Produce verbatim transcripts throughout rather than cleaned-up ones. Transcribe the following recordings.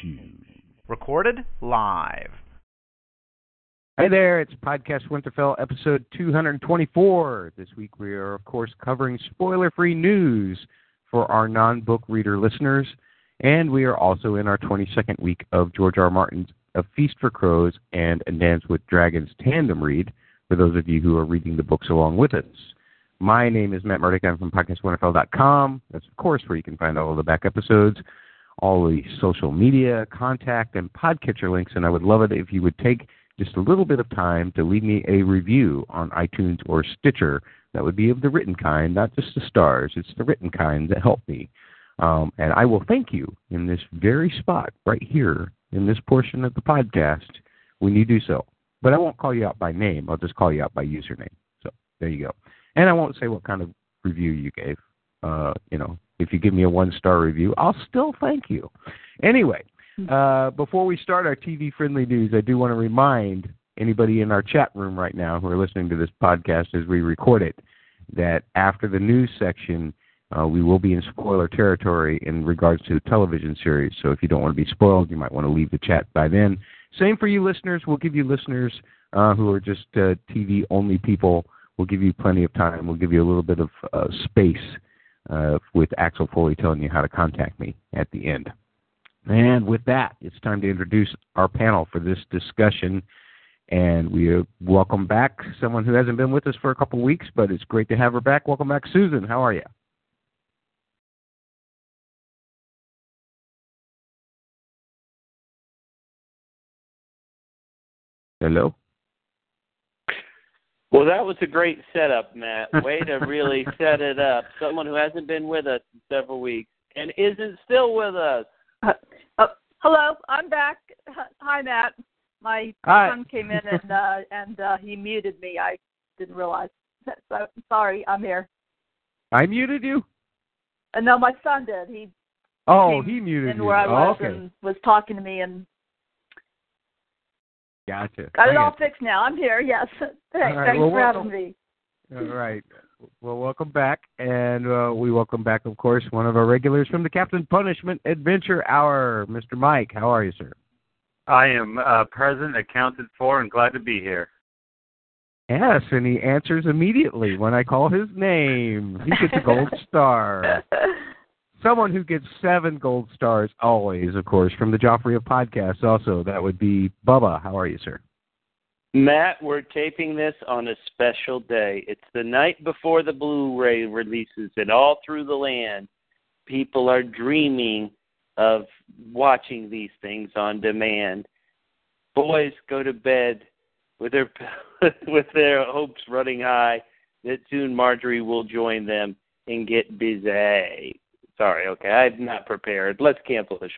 Shoes. Recorded live. Hey there, it's Podcast Winterfell episode two hundred twenty-four. This week we are, of course, covering spoiler-free news for our non-book reader listeners, and we are also in our twenty-second week of George R. R. Martin's A Feast for Crows and A Dance with Dragons tandem read, for those of you who are reading the books along with us. My name is Matt Murdock. I'm from Podcast Winterfell dot com. That's, of course, where you can find all of the back episodes, all the social media, contact, and podcatcher links, and I would love it if you would take just a little bit of time to leave me a review on iTunes or Stitcher. That would be of the written kind, not just the stars. It's the written kind that help me. Um, and I will thank you in this very spot right here in this portion of the podcast when you do so. But I won't call you out by name. I'll just call you out by username. So there you go. And I won't say what kind of review you gave. Uh, you know, if you give me a one-star review, I'll still thank you. Anyway, uh, before we start our T V-friendly news, I do want to remind anybody in our chat room right now who are listening to this podcast as we record it that after the news section, uh, we will be in spoiler territory in regards to the television series. So if you don't want to be spoiled, you might want to leave the chat by then. Same for you listeners. We'll give you listeners uh, who are just uh, T V-only people. We'll give you plenty of time. We'll give you a little bit of uh, space uh, with Axel Foley telling you how to contact me at the end. And with that, it's time to introduce our panel for this discussion. And we welcome back someone who hasn't been with us for a couple of weeks, but it's great to have her back. Welcome back, Susan. How are you? Hello? Well, that was a great setup, Matt. Way to really set it up. Someone who hasn't been with us in several weeks and isn't still with us. Uh, uh, hello, I'm back. Hi, Matt. My Hi. son came in and uh, and uh, he muted me. I didn't realize. So, sorry, I'm here. I muted you? Uh, no, my son did. He oh, he muted you. Where I was oh, okay. and was talking to me and. Gotcha. Got it all fixed now. I'm here, yes. Thanks, right. Thanks well, for welcome. having me. All right. Well, welcome back. And uh, we welcome back, of course, one of our regulars from the Captain Punishment Adventure Hour, Mister Mike. How are you, sir? I am uh, present, accounted for, and glad to be here. Yes, and he answers immediately when I call his name. He gets a gold star. Someone who gets seven gold stars always, of course, from the Joffrey of Podcast also. That would be Bubba. How are you, sir? Matt, we're taping this on a special day. It's the night before the Blu-ray releases, and all through the land, people are dreaming of watching these things on demand. Boys go to bed with their, with their hopes running high that soon Marjorie will join them and get busy. Sorry, okay, I'm not prepared. Let's cancel the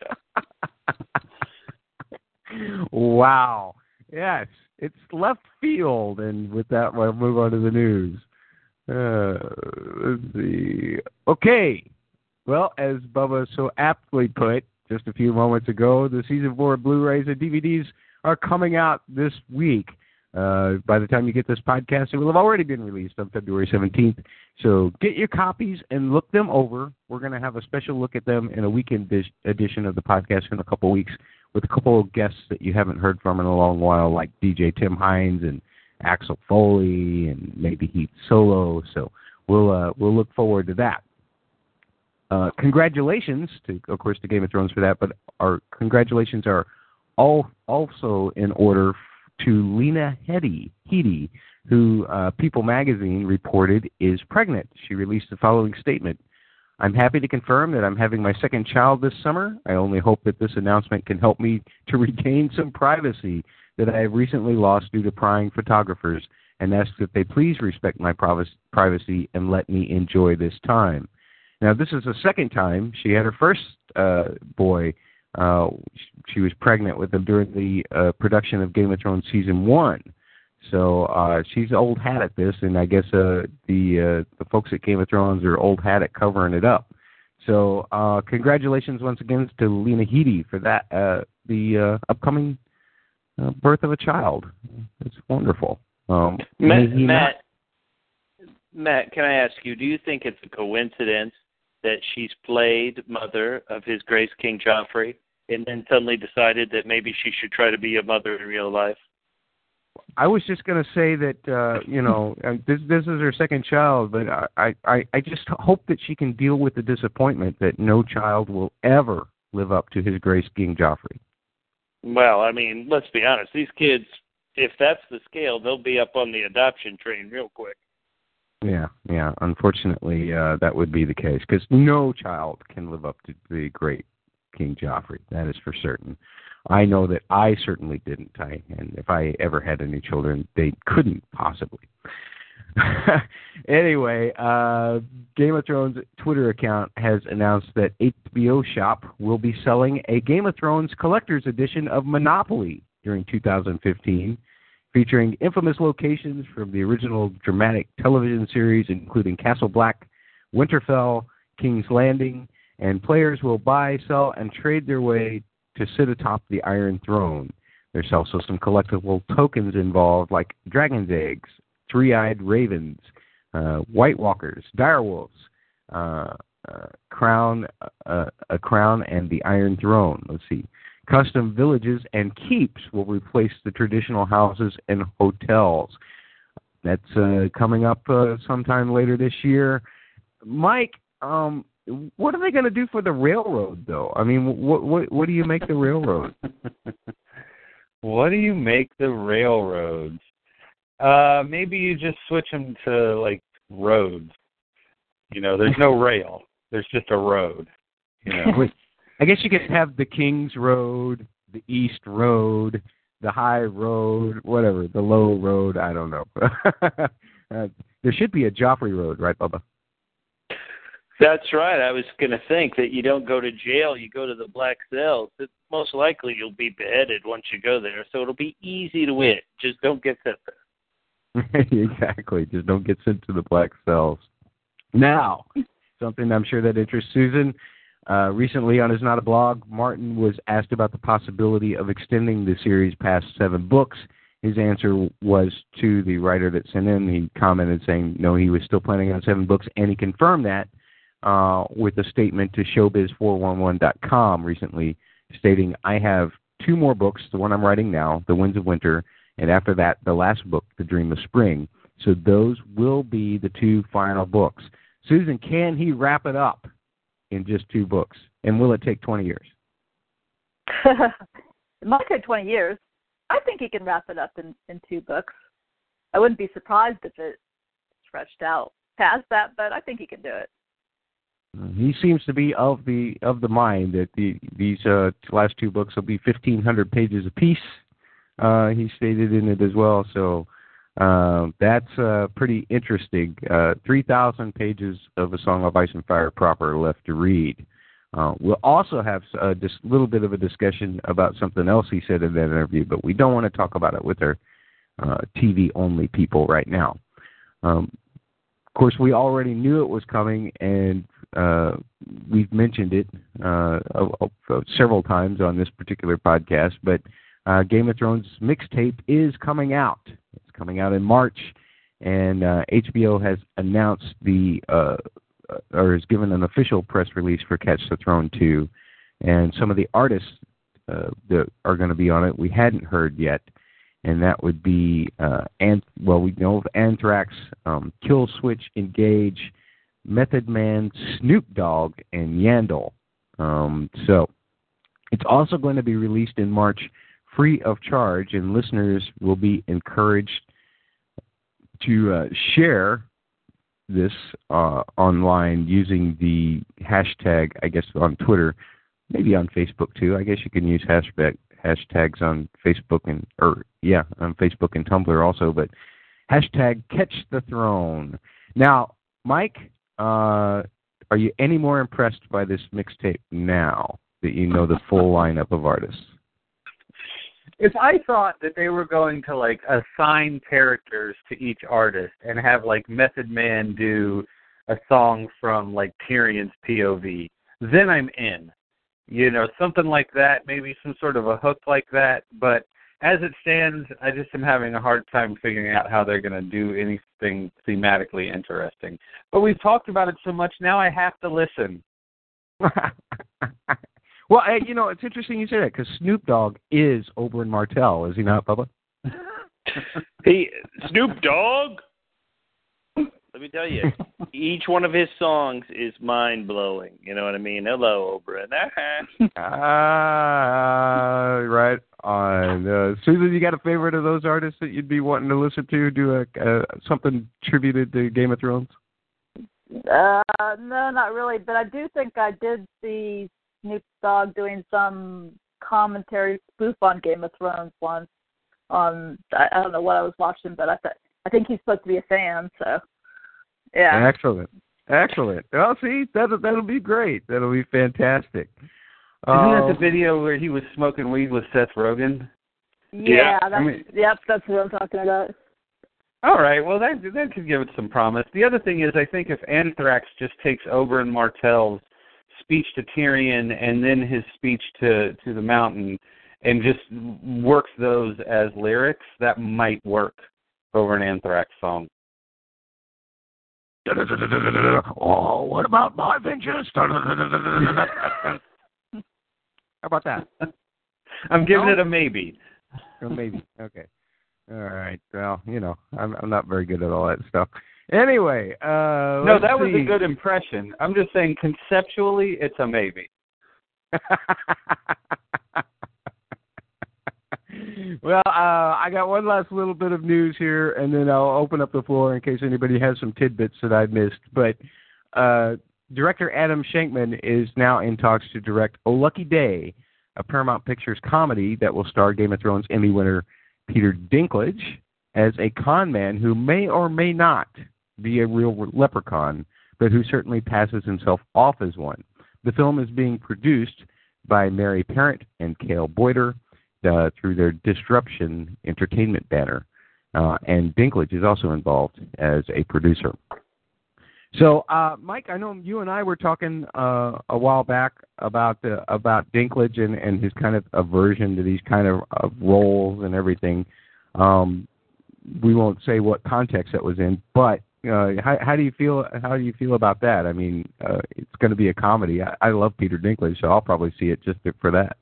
show. Wow. Yes, it's left field, and with that, we'll move on to the news. Uh, let's see. Okay. Well, as Bubba so aptly put just a few moments ago, the Season four Blu-rays and D V Ds are coming out this week. Uh, by the time you get this podcast, it will have already been released on February seventeenth. So get your copies and look them over. We're going to have a special look at them in a weekend dish- edition of the podcast in a couple weeks with a couple of guests that you haven't heard from in a long while, like D J Tim Hines and Axel Foley and maybe Heath Solo. So we'll uh, we'll look forward to that. Uh, congratulations, to, of course, to Game of Thrones for that, but our congratulations are all also in order for to Lena Headey, Headey who uh, People Magazine reported is pregnant. She released the following statement. I'm happy to confirm that I'm having my second child this summer. I only hope that this announcement can help me to regain some privacy that I have recently lost due to prying photographers, and ask that they please respect my privacy and let me enjoy this time. Now, this is the second time. She had her first uh, boy. Uh, she was pregnant with him during the uh, production of Game of Thrones Season one. So uh, she's old hat at this, and I guess uh, the uh, the folks at Game of Thrones are old hat at covering it up. So uh, congratulations once again to Lena Headey for that uh, the uh, upcoming uh, birth of a child. It's wonderful. Um, Matt, Matt, Matt, can I ask you, do you think it's a coincidence that she's played mother of His Grace King Joffrey and then suddenly decided that maybe she should try to be a mother in real life? I was just going to say that, uh, you know, this this is her second child, but I, I, I just hope that she can deal with the disappointment that no child will ever live up to His Grace King Joffrey. Well, I mean, let's be honest. These kids, if that's the scale, they'll be up on the adoption train real quick. Yeah, yeah. Unfortunately, uh, that would be the case, because no child can live up to the great King Joffrey. That is for certain. I know that I certainly didn't, I, and if I ever had any children, they couldn't possibly. Anyway, uh, Game of Thrones Twitter account has announced that H B O Shop will be selling a Game of Thrones collector's edition of Monopoly during two thousand fifteen, featuring infamous locations from the original dramatic television series, including Castle Black, Winterfell, King's Landing, and players will buy, sell, and trade their way to sit atop the Iron Throne. There's also some collectible tokens involved, like dragon's eggs, three-eyed ravens, uh, white walkers, direwolves, uh, uh, crown, uh, a crown, and the Iron Throne. Let's see. Custom villages and keeps will replace the traditional houses and hotels. That's uh, coming up uh, sometime later this year. Mike, um, what are they going to do for the railroad, though? I mean, what what, what do you make the railroad? What do you make the railroads? Uh, maybe you just switch them to, like, roads. You know, there's no rail. There's just a road. You know? I guess you could have the King's Road, the East Road, the High Road, whatever, the Low Road, I don't know. uh, there should be a Joffrey Road, right, Bubba? That's right. I was going to think that you don't go to jail, you go to the black cells. It's most likely you'll be beheaded once you go there, so it'll be easy to win. Just don't get sent there. Exactly. Just don't get sent to the black cells. Now, something I'm sure that interests Susan. Uh, recently on Is Not a Blog, Martin was asked about the possibility of extending the series past seven books. His answer was to the writer that sent in. He commented saying, no, he was still planning on seven books, and he confirmed that. Uh, with a statement to showbiz four one one dot com recently stating, I have two more books, the one I'm writing now, The Winds of Winter, and after that, the last book, The Dream of Spring. So those will be the two final books. Susan, can he wrap it up in just two books? And will it take twenty years? It might take twenty years. I think he can wrap it up in, in two books. I wouldn't be surprised if it stretched out past that, but I think he can do it. He seems to be of the of the mind that the, these uh, last two books will be fifteen hundred pages apiece. Uh, he stated in it as well, so uh, that's uh, pretty interesting. Uh, three thousand pages of A Song of Ice and Fire proper left to read. Uh, we'll also have a just little bit of a discussion about something else he said in that interview, but we don't want to talk about it with our uh, T V-only people right now. Um, of course, we already knew it was coming, and Uh, we've mentioned it uh, uh, uh, several times on this particular podcast, but uh, Game of Thrones mixtape is coming out. It's coming out in March, and uh, H B O has announced the, uh, or has given an official press release for Catch the Throne two, and some of the artists uh, that are going to be on it we hadn't heard yet, and that would be, uh, Anth- well, we know of Anthrax, um, Kill Switch, Engage, Method Man, Snoop Dogg, and Yandel. Um, so it's also going to be released in March free of charge, and listeners will be encouraged to uh, share this uh, online using the hashtag, I guess, on Twitter, maybe on Facebook too. I guess you can use hashtag, hashtags on Facebook and, or yeah, on Facebook and Tumblr also, but hashtag Catch the Throne. Now, Mike, Uh, are you any more impressed by this mixtape now that you know the full lineup of artists? If I thought that they were going to, like, assign characters to each artist and have, like, Method Man do a song from, like, Tyrion's P O V, then I'm in. You know, something like that, maybe some sort of a hook like that. But as it stands, I just am having a hard time figuring out how they're going to do anything thematically interesting. But we've talked about it so much, now I have to listen. Well, I, you know, it's interesting you say that, because Snoop Dogg is Oberyn Martell, is he not, Bubba? He, Snoop Dogg? Let me tell you, each one of his songs is mind-blowing. You know what I mean? Hello, Oberyn. Ah, uh, right on. Uh, Susan, you got a favorite of those artists that you'd be wanting to listen to? Do a, uh, something tributed to Game of Thrones? Uh, no, not really. But I do think I did see Snoop Dogg doing some commentary spoof on Game of Thrones once. On I, I don't know what I was watching, but I th- I think he's supposed to be a fan, so. Yeah. Excellent. Excellent. Well, see, that'll, that'll be great. That'll be fantastic. Um, Isn't that the video where he was smoking weed with Seth Rogen? Yeah. yeah. That's, I mean, yep, that's what I'm talking about. All right. Well, that that could give it some promise. The other thing is, I think if Anthrax just takes Oberyn Martell's speech to Tyrion and then his speech to, to the Mountain and just works those as lyrics, that might work over an Anthrax song. Oh, what about my vengeance? How about that? I'm giving no? it a maybe. A maybe. Okay. All right. Well, you know, I'm, I'm not very good at all that stuff. Anyway. Uh, no, that see. was a good impression. I'm just saying conceptually it's a maybe. Well, uh, I got one last little bit of news here, and then I'll open up the floor in case anybody has some tidbits that I missed. But uh, director Adam Shankman is now in talks to direct Oh Lucky Day, a Paramount Pictures comedy that will star Game of Thrones Emmy winner Peter Dinklage as a con man who may or may not be a real leprechaun, but who certainly passes himself off as one. The film is being produced by Mary Parent and Cale Boiter, Uh, through their Disruption Entertainment banner. Uh, and Dinklage is also involved as a producer. So, uh, Mike, I know you and I were talking uh, a while back about uh, about Dinklage and, and his kind of aversion to these kind of, of roles and everything. Um, we won't say what context that was in, but uh, how, how do you feel? How do you feel about that? I mean, uh, it's going to be a comedy. I, I love Peter Dinklage, so I'll probably see it just for that.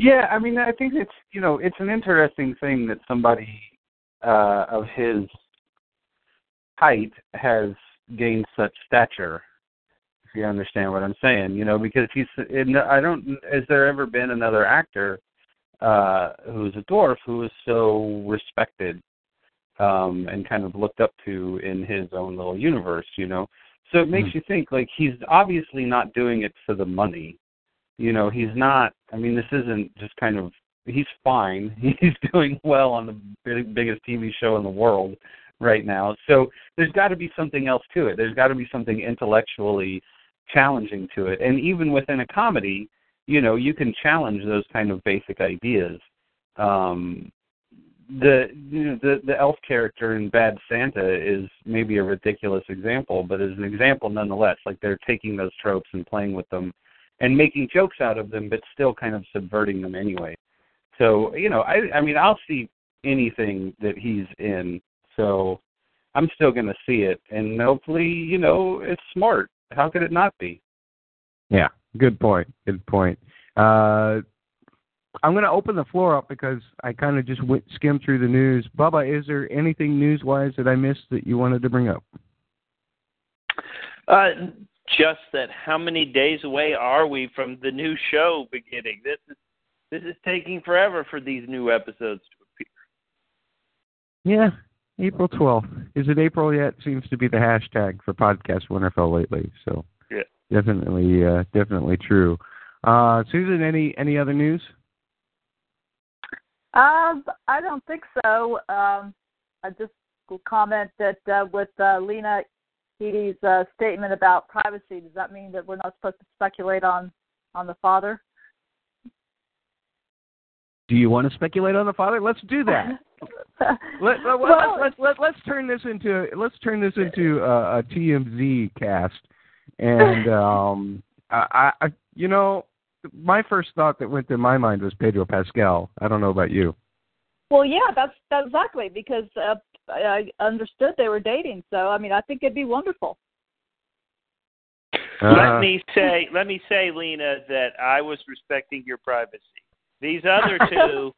Yeah, I mean, I think it's, you know, it's an interesting thing that somebody uh, of his height has gained such stature, if you understand what I'm saying, you know, because he's, in, I don't, has there ever been another actor uh, who's a dwarf who is so respected um, and kind of looked up to in his own little universe, you know? So it makes mm-hmm. you think, like, he's obviously not doing it for the money. You know, he's not, I mean, this isn't just kind of, he's fine. He's doing well on the big, biggest T V show in the world right now. So there's got to be something else to it. There's got to be something intellectually challenging to it. And even within a comedy, you know, you can challenge those kind of basic ideas. Um, the, you know, the, the elf character in Bad Santa is maybe a ridiculous example, but is an example nonetheless. Like, they're taking those tropes and playing with them and making jokes out of them, but still kind of subverting them anyway. So, you know, I, I mean, I'll see anything that he's in, so I'm still going to see it. And hopefully, you know, it's smart. How could it not be? Yeah, good point, good point. Uh, I'm going to open the floor up because I kind of just went, skimmed through the news. Bubba, is there anything news-wise that I missed that you wanted to bring up? Uh Just that how many days away are we from the new show beginning? This is this is taking forever for these new episodes to appear. Yeah, April twelfth. Is it April yet? Seems to be the hashtag for Podcast Winterfell lately. So yeah. definitely uh, definitely true. Uh, Susan, any, any other news? Uh, I don't think so. Um, I just will comment that uh, with uh, Lena Headey's uh, statement about privacy, does that mean that we're not supposed to speculate on, on the father? Do you want to speculate on the father? Let's do that. let, let, well, let's, let's, let's turn this into let's turn this into a, a T M Z cast. And um, I, I, you know, my first thought that went through my mind was Pedro Pascal. I don't know about you. Well, yeah, that's, that's exactly because. Uh, I understood they were dating, so, I mean, I think it'd be wonderful. Uh, let me say, let me say, Lena, that I was respecting your privacy. These other two,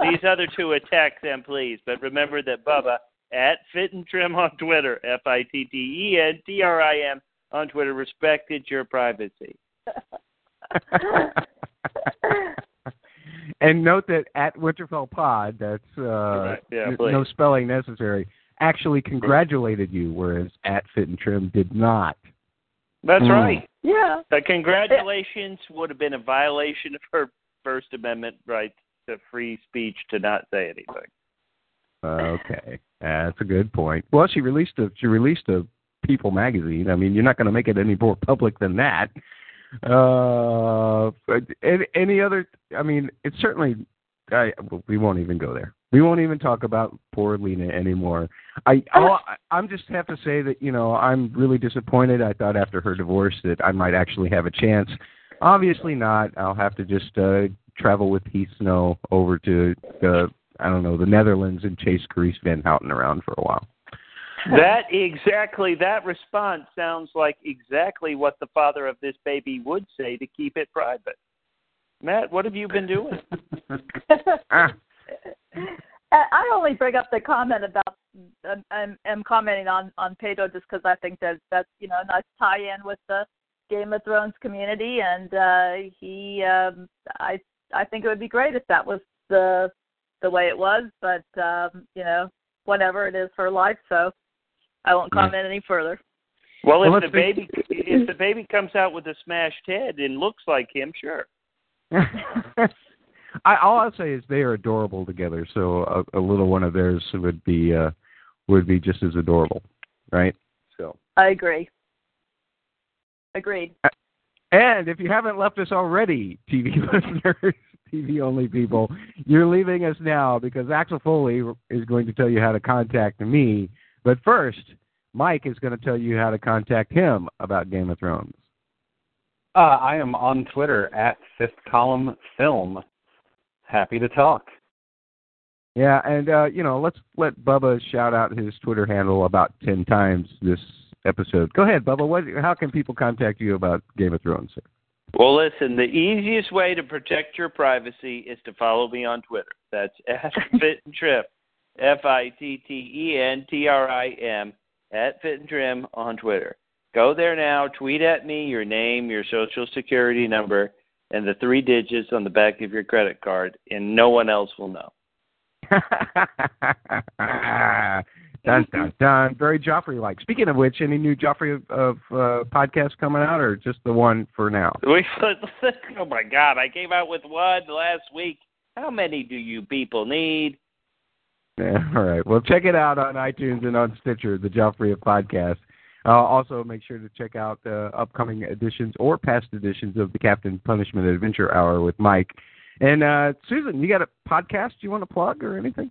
these other two, attack them, please. But remember that Bubba at Fit and Trim on Twitter, F I T T E N T R I M on Twitter, respected your privacy. And note that at Winterfell Pod, that's uh, right. yeah, n- no spelling necessary, actually congratulated you, whereas at Fit and Trim did not. That's mm. right. Yeah. The congratulations yeah. would have been a violation of her First Amendment right to free speech to not say anything. Okay. That's a good point. Well, she released a she released a People Magazine. I mean, you're not going to make it any more public than that. Uh, any, any other? I mean, it's certainly. I, we won't even go there. We won't even talk about poor Lena anymore. I, I'll, I'm just have to say that, you know, I'm really disappointed. I thought after her divorce that I might actually have a chance. Obviously not. I'll have to just uh, travel with Heath Snow over to, uh, I don't know, the Netherlands and chase Carice Van Houten around for a while. That exactly, that response sounds like exactly what the father of this baby would say to keep it private. Matt, what have you been doing? ah. I only bring up the comment about I'm, I'm, I'm commenting on on Pedro just because I think that that's you know a nice tie-in with the Game of Thrones community, and uh, he um, I I think it would be great if that was the the way it was, but um, you know whatever it is for life, so I won't comment yeah. any further. Well, if well, the baby if the baby comes out with a smashed head and looks like him, sure. I, all I'll say is they are adorable together. So a, a little one of theirs would be uh, would be just as adorable, right? So I agree. Agreed. And if you haven't left us already, T V listeners, T V only people, you're leaving us now because Axel Foley is going to tell you how to contact me. But first, Mike is going to tell you how to contact him about Game of Thrones. Uh, I am on Twitter at Fifth Column Film. Happy to talk. Yeah, and, uh, you know, let's let Bubba shout out his Twitter handle about ten times this episode. Go ahead, Bubba. What, how can people contact you about Game of Thrones? Sir? Well, listen, the easiest way to protect your privacy is to follow me on Twitter. That's at Fit and Trim, F I T T E N T R I M, at Fit and Trim on Twitter. Go there now, tweet at me your name, your social security number, and the three digits on the back of your credit card, and no one else will know. Dun, dun, dun. Very Joffrey-like. Speaking of which, any new Joffrey of, of uh, podcast coming out, or just the one for now? Oh, my God. I came out with one last week. How many do you people need? Yeah, all right. Well, check it out on iTunes and on Stitcher, the Joffrey of Podcast. Uh, also, make sure to check out uh, upcoming editions or past editions of the Captain Punishment Adventure Hour with Mike. And, uh, Susan, you got a podcast you want to plug or anything?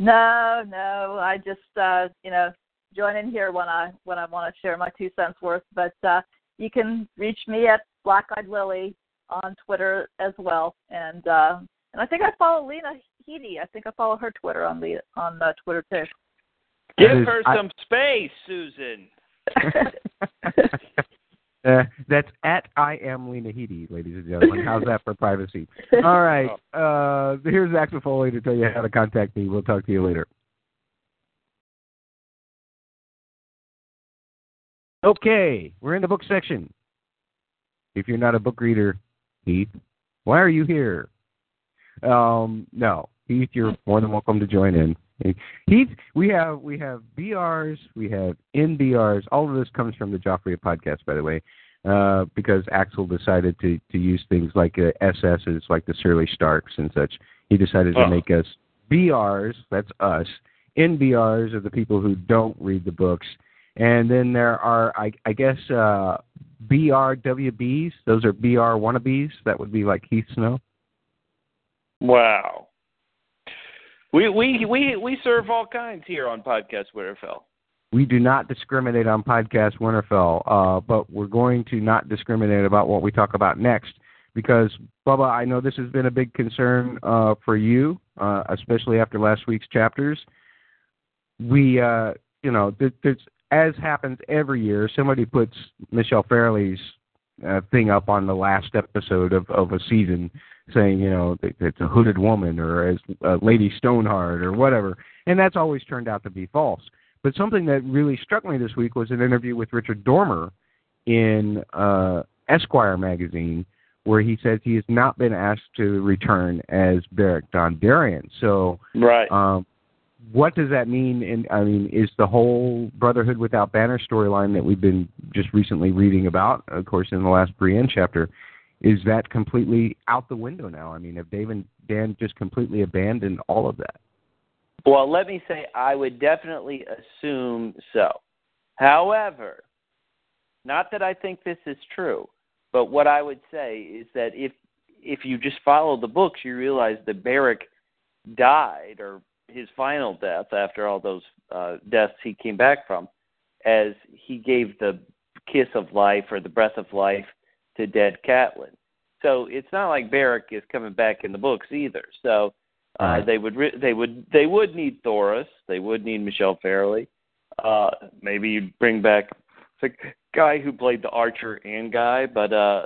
No, no. I just, uh, you know, join in here when I when I want to share my two cents worth. But uh, you can reach me at Black Eyed Lily on Twitter as well. And uh, and I think I follow Lena Headey. I think I follow her Twitter on the, on uh, Twitter, too. Give her some I, space, Susan. uh, that's at I am Lena Headey, ladies and gentlemen. How's that for privacy? All right. Uh, here's Axel Foley to tell you how to contact me. We'll talk to you later. Okay, we're in the book section. If you're not a book reader, Heath, why are you here? Um, no, Heath, you're more than welcome to join in. Heath, we have we have B Rs, we have N B Rs. All of this comes from the Joffrey podcast, by the way, uh, because Axel decided to, to use things like uh, S Ss, like the Surly Starks and such. He decided oh. to make us B Rs, that's us. N B Rs are the people who don't read the books. And then there are, I, I guess, uh, B R W Bs. Those are B R wannabes. That would be like Heath Snow. Wow. We we we we serve all kinds here on Podcast Winterfell. We do not discriminate on Podcast Winterfell, uh, but we're going to not discriminate about what we talk about next because, Bubba, I know this has been a big concern uh, for you, uh, especially after last week's chapters. We, uh, you know, th- there's as happens every year, somebody puts Michelle Fairley's uh, thing up on the last episode of, of a season saying, you know, it's a hooded woman or as uh, Lady Stoneheart or whatever. And that's always turned out to be false. But something that really struck me this week was an interview with Richard Dormer in uh, Esquire magazine, where he says he has not been asked to return as Beric Dondarrion. So, right. Um, what does that mean? And I mean, is the whole Brotherhood Without Banner storyline that we've been just recently reading about, of course, in the last Brienne chapter, is that completely out the window now? I mean, have Dave and Dan just completely abandoned all of that? Well, let me say, I would definitely assume so. However, not that I think this is true, but what I would say is that if if you just follow the books, you realize that Beric died, or his final death after all those uh, deaths he came back from, as he gave the kiss of life or the breath of life to dead Catelyn. So it's not like Beric is coming back in the books either. So uh, uh-huh. they would re- they would they would need Thoris, they would need Michelle Fairley. Uh, maybe you'd bring back the guy who played the Archer and guy, but uh,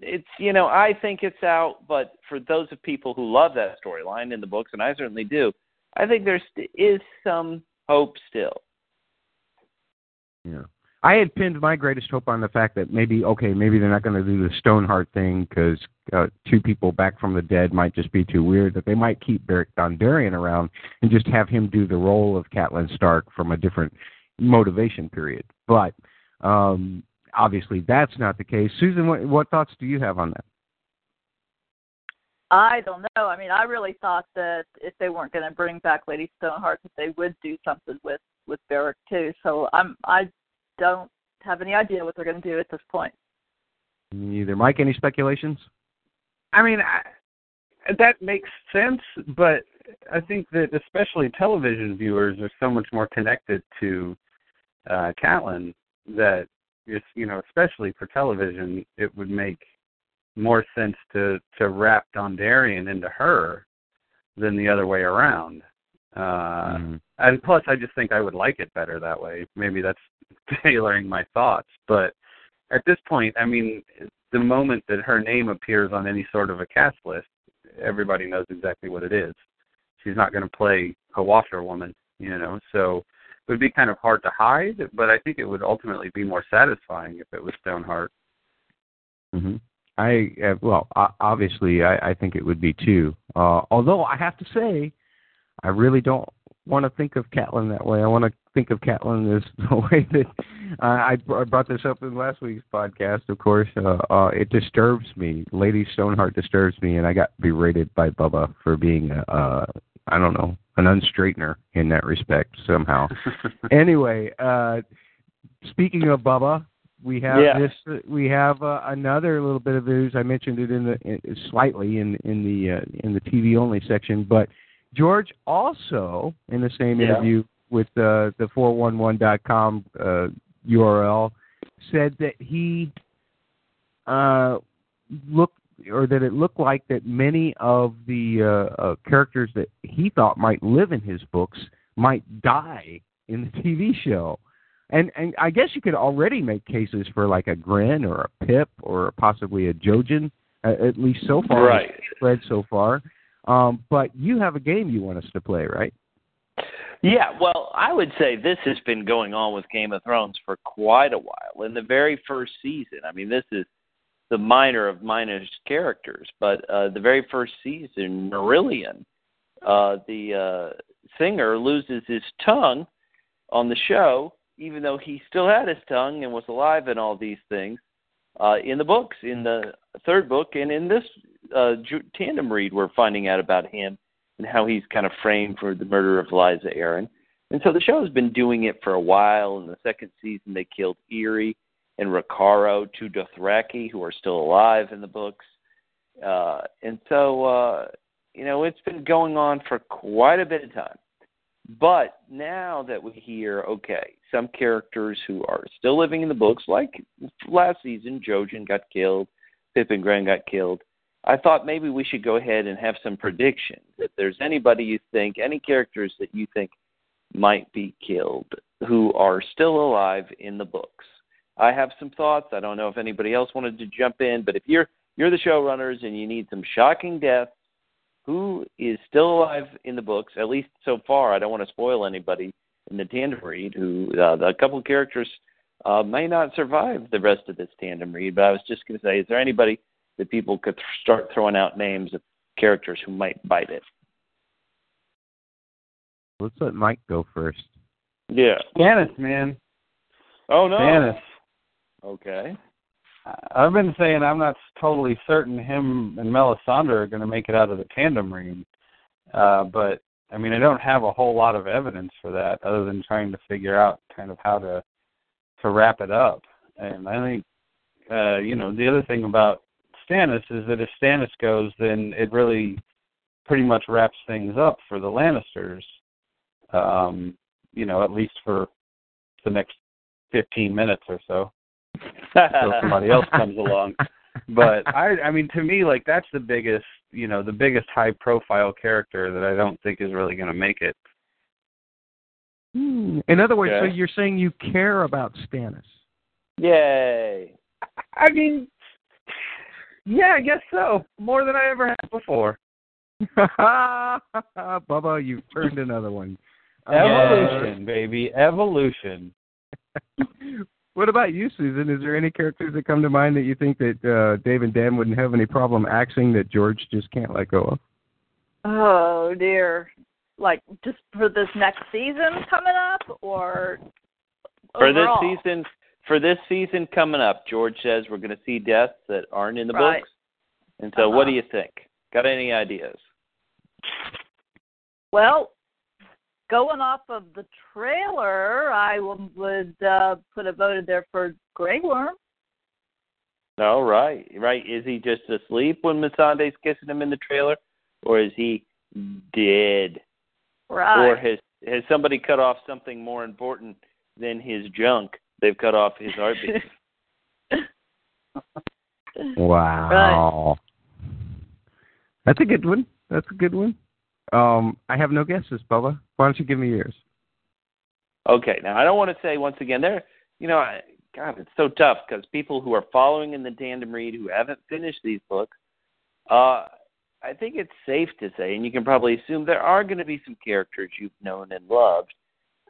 it's, you know, I think it's out, but for those of people who love that storyline in the books, and I certainly do, I think there is some hope still. Yeah. I had pinned my greatest hope on the fact that maybe, okay, maybe they're not going to do the Stoneheart thing because uh, two people back from the dead might just be too weird, that they might keep Beric Dondarrion around and just have him do the role of Catelyn Stark from a different motivation period. But, um, obviously, that's not the case. Susan, what, what thoughts do you have on that? I don't know. I mean, I really thought that if they weren't going to bring back Lady Stoneheart, that they would do something with, with Beric, too. So I'm, I don't have any idea what they're going to do at this point. Neither. Mike, any speculations? I mean, I, that makes sense, but I think that especially television viewers are so much more connected to uh, Catelyn that, it's, you know, especially for television, it would make more sense to, to wrap Dondarrion into her than the other way around. Uh, mm-hmm. And plus, I just think I would like it better that way. Maybe that's tailoring my thoughts. But at this point, I mean, the moment that her name appears on any sort of a cast list, everybody knows exactly what it is. She's not going to play a washerwoman, you know, so it would be kind of hard to hide, but I think it would ultimately be more satisfying if it was Stoneheart. Mm-hmm. I uh, well, uh, obviously, I, I think it would be too. Uh, although I have to say, I really don't want to think of Catelyn that way. I want to think of Catelyn as the way that uh, I, I brought this up in last week's podcast. Of course, uh, uh, it disturbs me. Lady Stoneheart disturbs me, and I got berated by Bubba for being a. Uh, I don't know, an unstraightener in that respect somehow. Anyway, uh, speaking of Bubba, we have yeah. this. We have uh, another little bit of news. I mentioned it in the in, slightly in in the uh, in the T V only section, but George also in the same yeah. interview with uh, the four one one dot com uh, U R L said that he uh, looked. or that it looked like that many of the uh, uh, characters that he thought might live in his books might die in the T V show. And and I guess you could already make cases for like a Grin or a Pip or possibly a Jojen, uh, at least so far, right. Read so far. Um, but you have a game you want us to play, right? Yeah, well, I would say this has been going on with Game of Thrones for quite a while. In the very first season, I mean, this is the minor of minor's characters, but uh, the very first season, Merillion, uh, the uh, singer, loses his tongue on the show, even though he still had his tongue and was alive and all these things, uh, in the books, in the third book, and in this uh, tandem read, we're finding out about him and how he's kind of framed for the murder of Liza Aaron. And so the show has been doing it for a while. In the second season, they killed Eerie and Recaro, two Dothraki who are still alive in the books. Uh, and so, uh, you know, it's been going on for quite a bit of time. But now that we hear, okay, some characters who are still living in the books, like last season, Jojen got killed, Pip and Gren got killed, I thought maybe we should go ahead and have some predictions. If there's anybody you think, any characters that you think might be killed who are still alive in the books. I have some thoughts. I don't know if anybody else wanted to jump in, but if you're you're the showrunners and you need some shocking death, who is still alive in the books, at least so far? I don't want to spoil anybody in the tandem read, who uh, a couple of characters uh, may not survive the rest of this tandem read, but I was just going to say, is there anybody that people could th- start throwing out names of characters who might bite it? Let's let Mike go first. Yeah. Stannis, man. Oh, no. Stannis. Okay. I've been saying I'm not totally certain him and Melisandre are going to make it out of the tandem read, uh, but, I mean, I don't have a whole lot of evidence for that other than trying to figure out kind of how to to wrap it up. And I think, uh, you know, the other thing about Stannis is that if Stannis goes, then it really pretty much wraps things up for the Lannisters, um, you know, at least for the next fifteen minutes or so, until somebody else comes along. But, I I mean, to me, like, that's the biggest, you know, the biggest high-profile character that I don't think is really going to make it. Hmm. In other words, yeah. So you're saying you care about Stannis? Yay! I mean, yeah, I guess so. More than I ever have before. Bubba, you've turned another one. Evolution, uh, baby. Evolution. What about you, Susan? Is there any characters that come to mind that you think that uh, Dave and Dan wouldn't have any problem axing that George just can't let go of? Oh, dear. Like, just for this next season coming up, or for overall? this season, for this season coming up, George says we're going to see deaths that aren't in the right. books. And so, uh-huh. What do you think? Got any ideas? Well, going off of the trailer, I would uh, put a vote in there for Grey Worm. Oh, right. Right. Is he just asleep when Missandei's kissing him in the trailer? Or is he dead? Right. Or has, has somebody cut off something more important than his junk? They've cut off his heartbeat. Wow. Right. That's a good one. That's a good one. Um, I have no guesses, Bubba. Why don't you give me yours? Okay. Now, I don't want to say, once again, there, you know, I, God, it's so tough because people who are following in the tandem read who haven't finished these books, uh, I think it's safe to say, and you can probably assume, there are going to be some characters you've known and loved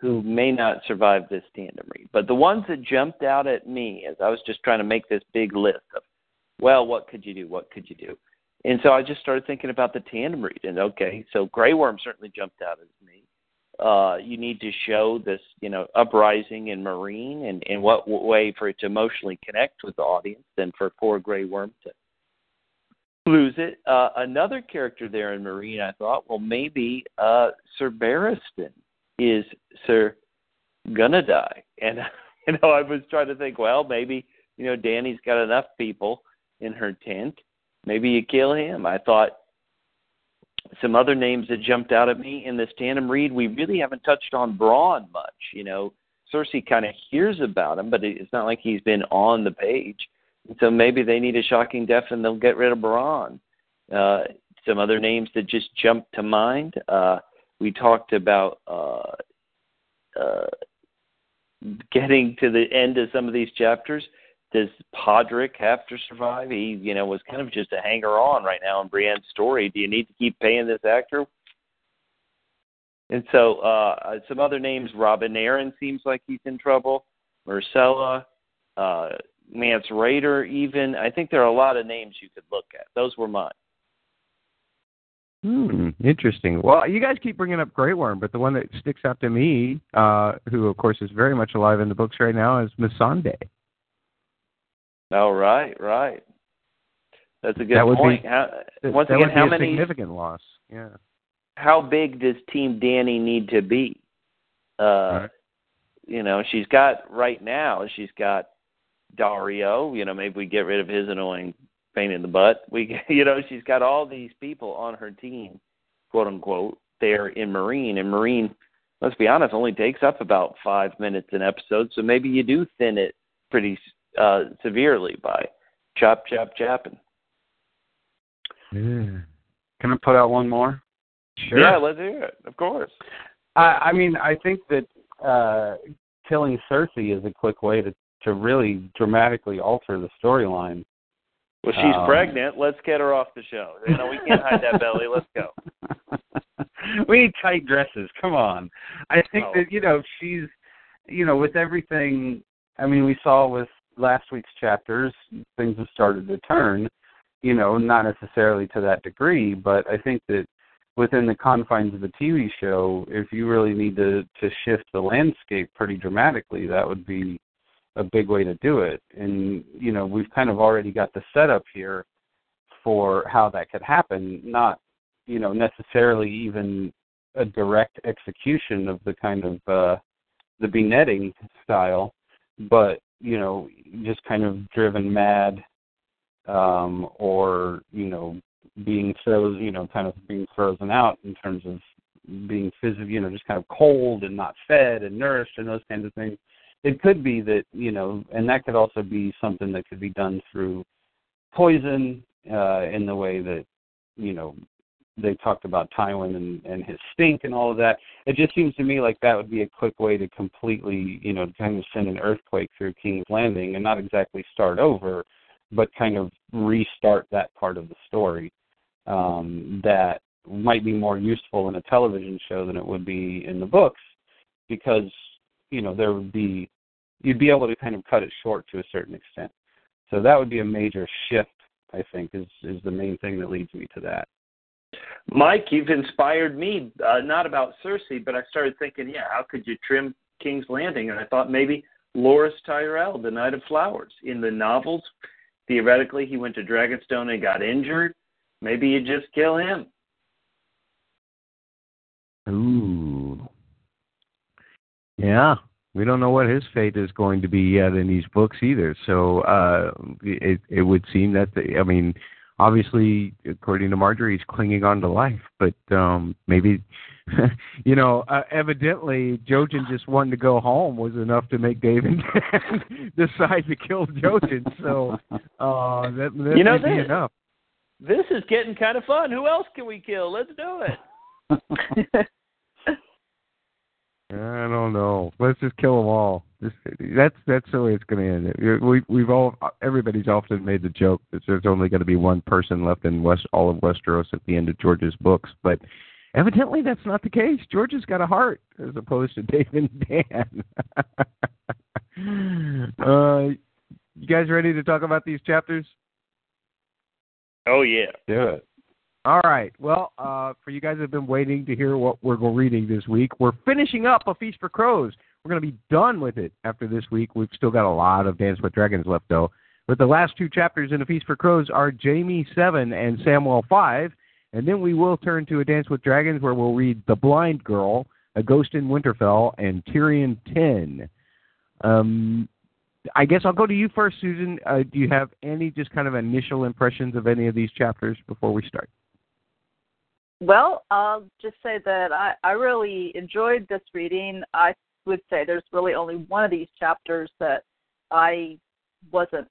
who may not survive this tandem read. But the ones that jumped out at me as I was just trying to make this big list of, well, what could you do? What could you do? And so I just started thinking about the tandem read, and okay, so Grey Worm certainly jumped out at me. Uh, you need to show this, you know, uprising in Marine, and in what way for it to emotionally connect with the audience than for poor Grey Worm to lose it. Uh, another character there in Marine, I thought, well, maybe uh, Ser Barristan is Ser gonna die. And, you know, I was trying to think, well, maybe, you know, Dany's got enough people in her tent. Maybe you kill him. I thought some other names that jumped out at me in this tandem read, we really haven't touched on Bronn much. You know, Cersei kind of hears about him, but it's not like he's been on the page. And so maybe they need a shocking death and they'll get rid of Bronn. Uh, some other names that just jumped to mind. Uh, we talked about uh, uh, getting to the end of some of these chapters. Does Podrick have to survive? He, you know, was kind of just a hanger-on right now in Brienne's story. Do you need to keep paying this actor? And so uh, some other names, Robin Aaron seems like he's in trouble, Myrcella, uh, Mance Rayder even. I think there are a lot of names you could look at. Those were mine. Hmm, interesting. Well, you guys keep bringing up Grey Worm, but the one that sticks out to me, uh, who, of course, is very much alive in the books right now, is Missandei. Oh, right, right. That's a good that would point. Be, how, once that again, would be how a many significant loss? Yeah. How big does Team Dany need to be? Uh, right. You know, she's got right now. She's got Dario. You know, maybe we get rid of his annoying pain in the butt. We, you know, she's got all these people on her team, quote unquote. There in Marine, and Marine, let's be honest, only takes up about five minutes an episode. So maybe you do thin it pretty. Uh, severely by chop, chop, chopping. Yeah. Can I put out one more? Sure. Yeah, let's hear it. Of course. I, I mean, I think that uh, killing Cersei is a quick way to, to really dramatically alter the storyline. Well, she's um, pregnant. Let's get her off the show. You know, we can't hide that belly. Let's go. We need tight dresses. Come on. I think oh. that, you know, she's, you know, with everything, I mean, we saw with last week's chapters, things have started to turn, you know, not necessarily to that degree, but I think that within the confines of the T V show, if you really need to, to shift the landscape pretty dramatically, that would be a big way to do it. And, you know, we've kind of already got the setup here for how that could happen, not, you know, necessarily even a direct execution of the kind of uh, the beheading style, but, you know, just kind of driven mad um, or, you know, being so, you know, kind of being frozen out in terms of being physically, you know, just kind of cold and not fed and nourished and those kinds of things. It could be that, you know, and that could also be something that could be done through poison uh, in the way that, you know, they talked about Tywin and, and his stink and all of that. It just seems to me like that would be a quick way to completely, you know, kind of send an earthquake through King's Landing and not exactly start over, but kind of restart that part of the story. Um, that might be more useful in a television show than it would be in the books, because, you know, there would be, you'd be able to kind of cut it short to a certain extent. So that would be a major shift, I think, is, is the main thing that leads me to that. Mike, you've inspired me, uh, not about Cersei, but I started thinking, yeah, how could you trim King's Landing? And I thought maybe Loras Tyrell, the Knight of Flowers. In the novels, theoretically, he went to Dragonstone and got injured. Maybe you just kill him. Ooh. Yeah. We don't know what his fate is going to be yet in these books either. So uh, it, it would seem that, the, I mean, obviously, according to Marjorie, he's clinging on to life. But um, maybe, you know, uh, evidently, Jojen just wanting to go home was enough to make David decide to kill Jojen. So uh, that, that you know, may be enough. This is getting kind of fun. Who else can we kill? Let's do it. I don't know. Let's just kill them all. Just, that's that's the way it's going to end. We, we've all, everybody's often made the joke that there's only going to be one person left in West, all of Westeros at the end of George's books, but evidently that's not the case. George has got a heart as opposed to Dave and Dan. uh, you guys ready to talk about these chapters? Oh, yeah. Do it. All right. Well, uh, for you guys that have been waiting to hear what we're reading this week, we're finishing up A Feast for Crows. We're going to be done with it after this week. We've still got a lot of Dance with Dragons left, though. But the last two chapters in A Feast for Crows are Jaime seven and Samwell five. And then we will turn to A Dance with Dragons, where we'll read The Blind Girl, A Ghost in Winterfell, and Tyrion ten. Um, I guess I'll go to you first, Susan. Uh, do you have any just kind of initial impressions of any of these chapters before we start? Well, I'll just say that I, I really enjoyed this reading. I would say there's really only one of these chapters that I wasn't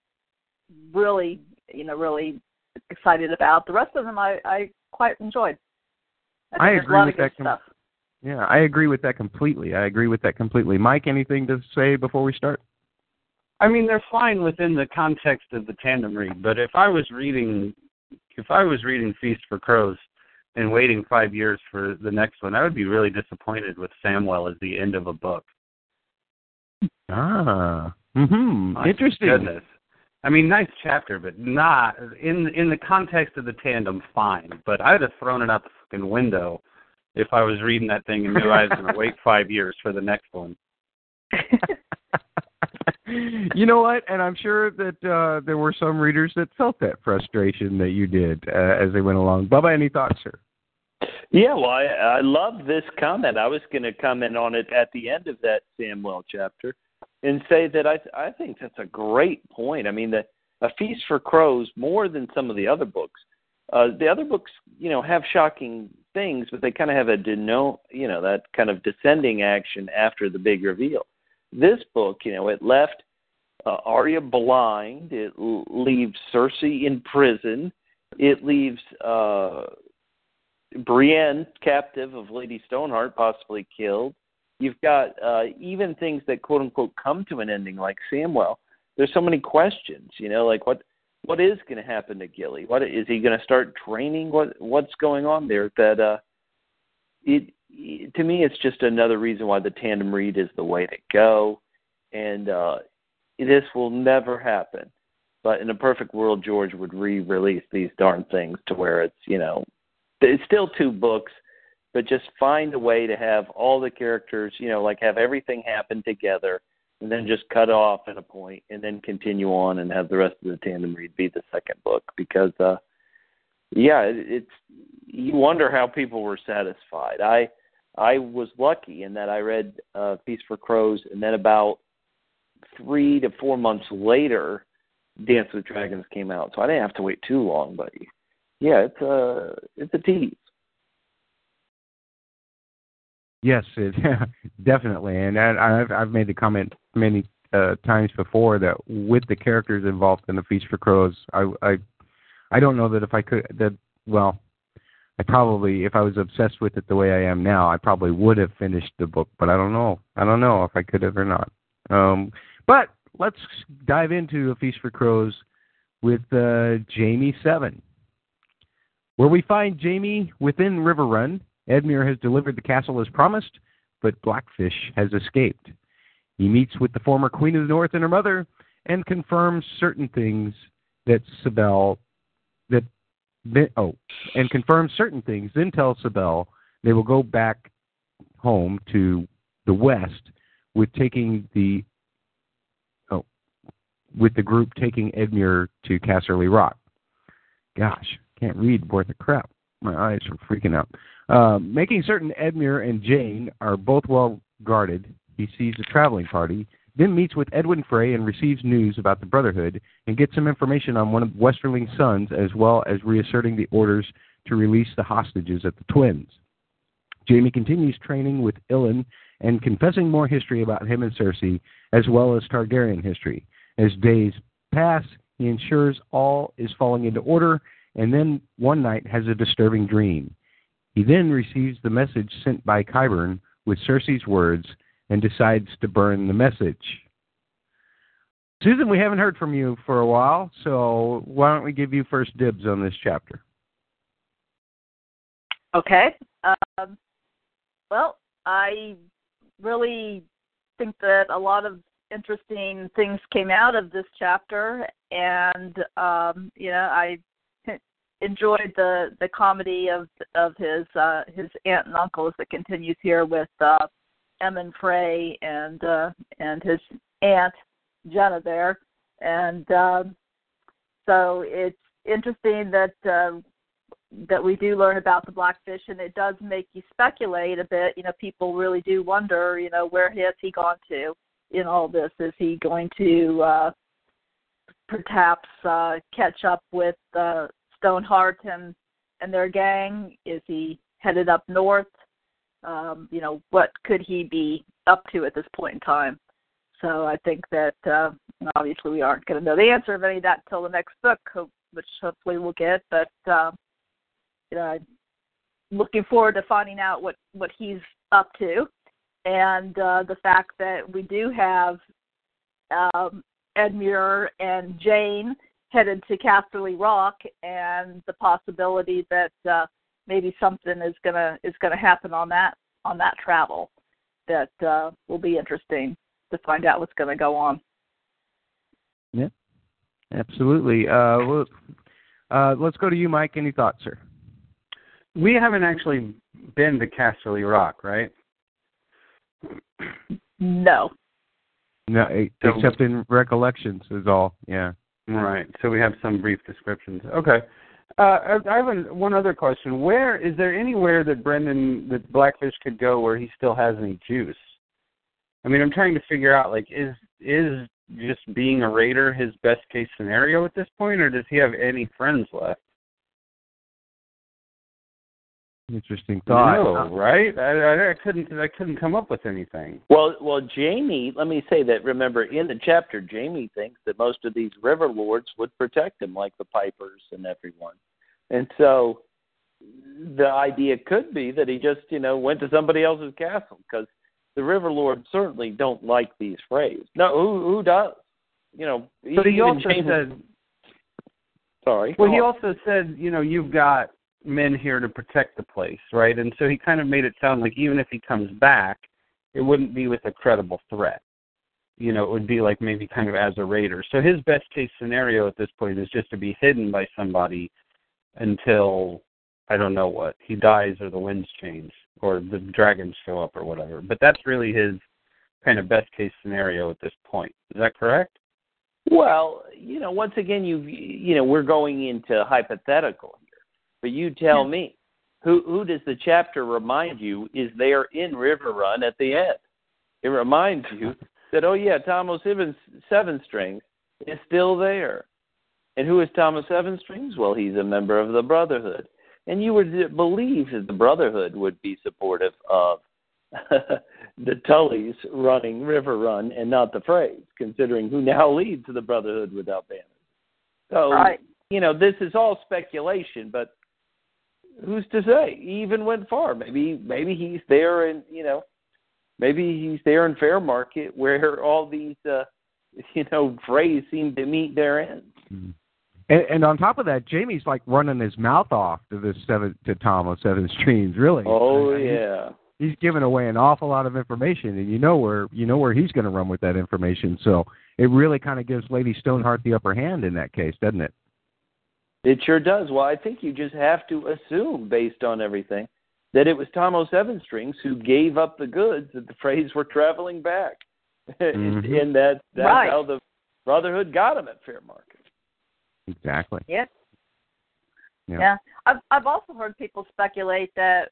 really, you know, really excited about. The rest of them I, I quite enjoyed. I, I agree with that. Com- yeah, I agree with that completely. I agree with that completely. Mike, anything to say before we start? I mean, they're fine within the context of the tandem read, but if I was reading, if I was reading Feast for Crows and waiting five years for the next one, I would be really disappointed with Samwell as the end of a book. Ah, mm-hmm. My interesting. Goodness. I mean, nice chapter, but not in in the context of the tandem. Fine, but I'd have thrown it out the fucking window if I was reading that thing and knew I was going to wait five years for the next one. You know what? And I'm sure that uh, there were some readers that felt that frustration that you did uh, as they went along. Bubba, any thoughts, sir? Yeah, well, I, I love this comment. I was going to comment on it at the end of that Samwell chapter and say that I, I think that's a great point. I mean, the, A Feast for Crows, more than some of the other books. Uh, the other books, you know, have shocking things, but they kind of have a deno, you know, that kind of descending action after the big reveal. This book, you know, it left uh, Arya blind. It l- leaves Cersei in prison. It leaves uh, Brienne captive of Lady Stoneheart, possibly killed. You've got uh, even things that, quote unquote, come to an ending, like Samwell. There's so many questions, you know, like what what is going to happen to Gilly? What is he going to start training? What what's going on there? That uh, it, it to me, it's just another reason why the tandem read is the way to go, and uh, this will never happen. But in a perfect world, George would re-release these darn things to where it's, you know, it's still two books, but just find a way to have all the characters, you know, like have everything happen together and then just cut off at a point and then continue on and have the rest of the tandem read be the second book. Because, uh, yeah, it's, you wonder how people were satisfied. I I was lucky in that I read uh, Feast for Crows, and then about three to four months later, Dance with Dragons came out, so I didn't have to wait too long, but yeah, it's a, it's a tease. Yes, it, definitely, and I've I've made the comment many uh, times before that with the characters involved in the Feast for Crows, I, I I don't know that if I could that well, I probably if I was obsessed with it the way I am now, I probably would have finished the book, but I don't know, I don't know if I could have or not. Um, but let's dive into A Feast for Crows with uh, Jaime Seven, where we find Jaime within River Run. Edmure has delivered the castle as promised, but Blackfish has escaped. He meets with the former Queen of the North and her mother and confirms certain things that Sibel, that, oh, and confirms certain things, then tells Sibel they will go back home to the west with taking the, oh, with the group taking Edmure to Casterly Rock. Gosh, can't read worth a crap. My eyes are freaking out. Uh, making certain Edmure and Jane are both well guarded, he sees a traveling party, then meets with Edwin Frey and receives news about the Brotherhood and gets some information on one of Westerling's sons, as well as reasserting the orders to release the hostages at the Twins. Jaime continues training with Ilyn and confessing more history about him and Cersei, as well as Targaryen history. As days pass, he ensures all is falling into order, and then one night has a disturbing dream. He then receives the message sent by Qyburn with Cersei's words and decides to burn the message. Susan, we haven't heard from you for a while, so why don't we give you first dibs on this chapter? Okay. Um, well, I really think that a lot of interesting things came out of this chapter, and, um, you know, I enjoyed the, the comedy of of his uh, his aunt and uncle as it continues here with uh, Emin Frey and uh, and his aunt Jenna there, and um, so it's interesting that uh, that we do learn about the Blackfish, and it does make you speculate a bit. You know, people really do wonder, you know, where has he gone to in all this? Is he going to uh, perhaps uh, catch up with Uh, Stoneheart and, and their gang? Is he headed up north? Um, you know, what could he be up to at this point in time? So I think that uh, obviously we aren't going to know the answer of any of that until the next book, which hopefully we'll get. But uh, you know, I'm looking forward to finding out what, what he's up to, and uh, the fact that we do have um, Edmure and Jane headed to Casterly Rock, and the possibility that uh, maybe something is gonna is gonna happen on that on that travel that uh, will be interesting to find out what's gonna go on. Yeah, absolutely. Uh, well, uh, let's go to you, Mike. Any thoughts, sir? We haven't actually been to Casterly Rock, right? No. No, except in recollections is all. Yeah. Right, so we have some brief descriptions. Okay, uh, I have a, one other question. Where is there anywhere that Brynden that Blackfish could go where he still has any juice? I mean, I'm trying to figure out, like, is is just being a raider his best case scenario at this point, or does he have any friends left? Interesting thought. No, right? I, I, I couldn't. I couldn't come up with anything. Well, well, Jaime. Let me say that. Remember, in the chapter, Jaime thinks that most of these river lords would protect him, like the Pipers and everyone. And so, the idea could be that he just, you know, went to somebody else's castle because the River Lords certainly don't like these phrase. No, who who does? You know. But he also James said. Sorry. Well, he on. also said, you know, you've got men here to protect the place, right? And so he kind of made it sound like even if he comes back, it wouldn't be with a credible threat. You know, it would be like maybe kind of as a raider. So his best case scenario at this point is just to be hidden by somebody until, I don't know what, he dies or the winds change or the dragons show up or whatever. But that's really his kind of best case scenario at this point. Is that correct? Well, you know, once again, you you know, we're going into hypothetical here. But you tell yeah. me, who who does the chapter remind you is there in River Run at the end? It reminds you that, oh, yeah, Tom o' Sevenstrings is still there. And who is Tom o' Sevenstrings? Well, he's a member of the Brotherhood. And you would believe that the Brotherhood would be supportive of the Tullys running River Run and not the phrase, considering who now leads the Brotherhood without banners. So, right. you know, this is all speculation, but who's to say? He even went far. Maybe maybe he's there and, you know, maybe he's there in Fair Market where all these, uh, you know, phrase seem to meet their ends. Mm-hmm. And, and on top of that, Jamie's like running his mouth off to this seven, to Tom o' Sevenstrings, really. Oh, I mean, yeah. He's, he's giving away an awful lot of information, and you know where you know where he's going to run with that information. So it really kind of gives Lady Stoneheart the upper hand in that case, doesn't it? It sure does. Well, I think you just have to assume, based on everything, that it was Tom o' Sevenstrings who gave up the goods that the phrase were traveling back. Mm-hmm. And that, that's right. how the Brotherhood got him at Fair Market. Exactly. Yeah. Yeah. yeah. I've, I've also heard people speculate that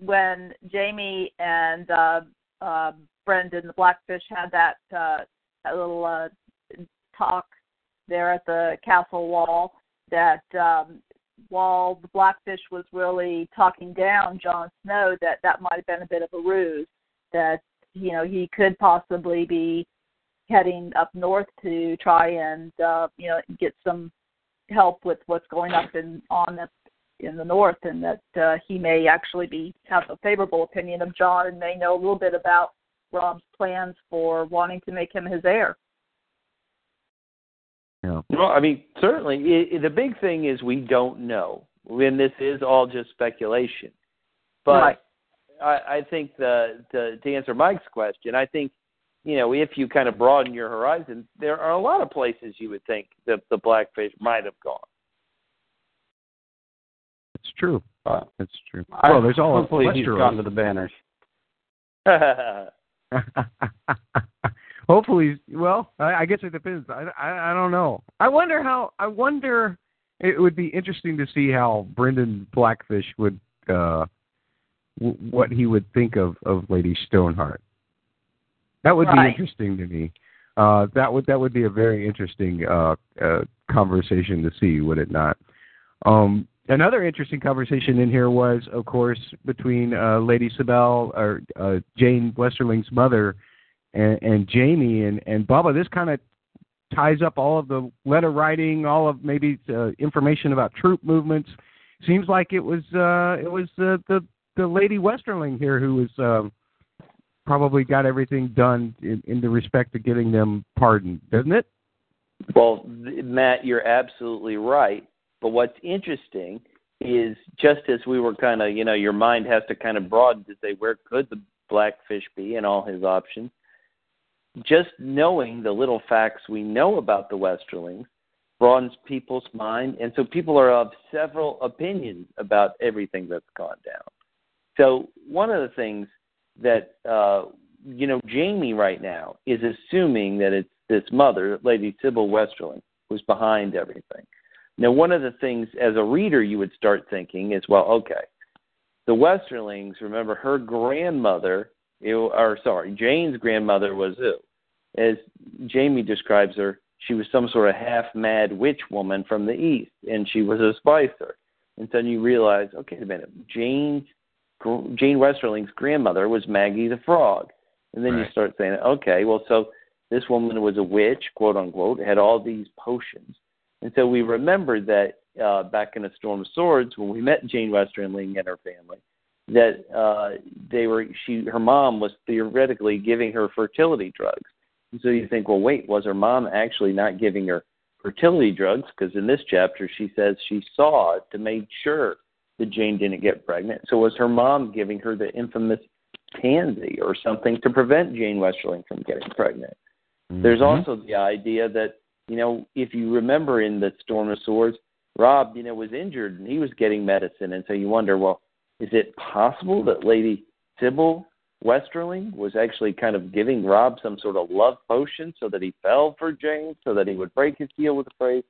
when Jamie and uh, uh, Brynden Blackfish had that, uh, that little uh, talk there at the castle wall, that um, while the Blackfish was really talking down Jon Snow, that that might have been a bit of a ruse, that, you know, he could possibly be heading up north to try and, uh, you know, get some help with what's going up in, on the, in the north, and that uh, he may actually be have a favorable opinion of Jon and may know a little bit about Rob's plans for wanting to make him his heir. Yeah. Well, I mean, certainly, it, the big thing is we don't know, and this is all just speculation. But right. I, I think the, the to answer Mike's question, I think, you know, if you kind of broaden your horizon, there are a lot of places you would think that the Blackfish might have gone. It's true. Uh, it's true. I, well, there's all hopefully he's gone to the banners. Hopefully, well, I, I guess it depends. I, I, I don't know. I wonder how. I wonder. It would be interesting to see how Brynden Blackfish would, uh, w- what he would think of, of Lady Stoneheart. That would right. be interesting to me. Uh, that would that would be a very interesting uh, uh, conversation to see, would it not? Um, another interesting conversation in here was, of course, between uh, Lady Sibel or uh, Jane Westerling's mother. And, and Jamie and, and Bubba, this kind of ties up all of the letter writing, all of maybe uh, information about troop movements. Seems like it was uh, it was uh, the the Lady Westerling here who was um, probably got everything done in, in the respect to getting them pardoned, doesn't it? Well, Matt, you're absolutely right. But what's interesting is just as we were kind of, you know, your mind has to kind of broaden to say where could the Blackfish be and all his options. Just knowing the little facts we know about the Westerlings broadens people's mind, and so people are of several opinions about everything that's gone down. So one of the things that, uh, you know, Jamie right now is assuming that it's this mother, Lady Sybil Westerling, who's behind everything. Now, one of the things as a reader you would start thinking is, well, okay, the Westerlings, remember her grandmother, It, or sorry, Jane's grandmother was who? As Jamie describes her, she was some sort of half-mad witch woman from the East, and she was a spicer. And so you realize, okay, wait a minute, Jane's, Jane Westerling's grandmother was Maggie the Frog. And then right. you start saying, okay, well, so this woman was a witch, quote-unquote, had all these potions. And so we remembered that uh, back in A Storm of Swords, when we met Jane Westerling and her family, that uh, they were she her mom was theoretically giving her fertility drugs. And so you think, well, wait, was her mom actually not giving her fertility drugs? Because in this chapter she says she saw it to make sure that Jane didn't get pregnant. So was her mom giving her the infamous pansy or something to prevent Jane Westerling from getting pregnant? Mm-hmm. There's also the idea that, you know, if you remember in the Storm of Swords, Rob, you know, was injured and he was getting medicine. And so you wonder, well, is it possible that Lady Sybil Westerling was actually kind of giving Rob some sort of love potion so that he fell for Jane, so that he would break his heel with a phrase?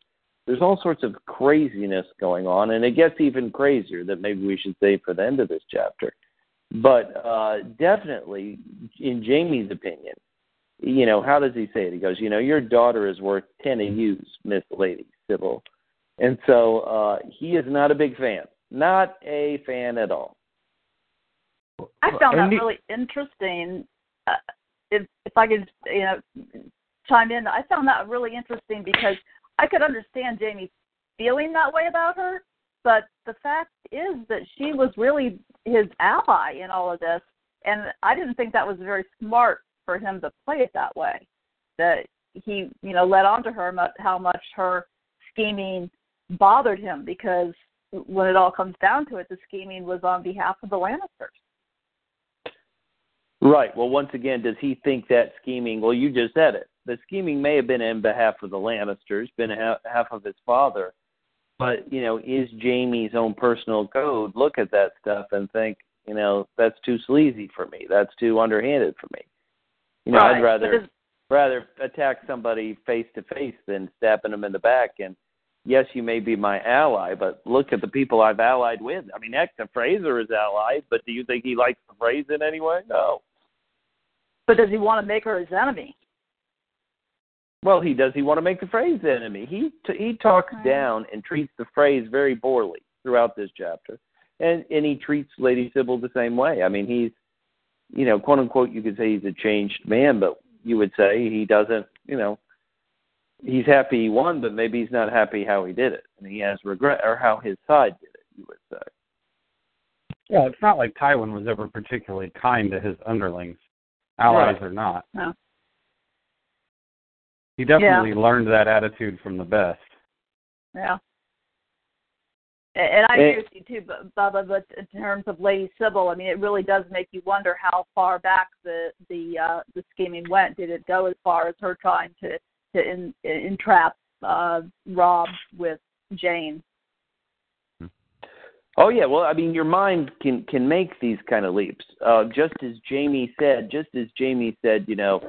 There's all sorts of craziness going on, and it gets even crazier that maybe we should save for the end of this chapter. But uh, definitely, in Jamie's opinion, you know, how does he say it? He goes, you know, your daughter is worth ten of you's, Miss Lady Sybil. And so uh, he is not a big fan. Not a fan at all. I found that really interesting. Uh, if if I could, you know, chime in, I found that really interesting because I could understand Jamie feeling that way about her, but the fact is that she was really his ally in all of this, and I didn't think that was very smart for him to play it that way. That he, you know, let on to her how much her scheming bothered him, because when it all comes down to it, the scheming was on behalf of the Lannisters. Right. Well, once again, does he think that scheming, well, you just said it, the scheming may have been on behalf of the Lannisters, been half of his father, but, you know, is Jamie's own personal code look at that stuff and think, you know, that's too sleazy for me, that's too underhanded for me. You know, right. I'd rather, rather attack somebody face-to-face than stabbing them in the back and, yes, you may be my ally, but look at the people I've allied with. I mean, heck, the Fraser is allied, but do you think he likes the Fraser in any way? No. But does he want to make her his enemy? Well, he does. He want to make the Fraser enemy. He t- he talks okay. down and treats the Fraser very poorly throughout this chapter, and and he treats Lady Sybil the same way. I mean, he's, you know, quote unquote, you could say he's a changed man, but you would say he doesn't, you know. He's happy he won, but maybe he's not happy how he did it. And he has regret, or how his side did it, you would say. Yeah, it's not like Tywin was ever particularly kind to his underlings, allies right. or not. No. He definitely yeah. learned that attitude from the best. Yeah. And I agree with you too, Bubba, but in terms of Lady Sybil, I mean, it really does make you wonder how far back the, the, uh, the scheming went. Did it go as far as her trying to to in, entrap uh, Rob with Jane? Oh, yeah. Well, I mean, your mind can, can make these kind of leaps. Uh, just as Jamie said, just as Jamie said, you know,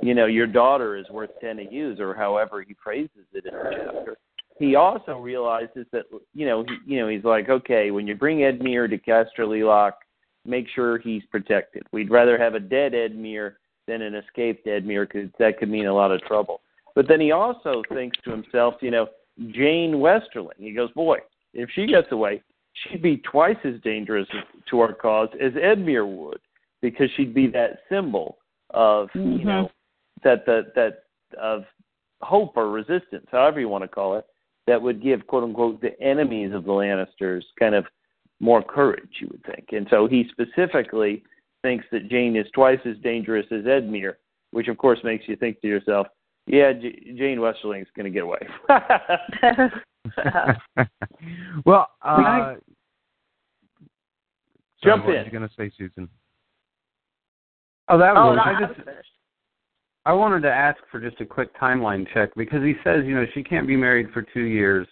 you know, your daughter is worth ten of you's, or however he phrases it in the chapter. He also realizes that, you know, he, you know, he's like, okay, when you bring Edmure to Casterly Lock, make sure he's protected. We'd rather have a dead Edmure than an escaped Edmure, because that could mean a lot of trouble. But then he also thinks to himself, you know, Jane Westerling. He goes, boy, if she gets away, she'd be twice as dangerous to our cause as Edmure would, because she'd be that symbol of, mm-hmm. you know, that the that of hope or resistance, however you want to call it, that would give, quote unquote, the enemies of the Lannisters kind of more courage, you would think. And so he specifically thinks that Jane is twice as dangerous as Edmure, which of course makes you think to yourself, yeah, J- Jane Westerling's going to get away. Well, uh, I... jump sorry, in. What were you going to say, Susan? Oh, that was. Oh, no, I, just, I, was I wanted to ask for just a quick timeline check, because he says, you know, she can't be married for two years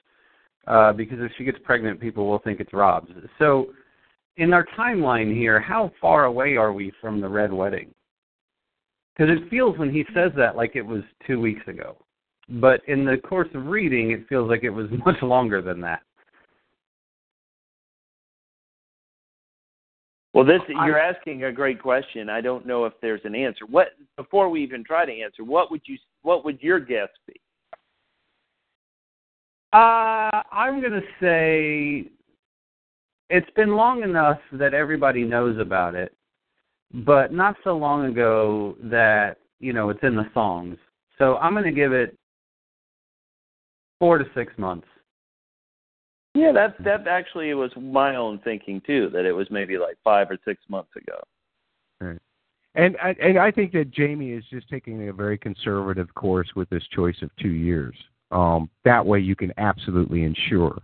uh, because if she gets pregnant, people will think it's Rob's. So, in our timeline here, how far away are we from the Red Wedding? Because it feels when he says that like it was two weeks ago. But in the course of reading, it feels like it was much longer than that. Well, this you're asking a great question. I don't know if there's an answer. What before we even try to answer, what would you what would your guess be? Uh, I'm going to say it's been long enough that everybody knows about it, but not so long ago that, you know, it's in the songs. So I'm going to give it four to six months. Yeah, that that actually was my own thinking too. That it was maybe like five or six months ago. Right. And I, and I think that Jamie is just taking a very conservative course with this choice of two years. Um, that way, you can absolutely ensure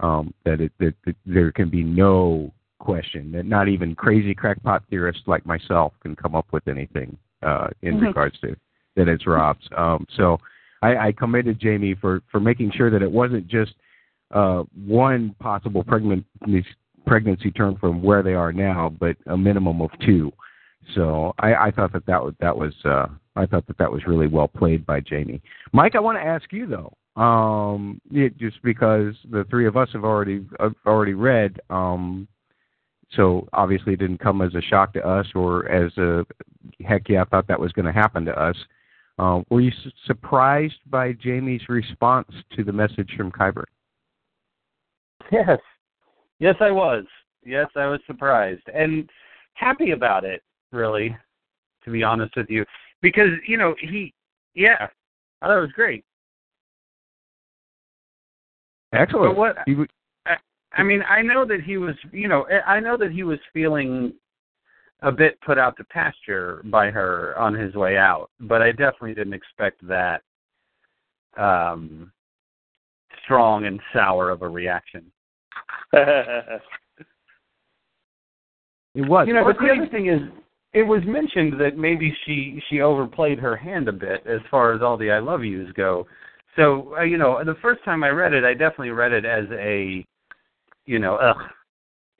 um, that, it, that that there can be no question that not even crazy crackpot theorists like myself can come up with anything uh, in mm-hmm. regards to that it's Rob's. Um, so I, I commended Jamie for, for making sure that it wasn't just uh, one possible pregnancy pregnancy term from where they are now, but a minimum of two. So I, I thought that that was, that was uh, I thought that that was really well played by Jamie. Mike, I want to ask you though, um, it, just because the three of us have already have already read, um, so obviously it didn't come as a shock to us or as a heck yeah, I thought that was going to happen to us. Um, were you su- surprised by Jamie's response to the message from Qyburn? Yes, yes, I was. Yes, I was surprised and happy about it. Really, to be honest with you, because you know he, yeah, I thought it was great. Excellent. But what w- I, I mean, I know that he was, you know, I know that he was feeling a bit put out to pasture by her on his way out, but I definitely didn't expect that um, strong and sour of a reaction. It was. You know, but the other thing is. It was mentioned that maybe she, she overplayed her hand a bit as far as all the I love yous go. So, uh, you know, the first time I read it, I definitely read it as a, you know, ugh,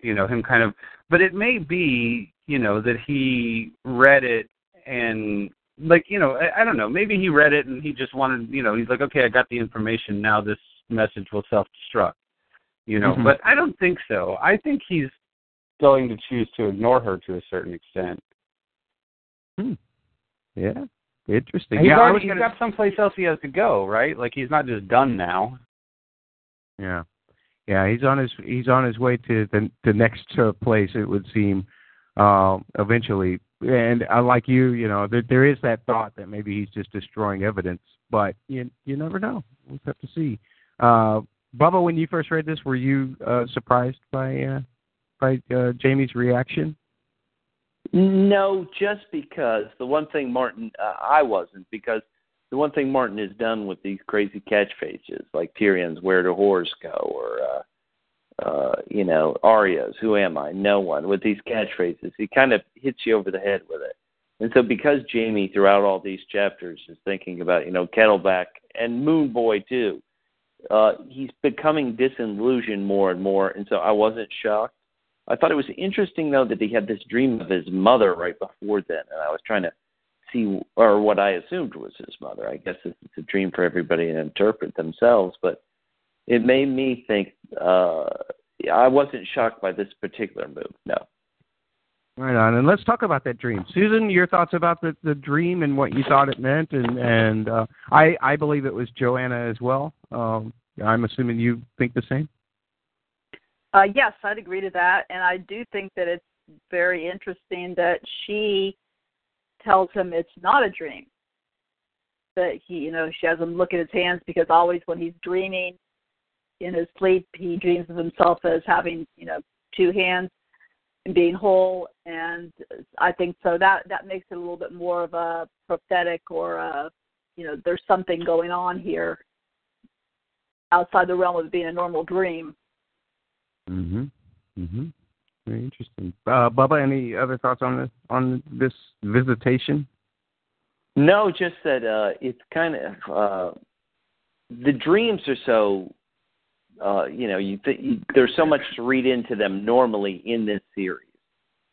you know, him kind of. But it may be, you know, that he read it and, like, you know, I, I don't know. Maybe he read it and he just wanted, you know, he's like, okay, I got the information. Now this message will self-destruct, you know. Mm-hmm. But I don't think so. I think he's going to choose to ignore her to a certain extent. Hmm. Yeah, interesting. He's, yeah, already, he's gonna... got someplace else he has to go, right? Like he's not just done now. Yeah, yeah. He's on his he's on his way to the the next uh, place. It would seem uh, eventually. And uh, like you, you know, there, there is that thought that maybe he's just destroying evidence, but you you never know. We'll have to see. Uh, Bubba, when you first read this, were you uh, surprised by uh, by uh, Jamie's reaction? No, just because the one thing Martin, uh, I wasn't, because the one thing Martin has done with these crazy catchphrases, like Tyrion's "Where do whores go?" or, uh, uh, you know, Arya's "Who am I? No one." With these catchphrases, he kind of hits you over the head with it. And so because Jamie, throughout all these chapters, is thinking about, you know, Kettleback and Moon Boy too, uh, he's becoming disillusioned more and more, and so I wasn't shocked. I thought it was interesting, though, that he had this dream of his mother right before then, and I was trying to see, or what I assumed was his mother. I guess it's a dream for everybody to interpret themselves, but it made me think uh, I wasn't shocked by this particular move, no. Right on, and let's talk about that dream. Susan, your thoughts about the, the dream and what you thought it meant, and, and uh, I, I believe it was Joanna as well. Um, I'm assuming you think the same? Uh, yes, I'd agree to that, and I do think that it's very interesting that she tells him it's not a dream. That he, you know, she has him look at his hands because always when he's dreaming in his sleep, he dreams of himself as having, you know, two hands and being whole. And I think so that that makes it a little bit more of a prophetic or a, you know, there's something going on here outside the realm of being a normal dream. Mhm. Mhm. Very interesting. Uh, Bubba, any other thoughts on this on this visitation? No, just that uh, it's kind of uh, the dreams are so uh, you know you, th- you there's so much to read into them normally in this series.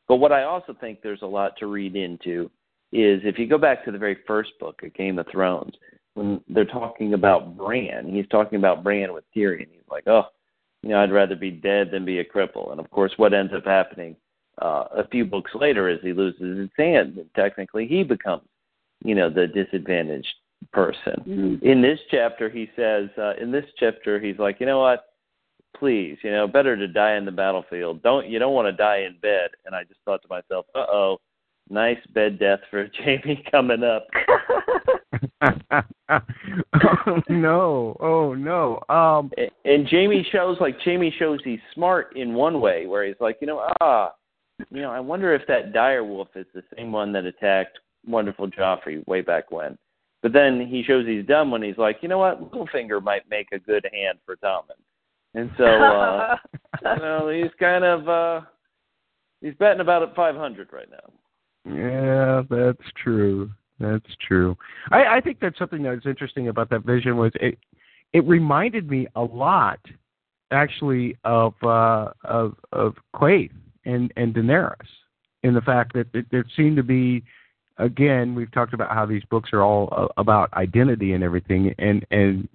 But what I also think there's a lot to read into is if you go back to the very first book of Game of Thrones, when they're talking about Bran, he's talking about Bran with Tyrion. He's like, oh. You know, I'd rather be dead than be a cripple. And, of course, what ends up happening uh, a few books later is he loses his hand. And technically, he becomes, you know, the disadvantaged person. Mm-hmm. In this chapter, he says, uh, in this chapter, he's like, you know what, please, you know, better to die in the battlefield. Don't You don't want to die in bed. And I just thought to myself, uh-oh, Nice bed death for Jamie coming up. oh no! Oh no! Um, and, and Jamie shows like Jamie shows he's smart in one way, where he's like, you know, ah, you know, I wonder if that dire wolf is the same one that attacked wonderful Joffrey way back when. But then he shows he's dumb when he's like, you know what, Littlefinger might make a good hand for Tommen. And so, uh, you know, he's kind of uh, he's betting about at five hundred right now. Yeah, that's true. That's true. I, I think that's something that was interesting about that vision was it. It reminded me a lot, actually, of uh, of of Quaithe and and Daenerys, in the fact that it, it seemed to be. Again, we've talked about how these books are all uh, about identity and everything, and and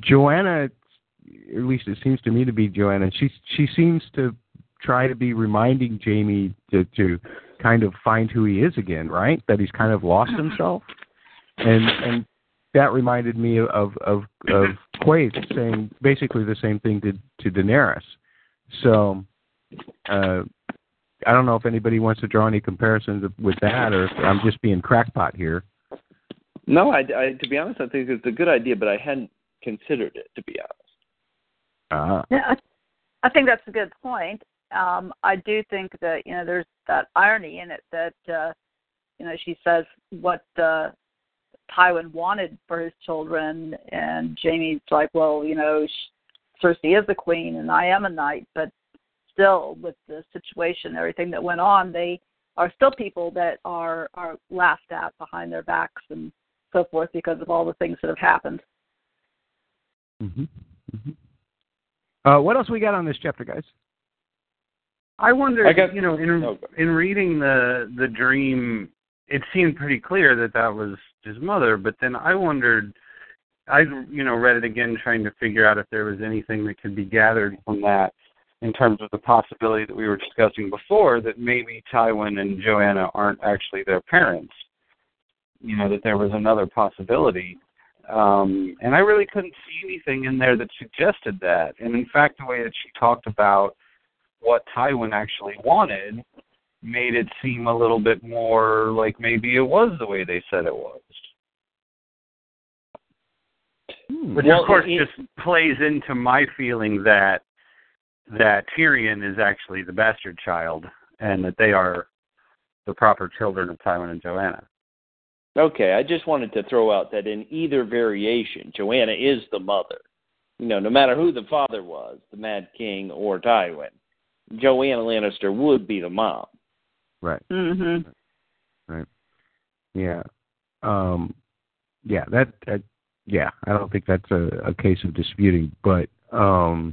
Joanna, at least it seems to me to be Joanna. She she seems to try to be reminding Jamie to to kind of find who he is again, right? That he's kind of lost himself, and and that reminded me of of of Quaithe saying basically the same thing to to Daenerys. So. Uh, I don't know if anybody wants to draw any comparisons with that, or if I'm just being crackpot here. No, I, I, to be honest, I think it's a good idea, but I hadn't considered it, to be honest. Uh, yeah, I, I think that's a good point. Um, I do think that, you know, there's that irony in it that, uh, you know, she says what uh, Tywin wanted for his children, and Jaime's like, well, you know, she, Cersei is the queen, and I am a knight, but still, with the situation and everything that went on, they are still people that are, are laughed at behind their backs and so forth because of all the things that have happened. Mm-hmm. Mm-hmm. Uh, what else we got on this chapter, guys? I wonder, I guess, you know, in in reading the the dream, it seemed pretty clear that that was his mother, but then I wondered, I, you know, read it again trying to figure out if there was anything that could be gathered from that. In terms of the possibility that we were discussing before, that maybe Tywin and Joanna aren't actually their parents, you know, that there was another possibility. Um, and I really couldn't see anything in there that suggested that. And in fact, the way that she talked about what Tywin actually wanted made it seem a little bit more like maybe it was the way they said it was. Which, well, of course, it, just plays into my feeling that that Tyrion is actually the bastard child and that they are the proper children of Tywin and Joanna. Okay, I just wanted to throw out that in either variation, Joanna is the mother. You know, no matter who the father was, the Mad King or Tywin, Joanna Lannister would be the mom. Right. Mm-hmm. Right. Yeah. Um, yeah, that, that, yeah, I don't think that's a, a case of disputing, but... Um,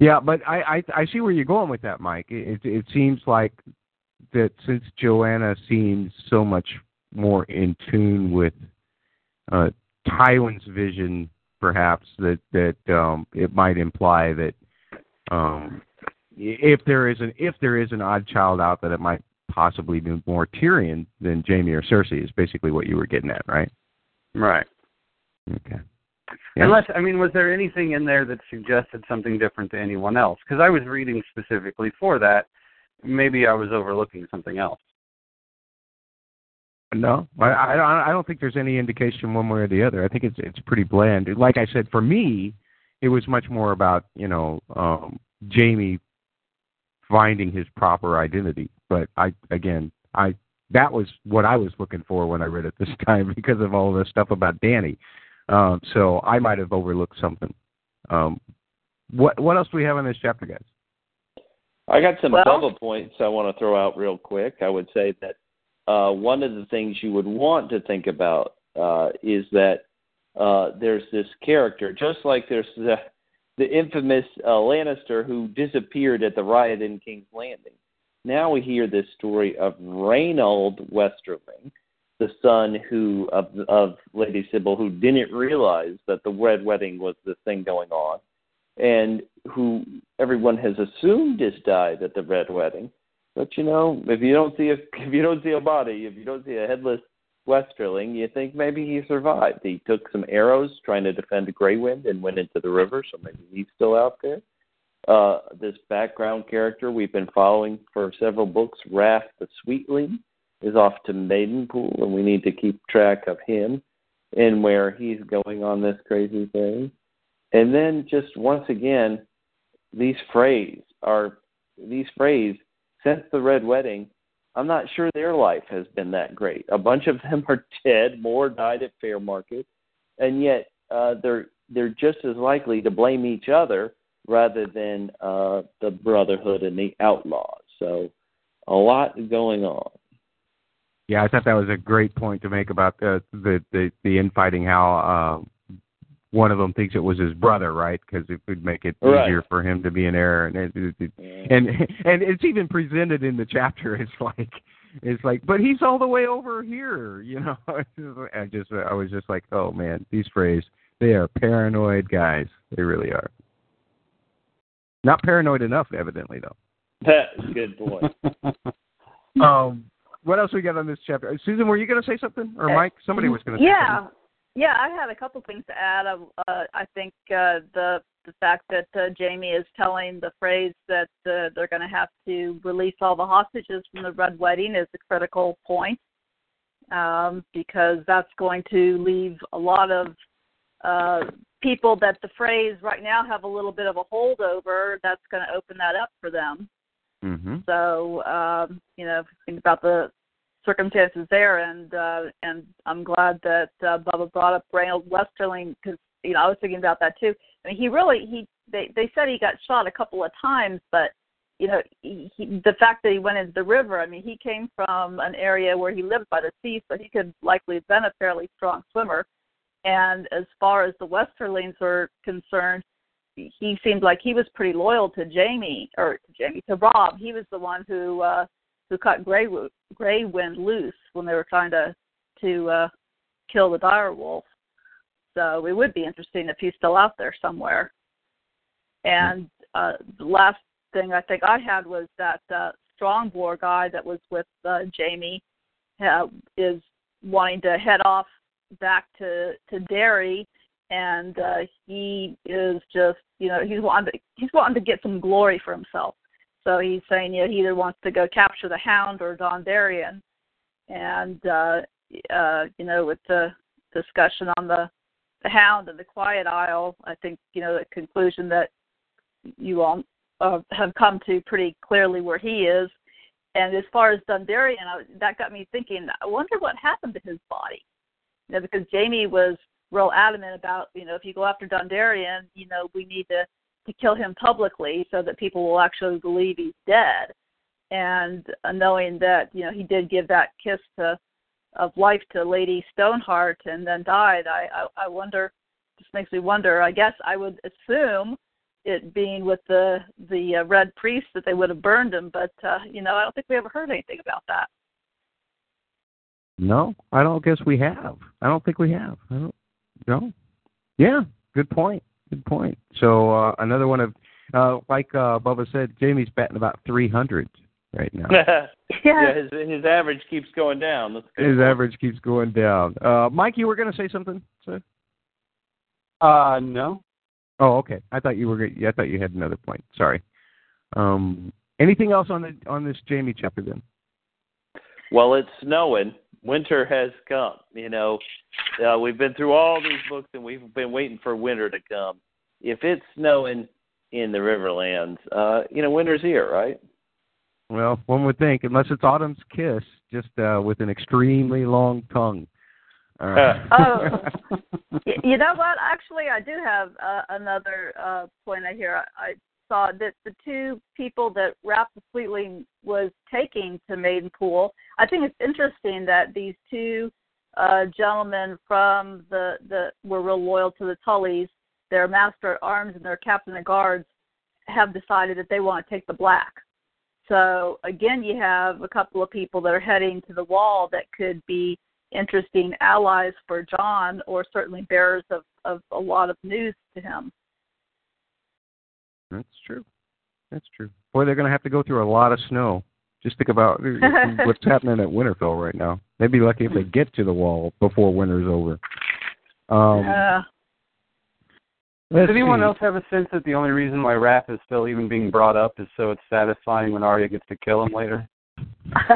Yeah, but I, I I see where you're going with that, Mike. It it seems like that since Joanna seems so much more in tune with uh, Tywin's vision, perhaps that that um, it might imply that um, if there is an if there is an odd child out, that it might possibly be more Tyrion than Jaime or Cersei. Is basically what you were getting at, right? Right. Okay. Yeah. Unless, I mean, was there anything in there that suggested something different to anyone else? Because I was reading specifically for that. Maybe I was overlooking something else. No, I, I, I don't think there's any indication one way or the other. I think it's it's pretty bland. Like I said, for me, it was much more about, you know, um, Jamie finding his proper identity. But, I again, I that was what I was looking for when I read it this time because of all the stuff about Danny. Um, so I might have overlooked something. Um, what what else do we have in this chapter, guys? I got some well, double points I want to throw out real quick. I would say that uh, one of the things you would want to think about uh, is that uh, there's this character, just like there's the, the infamous uh, Lannister who disappeared at the riot in King's Landing. Now we hear this story of Reynold Westerling, the son who of, of Lady Sybil, who didn't realize that the Red Wedding was the thing going on, and who everyone has assumed has died at the Red Wedding. But you know, if you don't see a if you don't see a body, if you don't see a headless Westerling, you think maybe he survived. He took some arrows trying to defend Greywind and went into the river, so maybe he's still out there. uh, this background character we've been following for several books. Raff the Sweetling is off to Maidenpool, and we need to keep track of him and where he's going on this crazy thing. And then just once again, these phrase are these phrase since the Red Wedding, I'm not sure their life has been that great. A bunch of them are dead. More died at fair market, and yet uh, they're they're just as likely to blame each other rather than uh, the Brotherhood and the Outlaws. So, a lot going on. Yeah, I thought that was a great point to make about the the the, the infighting. How uh, one of them thinks it was his brother, right? Because it would make it right. easier for him to be an heir, and it, it, it, yeah. and and it's even presented in the chapter. It's like it's like, but he's all the way over here, you know. I just I was just like, oh man, these phrase they are paranoid guys. They really are. Not paranoid enough, evidently, though. That's a good point. um. What else we got on this chapter? Susan, were you going to say something? Or Mike? Somebody was going to yeah. say something. Yeah, I had a couple things to add. Uh, I think uh, the the fact that uh, Jamie is telling the phrase that uh, they're going to have to release all the hostages from the Red Wedding is a critical point um, because that's going to leave a lot of uh, people that the phrase right now have a little bit of a holdover. That's going to open that up for them. Mm-hmm. So, um, you know, think about the circumstances there, and uh, and I'm glad that uh, Bubba brought up Reynold Westerling because, you know, I was thinking about that too. I mean, he really, he they, they said he got shot a couple of times, but, you know, he, he, the fact that he went into the river, I mean, he came from an area where he lived by the sea, so he could likely have been a fairly strong swimmer. And as far as the Westerlings were concerned, he seemed like he was pretty loyal to Jamie, or to Jamie, to Rob. He was the one who uh, who cut Grey, Grey Wind loose when they were trying to to uh, kill the direwolf. So it would be interesting if he's still out there somewhere. And uh, the last thing I think I had was that uh, Strongbow guy that was with uh, Jamie uh, is wanting to head off back to, to Derry. And uh, he is just, you know, he's wanting to, he's wanting to get some glory for himself. So he's saying, you know, he either wants to go capture the Hound or Don Darien. And, uh, uh, you know, with the discussion on the, the Hound and the Quiet Isle, I think, you know, the conclusion that you all uh, have come to pretty clearly where he is. And as far as Don Darien, I, that got me thinking, I wonder what happened to his body. You know, because Jamie was real adamant about, you know, if you go after Don Darien, you know, we need to, to kill him publicly so that people will actually believe he's dead. And uh, knowing that, you know, he did give that kiss to, of life to Lady Stoneheart and then died, I, I, I wonder, just makes me wonder, I guess I would assume it being with the, the uh, Red Priest that they would have burned him, but, uh, you know, I don't think we ever heard anything about that. No, I don't guess we have. I don't think we have. I don't. No, yeah, good point, good point. So uh, another one of, uh, like uh, Bubba said, Jamie's batting about three hundred right now. yeah, yeah his, his average keeps going down. That's his average keeps going down. Uh, Mike, you were going to say something, sir? Uh, no. Oh, okay. I thought you were. I thought you had another point. Sorry. Um, anything else on the on this Jamie chapter then? Well, it's snowing. Winter has come, you know. Uh, we've been through all these books, and we've been waiting for winter to come. If it's snowing in the Riverlands, uh, you know, winter's here, right? Well, one would think, unless it's autumn's kiss, just uh, with an extremely long tongue. Uh. Oh, you know what? Actually, I do have uh, another uh, point I hear. I, I saw that the two people that Raff the Sweetling was taking to Maidenpool, I think it's interesting that these two uh, gentlemen from the, the were real loyal to the Tullys, their master at arms and their captain of guards have decided that they want to take the Black. So again, you have a couple of people that are heading to the Wall that could be interesting allies for John, or certainly bearers of, of a lot of news to him. That's true. That's true. Boy, they're going to have to go through a lot of snow. Just think about what's happening at Winterfell right now. They'd be lucky if they get to the Wall before winter's over. Um, yeah. Let's Does anyone see. else have a sense that the only reason why Raff is still even being brought up is so it's satisfying when Arya gets to kill him later? Because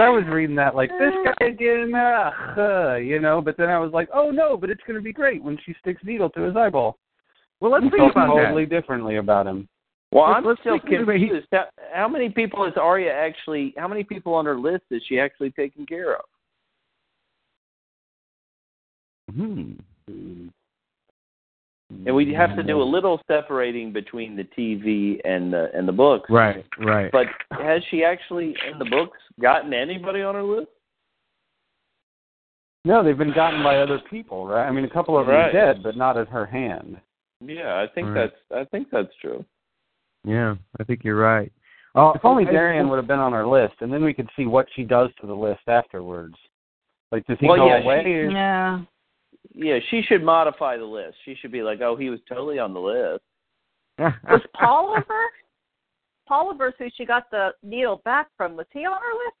I was reading that like, this guy again, uh, you know, but then I was like, oh no, but it's going to be great when she sticks needle to his eyeball. Well, let's think about that. Totally differently about him. Well, I'm let's still confused. He... How many people is Arya actually, how many people on her list is she actually taking care of? Hmm. And we have to do a little separating between the T V and the and the books. Right, right. But has she actually in the books gotten anybody on her list? No, they've been gotten by other people, right? I mean, a couple of them right. are dead, but not at her hand. Yeah, I think right. that's I think that's true. Yeah, I think you're right. Uh, if only Darian would have been on her list, and then we could see what she does to the list afterwards. Like, does he well, go yeah, away? She, or... Yeah. Yeah, she should modify the list. She should be like, oh, he was totally on the list. Was Polliver? Polliver's who she got the needle back from. Was he on her list?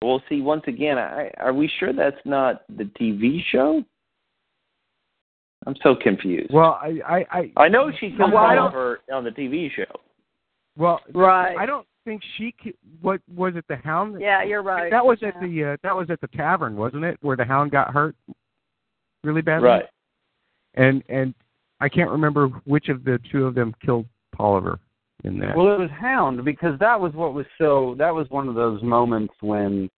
Well, see, once again, I, are we sure that's not the T V show? I'm so confused. Well, I... I, I, I know she killed well, Polliver on the T V show. Well, right. I don't think she... What was it, the Hound? Yeah, you're right. That was, yeah. at, the, uh, that was at the tavern, wasn't it, where the Hound got hurt? Really badly, right? And and I can't remember which of the two of them killed Polliver in that. Well, it was Hound because that was what was so. That was one of those moments when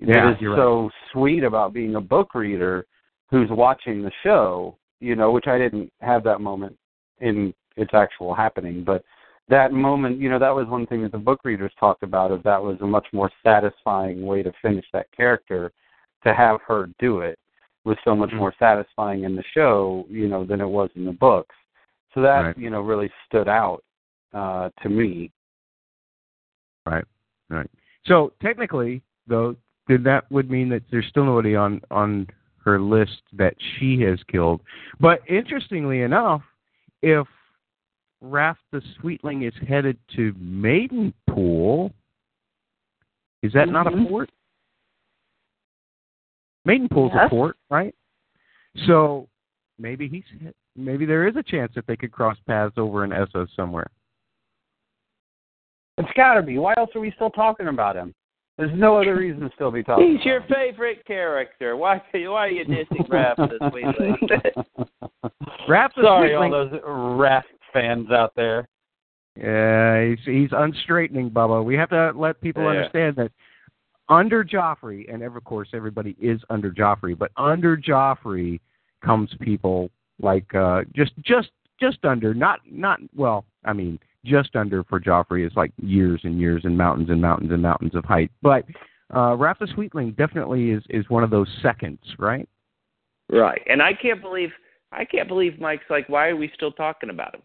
yeah, it is so right. sweet about being a book reader who's watching the show. You know, which I didn't have that moment in its actual happening, but that moment, you know, that was one thing that the book readers talked about. Is that was a much more satisfying way to finish that character, to have her do it. Was so much more satisfying in the show, you know, than it was in the books. So that, right. you know, really stood out uh, to me. Right, right. So technically, though, then that would mean that there's still nobody on, on her list that she has killed. But interestingly enough, if Raff the Sweetling is headed to Maidenpool, is that mm-hmm. not a port? Maidenpool's yes. a port, right? So maybe he's maybe there is a chance that they could cross paths over in Essos somewhere. It's got to be. Why else are we still talking about him? There's no other reason to still be talking. He's about your him. favorite character. Why? Why are you dissing Raff the Sweetling? Raff the Sorry, Sweetling. all those Raff fans out there. Yeah, he's he's unstraightening, Bubba. We have to let people yeah. understand that. Under Joffrey, and of course everybody is under Joffrey, but under Joffrey comes people like uh, just just just under, not not well, I mean, just under for Joffrey is like years and years and mountains and mountains and mountains of height. But uh, Raff the Sweetling definitely is, is one of those seconds, right? Right, and I can't believe I can't believe Mike's like, why are we still talking about him?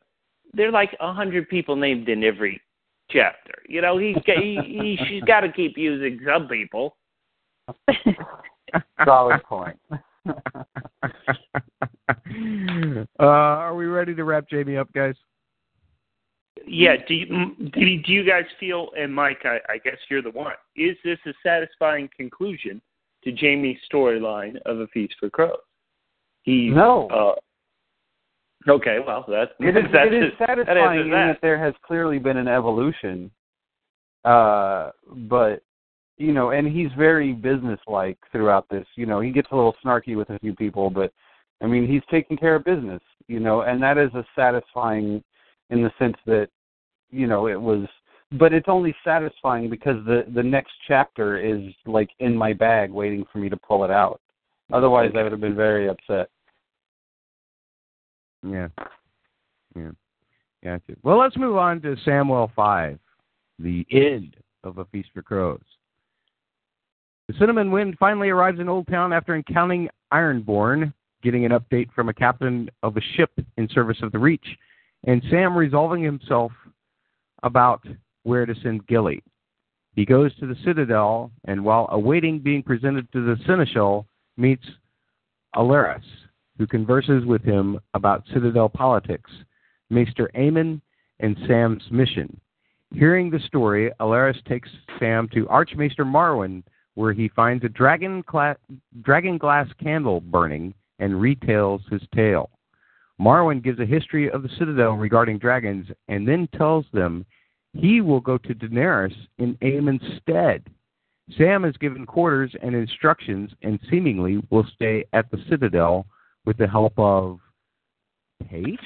There are like a hundred people named in every chapter. You know, he's he, he, she's got to keep using some people. Solid point. uh, are we ready to wrap Jamie up, guys? Yeah. Do you, do you guys feel, and Mike, I, I guess you're the one, is this a satisfying conclusion to Jamie's storyline of A Feast for Crows? He's, no. Uh, Okay, well, that's... It is, that's it is satisfying that is in that. that there has clearly been an evolution, uh, but, you know, and he's very businesslike throughout this. You know, he gets a little snarky with a few people, but, I mean, he's taking care of business, you know, and that is a satisfying in the sense that, you know, it was... But it's only satisfying because the, the next chapter is, like, in my bag waiting for me to pull it out. Otherwise, okay. I would have been very upset. Yeah, yeah, gotcha. Well, let's move on to Samwell five, the end of A Feast for Crows. The Cinnamon Wind finally arrives in Old Town after encountering Ironborn, getting an update from a captain of a ship in service of the Reach, and Sam resolving himself about where to send Gilly. He goes to the Citadel, and while awaiting being presented to the Seneschal, meets Alaris, who converses with him about Citadel politics, Maester Aemon, and Sam's mission. Hearing the story, Alaris takes Sam to Archmaester Marwyn, where he finds a dragon cla- dragon glass candle burning and retells his tale. Marwyn gives a history of the Citadel regarding dragons and then tells them he will go to Daenerys in Aemon's stead. Sam is given quarters and instructions and seemingly will stay at the Citadel with the help of Pate?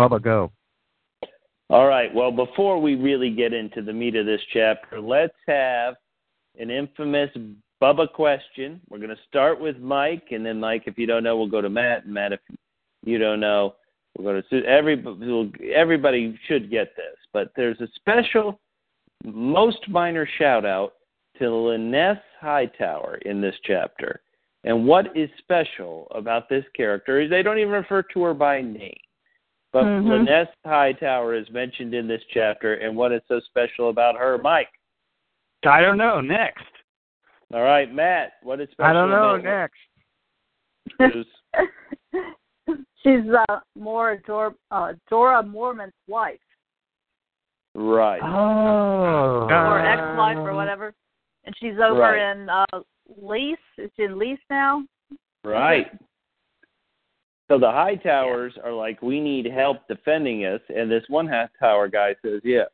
Bubba, go. All right. Well, before we really get into the meat of this chapter, let's have an infamous Bubba question. We're going to start with Mike, and then, Mike, if you don't know, we'll go to Matt. And Matt, if you don't know, we'll go to Sue. Everybody, everybody should get this. But there's a special, most minor shout-out to Lyness Hightower in this chapter. And what is special about this character is they don't even refer to her by name. But mm-hmm. Lyness Hightower is mentioned in this chapter, and what is so special about her, Mike? I don't know. Next. All right, Matt, what is special I don't know. About next. She's uh, more Jor- uh, Jorah Mormont's wife. Right. Oh. Or ex-wife or whatever. And she's over right. in uh, Lease. It's in Lease now. Right. So the high towers yeah. are like, we need help defending us. And this one high tower guy says, yeah,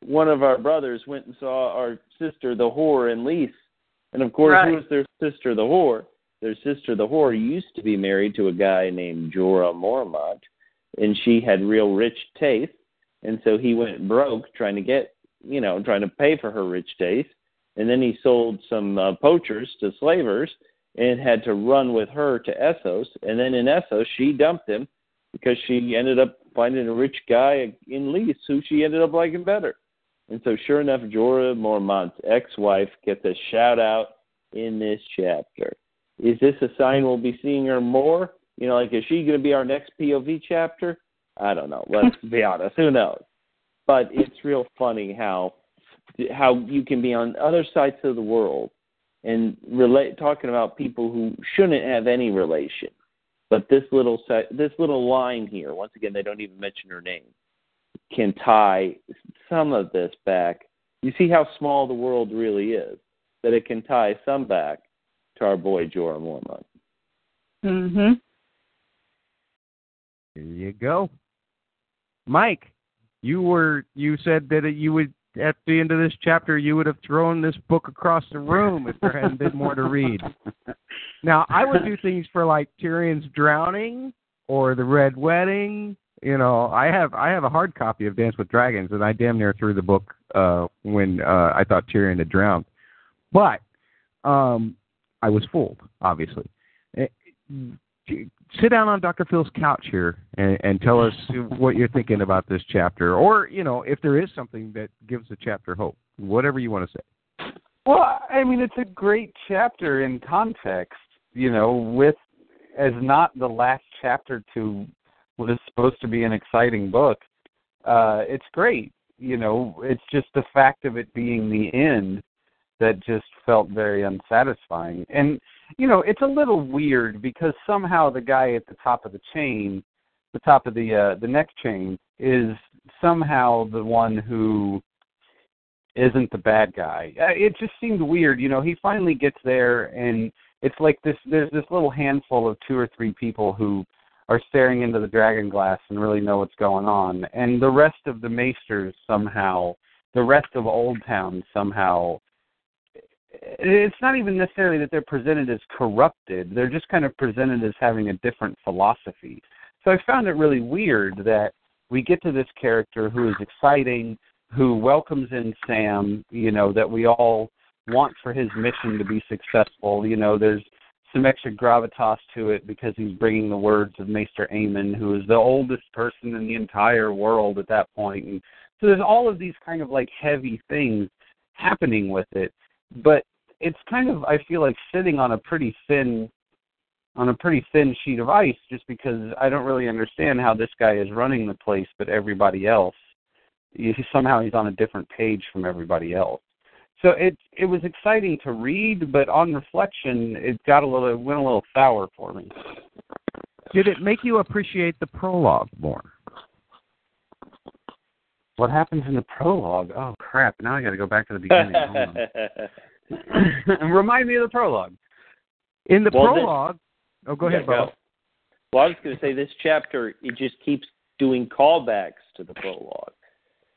one of our brothers went and saw our sister, the whore, in Lease. And, of course, right. who was their sister, the whore? Their sister, the whore, used to be married to a guy named Jorah Mormont, and she had real rich taste. And so he went broke trying to get, you know, trying to pay for her rich taste. And then he sold some uh, poachers to slavers and had to run with her to Essos. And then in Essos, she dumped him because she ended up finding a rich guy in Lease who she ended up liking better. And so sure enough, Jorah Mormont's ex-wife gets a shout-out in this chapter. Is this a sign we'll be seeing her more? You know, like, is she going to be our next P O V chapter? I don't know. Let's be honest. Who knows? But it's real funny how how you can be on other sides of the world and relate, talking about people who shouldn't have any relation. But this little this little line here, once again, they don't even mention her name, can tie some of this back. You see how small the world really is, that it can tie some back to our boy Jorah Mormont. Mm-hmm. There you go. Mike, you were you said that you would, at the end of this chapter, you would have thrown this book across the room if there hadn't been more to read. Now, I would do things for like Tyrion's drowning or the Red Wedding. You know, I have I have a hard copy of Dance with Dragons, and I damn near threw the book uh, when uh, I thought Tyrion had drowned. But um, I was fooled, obviously. It, sit down on Doctor Phil's couch here and, and tell us what you're thinking about this chapter, or, you know, if there is something that gives the chapter hope, whatever you want to say. Well, I mean, it's a great chapter in context, you know, with as not the last chapter to what is supposed to be an exciting book. Uh, it's great. You know, it's just the fact of it being the end that just felt very unsatisfying. And, you know, it's a little weird because somehow the guy at the top of the chain, the top of the uh, the next chain, is somehow the one who isn't the bad guy. It just seemed weird. You know, he finally gets there, and it's like this. There's this little handful of two or three people who are staring into the dragon glass and really know what's going on. And the rest of the maesters somehow, the rest of Old Town somehow, it's not even necessarily that they're presented as corrupted. They're just kind of presented as having a different philosophy. So I found it really weird that we get to this character who is exciting, who welcomes in Sam, you know, that we all want for his mission to be successful. You know, there's some extra gravitas to it because he's bringing the words of Maester Aemon, who is the oldest person in the entire world at that point. And so there's all of these kind of like heavy things happening with it. But it's kind of, I feel like, sitting on a pretty thin, on a pretty thin sheet of ice, just because I don't really understand how this guy is running the place, but everybody else, he, somehow he's on a different page from everybody else. So it it was exciting to read, but on reflection, it got a little, it went a little sour for me. Did it make you appreciate the prologue more? What happens in the prologue? Oh, crap. Now I got to go back to the beginning. Hold on. Remind me of the prologue. In the well, prologue... This, oh, go ahead, Bob. Go. Well, I was going to say this chapter, it just keeps doing callbacks to the prologue.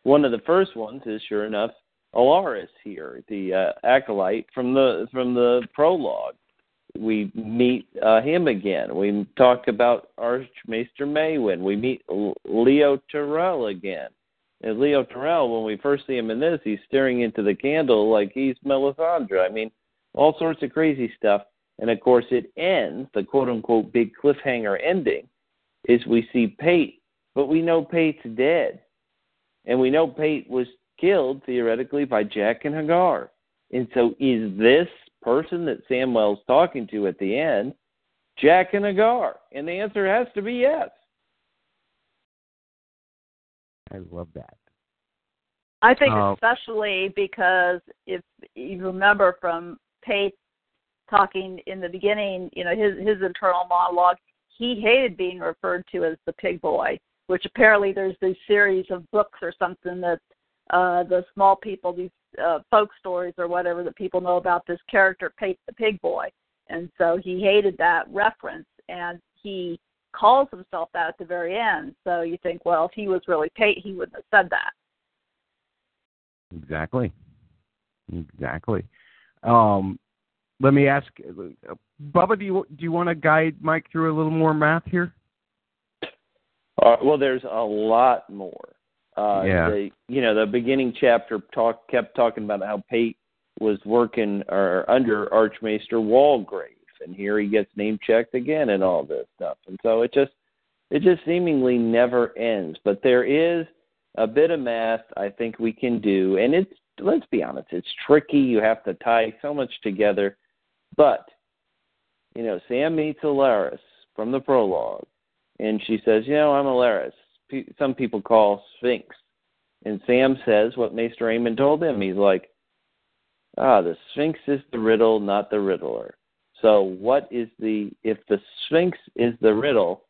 One of the first ones is, sure enough, Alaris here, the uh, acolyte from the from the prologue. We meet uh, him again. We talk about Archmaester Marwyn. We meet Leo Tyrell again. And Leo Tyrell, when we first see him in this, he's staring into the candle like he's Melisandre. I mean, all sorts of crazy stuff. And, of course, it ends, the quote-unquote big cliffhanger ending, is we see Pate, but we know Pate's dead. And we know Pate was killed, theoretically, by Jaqen H'ghar. And so is this person that Samwell's talking to at the end Jaqen H'ghar? And the answer has to be yes. I love that. I think oh. especially because if you remember from Pate talking in the beginning, you know, his, his internal monologue, he hated being referred to as the pig boy, which apparently there's this series of books or something that uh, the small people, these uh, folk stories or whatever that people know about this character, Pate the pig boy. And so he hated that reference, and he calls himself that at the very end. So you think, well, if he was really Pate, he wouldn't have said that. Exactly. Exactly. Um, let me ask, Bubba, do you, do you want to guide Mike through a little more math here? Uh, well, there's a lot more. Uh, yeah. The, you know, the beginning chapter talk kept talking about how Pate was working or under Archmaester Walgrave. And here he gets name checked again and all this stuff. And so it just it just seemingly never ends. But there is a bit of math I think we can do. And it's, let's be honest, it's tricky. You have to tie so much together. But, you know, Sam meets Alaris from the prologue. And she says, you know, I'm Alaris. P- some people call Sphinx. And Sam says what Maester Aemon told him. He's like, ah, the Sphinx is the riddle, not the riddler. So what is the, if the Sphinx is the riddle,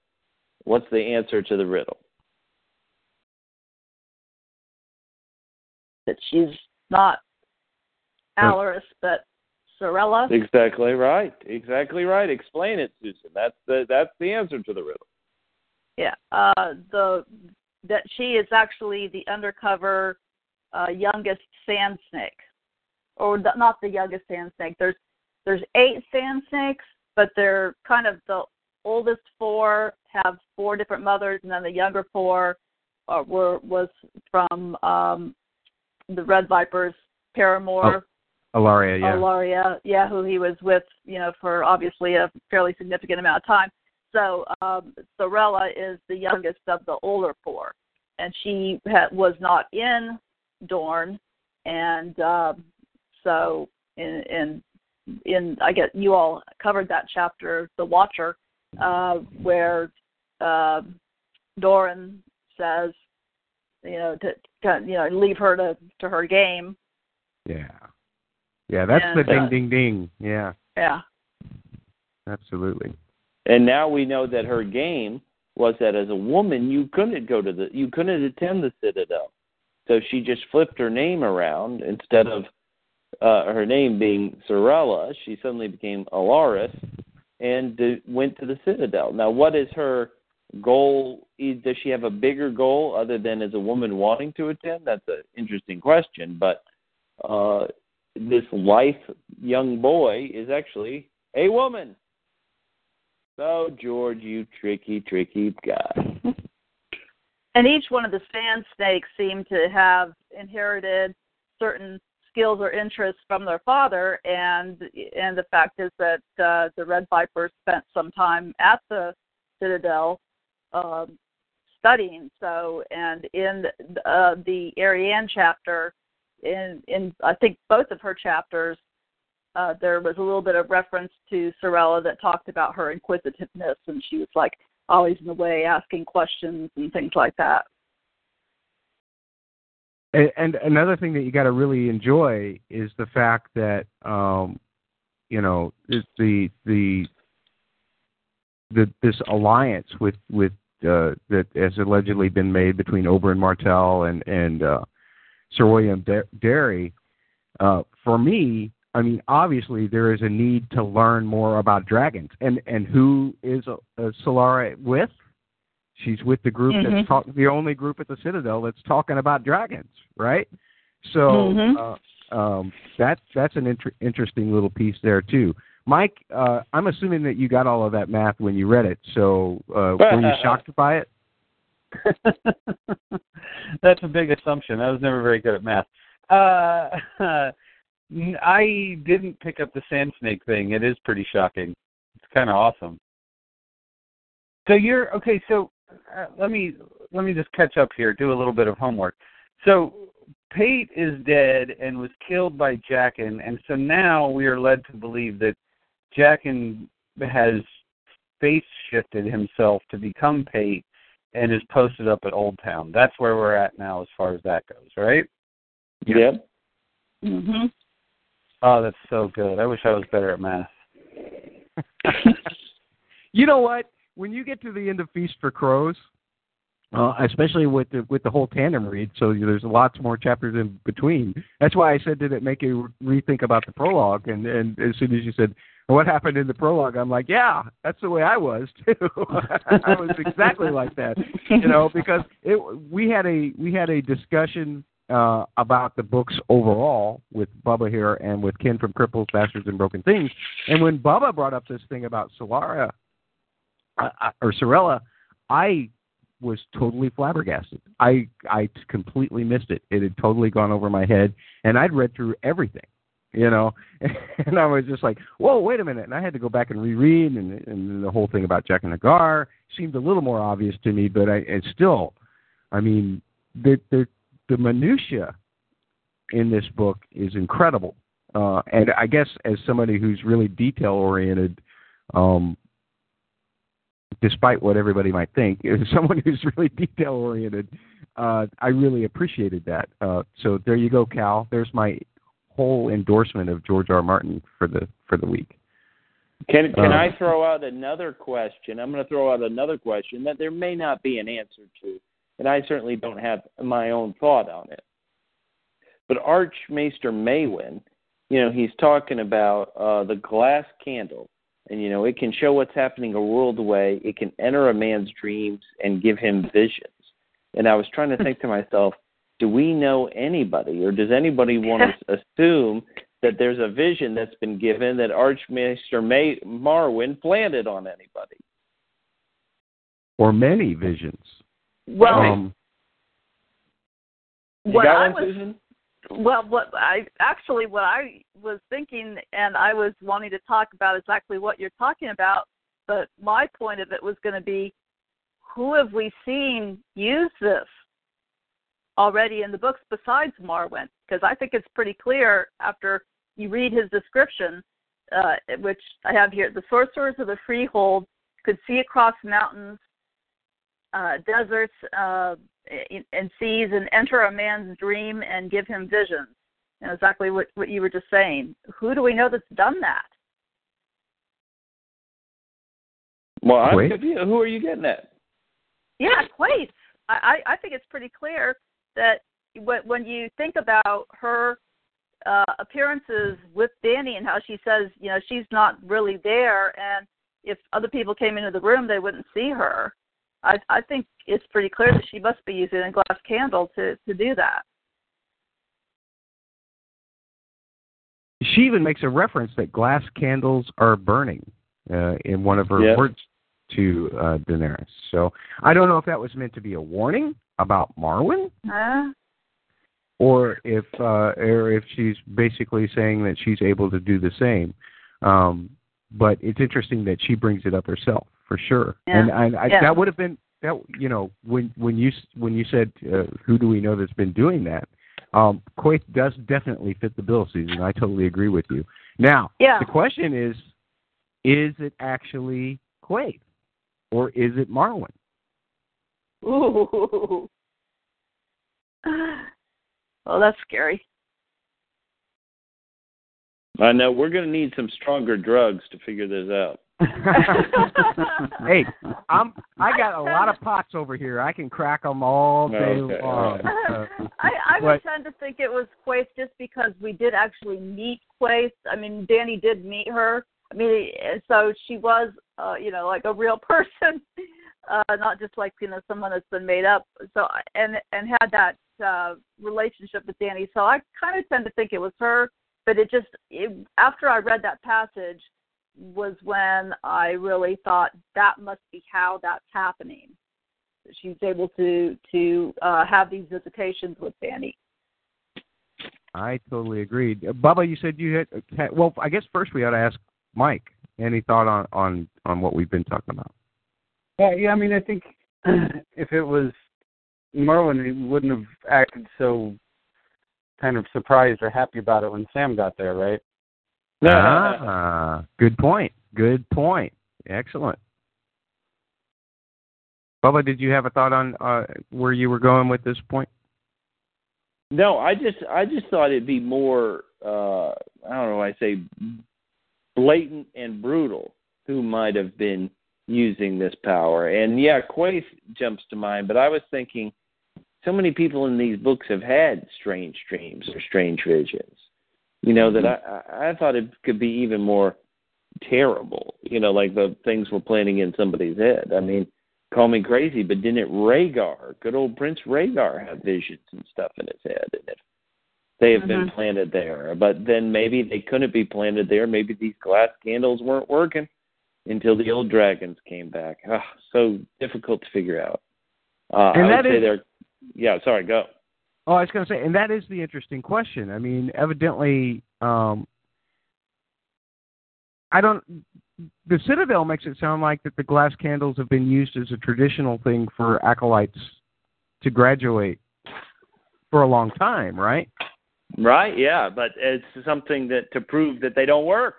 what's the answer to the riddle? That she's not Alaris, but Sarella. Exactly right. Exactly right. Explain it, Susan. That's the that's the answer to the riddle. Yeah. Uh, the that she is actually the undercover uh, youngest sand snake, or the, not the youngest sand snake. There's There's eight sand snakes, but they're kind of the oldest four have four different mothers, and then the younger four uh, were was from um, the Red Viper's paramour, oh, Alaria, yeah, Alaria, yeah, who he was with, you know, for obviously a fairly significant amount of time. So um, Sarella is the youngest of the older four, and she ha- was not in Dorne, and um, so in. in In, I guess you all covered that chapter, The Watcher, uh, where uh, Doran says, you know, to, to you know, leave her to, to her game. Yeah, yeah, that's and, the ding, uh, ding, ding. Yeah, yeah, absolutely. And now we know that her game was that as a woman you couldn't go to the, you couldn't attend the Citadel, so she just flipped her name around instead of. Uh, her name being Sarella, she suddenly became Alaris and d- went to the Citadel. Now, what is her goal? Does she have a bigger goal other than as a woman wanting to attend? That's an interesting question, but uh, this lithe young boy is actually a woman. So, George, you tricky, tricky guy. And each one of the sand snakes seemed to have inherited certain skills or interests from their father, and and the fact is that uh, the Red Viper spent some time at the Citadel um, studying. So, and in uh, the Arianne chapter, in in I think both of her chapters, uh, there was a little bit of reference to Sarella that talked about her inquisitiveness, and she was like always in the way, asking questions and things like that. And another thing that you got to really enjoy is the fact that, um, you know, the the the this alliance with, with uh, that has allegedly been made between Oberyn Martell and and uh, Sir William D- Derry, uh, for me, I mean, obviously there is a need to learn more about dragons. And and who is uh, uh, Sarella with? She's with the group mm-hmm. that's talk- the only group at the Citadel that's talking about dragons, right? So mm-hmm. uh, um, that's that's an inter- interesting little piece there too. Mike, uh, I'm assuming that you got all of that math when you read it. So uh, were you shocked by it? That's a big assumption. I was never very good at math. Uh, I didn't pick up the sand snake thing. It is pretty shocking. It's kind of awesome. So you're okay. So uh, let me let me just catch up here. Do a little bit of homework. So Pate is dead and was killed by Jaqen, and so now we are led to believe that Jaqen has face shifted himself to become Pate and is posted up at Old Town. That's where we're at now as far as that goes, right? Yeah. Mm-hmm. Oh, that's so good. I wish I was better at math. You know what? When you get to the end of Feast for Crows, uh, especially with the with the whole tandem read, so there's lots more chapters in between. That's why I said, did it make you rethink about the prologue? And, and as soon as you said, what happened in the prologue? I'm like, yeah, that's the way I was too. I was exactly like that, you know, because it, we had a we had a discussion uh, about the books overall with Bubba here and with Ken from Cripples, Bastards, and Broken Things. And when Bubba brought up this thing about Sarella uh, or Sarella, I was totally flabbergasted. I I completely missed it. It had totally gone over my head, and I'd read through everything. You know, and I was just like, whoa, wait a minute. And I had to go back and reread, and, and the whole thing about Jaqen H'ghar seemed a little more obvious to me, but I, it's still, I mean, the, the, the minutia in this book is incredible. Uh, and I guess as somebody who's really detail-oriented, um, despite what everybody might think, as someone who's really detail-oriented, uh, I really appreciated that. Uh, so there you go, Cal. There's my whole endorsement of George R. Martin for the for the week. Can can um, I throw out another question? I'm going to throw out another question that there may not be an answer to, and I certainly don't have my own thought on it. But Archmaester Marwyn, you know, he's talking about uh, the glass candle, and you know, it can show what's happening a world away. It can enter a man's dreams and give him visions. And I was trying to think to myself, do we know anybody, or does anybody want to assume that there's a vision that's been given that Archmaester May- Marwyn planted on anybody? Or many visions. Well, um, what I was, vision? well, what I actually what I was thinking, and I was wanting to talk about exactly what you're talking about, but my point of it was going to be, who have we seen use this already in the books besides Marwyn? Because I think it's pretty clear after you read his description, uh, which I have here. The sorcerers of the Freehold could see across mountains, uh, deserts, uh, and seas, and enter a man's dream and give him visions. And exactly what, what you were just saying. Who do we know that's done that? Well, I'm confused. Who are you getting at? Yeah, Quaithe. I, I think it's pretty clear that when you think about her uh, appearances with Dany and how she says, you know, she's not really there, and if other people came into the room, they wouldn't see her. I, I think it's pretty clear that she must be using a glass candle to, to do that. She even makes a reference that glass candles are burning uh, in one of her yep. words to uh, Daenerys. So I don't know if that was meant to be a warning about Marwyn, uh, or if uh, or if she's basically saying that she's able to do the same. Um, but it's interesting that she brings it up herself for sure. Yeah, and I, I, yeah. that would have been that. You know, when when you when you said uh, who do we know that's been doing that? Um, Quaithe does definitely fit the bill, Susan. I totally agree with you. Now yeah. the question is, is it actually Quaithe, or is it Marwyn? Ooh. Well, that's scary. I know. We're going to need some stronger drugs to figure this out. Hey, I'm, I got a lot of pots over here. I can crack them all day okay. long. So. I, I was but, trying to think it was Quaithe just because we did actually meet Quaithe. I mean, Danny did meet her. I mean, so she was, uh, you know, like a real person, uh, not just like, you know, someone that's been made up. So and and had that uh, relationship with Danny. So I kind of tend to think it was her. But it just, it, after I read that passage, was when I really thought that must be how that's happening. She's able to to uh, have these visitations with Danny. I totally agreed. Bubba, you said you had, had, well, I guess first we ought to ask Mike, any thought on, on, on what we've been talking about? Yeah, yeah, I mean, I think if it was Merlin, he wouldn't have acted so kind of surprised or happy about it when Sam got there, right? No, ah, no, no, no. Good point. Good point. Excellent. Bubba, did you have a thought on uh, where you were going with this point? No, I just I just thought it'd be more, uh, I don't know, I say blatant and brutal who might have been using this power. And, yeah, Quaithe jumps to mind, but I was thinking so many people in these books have had strange dreams or strange visions. You know, that I, I thought it could be even more terrible, you know, like the things we're planning in somebody's head. I mean, call me crazy, but didn't Rhaegar, good old Prince Rhaegar, have visions and stuff in his head? And they have uh-huh. been planted there. But then maybe they couldn't be planted there. Maybe these glass candles weren't working until the old dragons came back. Oh, so difficult to figure out. Uh, and I would that say is- they're – yeah, sorry, go. Oh, I was going to say, and that is the interesting question. I mean, evidently, um, I don't. The Citadel makes it sound like that the glass candles have been used as a traditional thing for acolytes to graduate for a long time, right? Right. Yeah, but it's something that to prove that they don't work.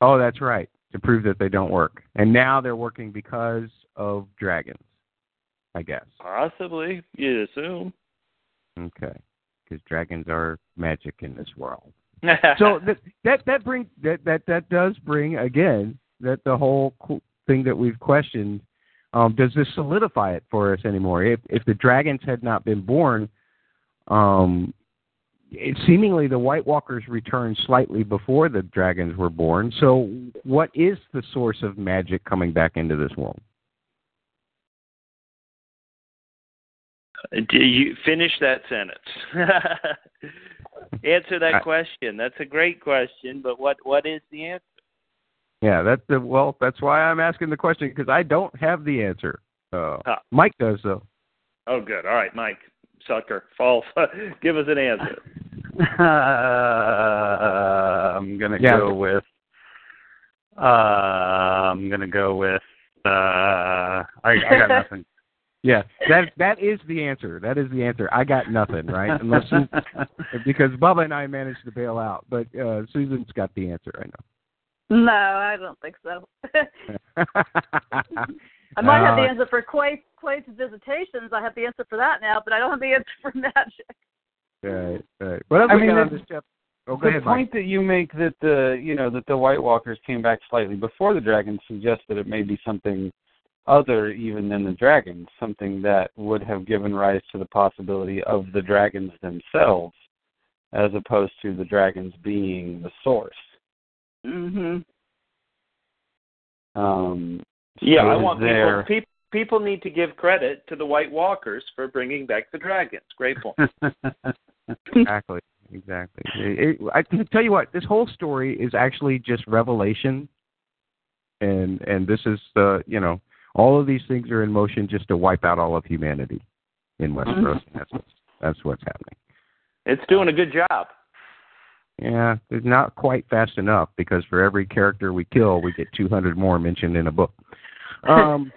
Oh, that's right. To prove that they don't work, and now they're working because of dragons, I guess. Possibly, you'd assume. Okay, because dragons are magic in this world. So that that that bring that, that that does bring again that the whole thing that we've questioned. Um, does this solidify it for us anymore? If if the dragons had not been born, um, it, seemingly the White Walkers returned slightly before the dragons were born. So what is the source of magic coming back into this world? Do you finish that sentence? Answer that question. That's a great question, but what, what is the answer? Yeah, that's the well. That's why I'm asking the question, because I don't have the answer. Uh, huh. Mike does, though. Oh, good. All right, Mike, sucker, false. Give us an answer. Uh, I'm gonna yeah. go with. Uh, I'm gonna go with. Uh, I, I got nothing. Yeah, that that is the answer. That is the answer. I got nothing, right? Unless you, because Bubba and I managed to bail out, but uh, Susan's got the answer, I know. No, I don't think so. I might uh, have the answer for Quaithe, Quaithe's visitations. I have the answer for that now, but I don't have the answer for magic. Right, right. What else I we mean, got on this step? Oh, go ahead, Mike. The point that you make that the you know that the White Walkers came back slightly before the dragons suggests that it may be something other even than the dragons, something that would have given rise to the possibility of the dragons themselves as opposed to the dragons being the source. Mm-hmm. Um, so yeah, I want there... people, people people need to give credit to the White Walkers for bringing back the dragons. Great point. Exactly, exactly. It, it, I can tell you what, this whole story is actually just revelation, and and this is, uh, you know, all of these things are in motion just to wipe out all of humanity in Westeros. That's what's, that's what's happening. It's doing a good job. Yeah, it's not quite fast enough because for every character we kill, we get two hundred more mentioned in a book. Um,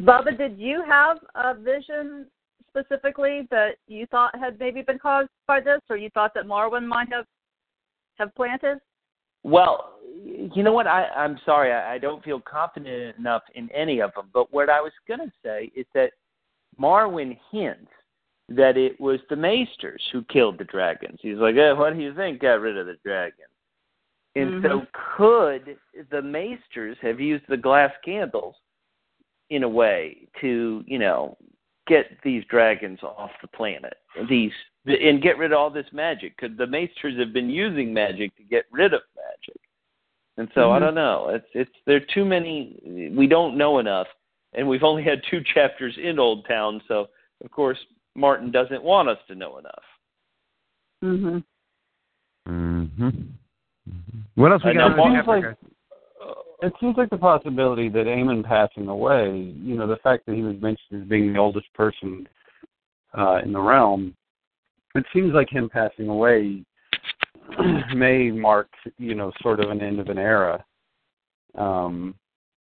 Bubba, did you have a vision specifically that you thought had maybe been caused by this, or you thought that Marwyn might have have planted? Well, you know what? I, I'm sorry. I, I don't feel confident enough in any of them. But what I was going to say is that Marwyn hints that it was the maesters who killed the dragons. He's like, eh, what do you think got rid of the dragons? And mm-hmm. so could the maesters have used the glass candles in a way to, you know, get these dragons off the planet, these and get rid of all this magic? Could the maesters have been using magic to get rid of magic? And so mm-hmm. I don't know. It's it's there are too many. We don't know enough, and we've only had two chapters in Old Town. So of course Martin doesn't want us to know enough. Mhm. Mhm. What else we got? It seems, like, it seems like the possibility that Aemon passing away, you know, the fact that he was mentioned as being the oldest person uh, in the realm, it seems like him passing away may mark, you know, sort of an end of an era. Um,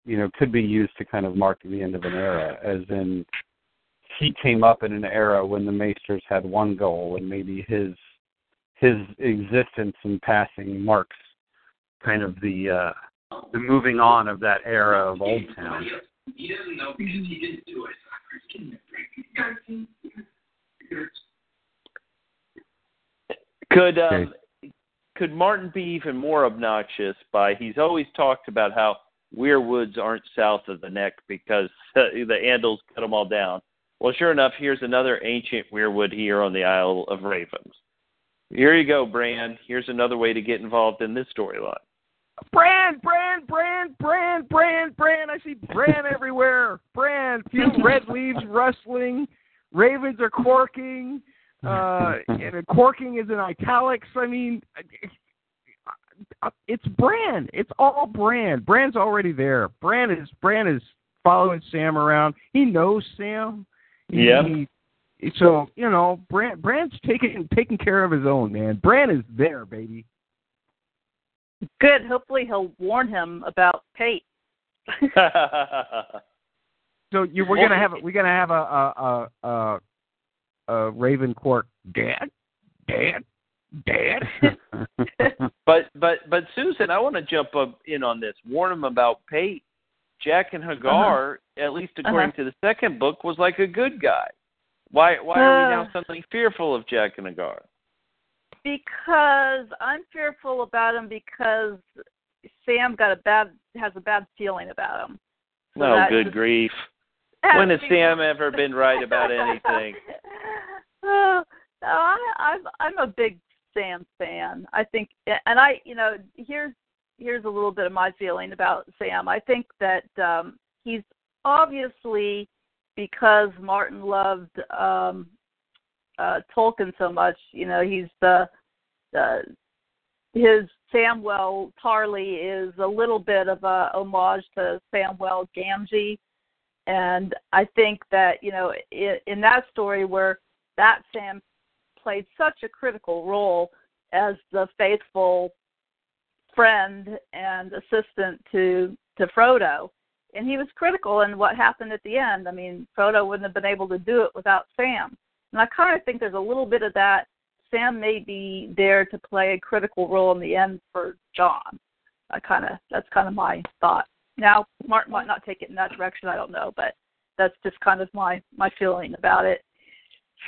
you know, could be used to kind of mark the end of an era, as in he came up in an era when the Maesters had one goal, and maybe his his existence and passing marks kind of the uh, the moving on of that era of Old Town. He doesn't know because he didn't do it. Could um, okay. could Martin be even more obnoxious by he's always talked about how weirwoods aren't south of the neck because the Andals cut them all down. Well, sure enough, here's another ancient weirwood here on the Isle of Ravens. Here you go, Bran. Here's another way to get involved in this storyline. Bran, Bran, Bran, Bran, Bran, Bran. I see Bran everywhere. Bran, few red leaves rustling. Ravens are quarking. Uh, and quarking is in italics. I mean, it's Bran. It's all Bran. Bran's already there. Bran is Bran is following Sam around. He knows Sam. Yeah. So, you know, Bran, Bran's taking taking care of his own, man. Bran is there, baby. Good. Hopefully he'll warn him about Pate. So you, we're gonna have we're gonna have a a a, a, a Raven Quark dad, dad, dad. but but but Susan, I want to jump up in on this. Warn him about Pate. Jaqen H'ghar, uh-huh. at least according uh-huh. to the second book, was like a good guy. Why Why are we now suddenly fearful of Jaqen H'ghar? Because I'm fearful about him because Sam got a bad has a bad feeling about him. So oh, good just, grief. When has Sam ever been right about anything? oh, no, I, I'm, I'm a big Sam fan. I think, and I, you know, here's, here's a little bit of my feeling about Sam. I think that um, he's obviously... because Martin loved um, uh, Tolkien so much, you know, he's the, the his Samwell Tarly is a little bit of a homage to Samwell Gamgee, and I think that, you know, in, in that story where that Sam played such a critical role as the faithful friend and assistant to to Frodo. And he was critical in what happened at the end. I mean, Frodo wouldn't have been able to do it without Sam. And I kind of think there's a little bit of that. Sam may be there to play a critical role in the end for John. I kind of that's kind of my thought. Now, Martin might not take it in that direction. I don't know, but that's just kind of my, my feeling about it.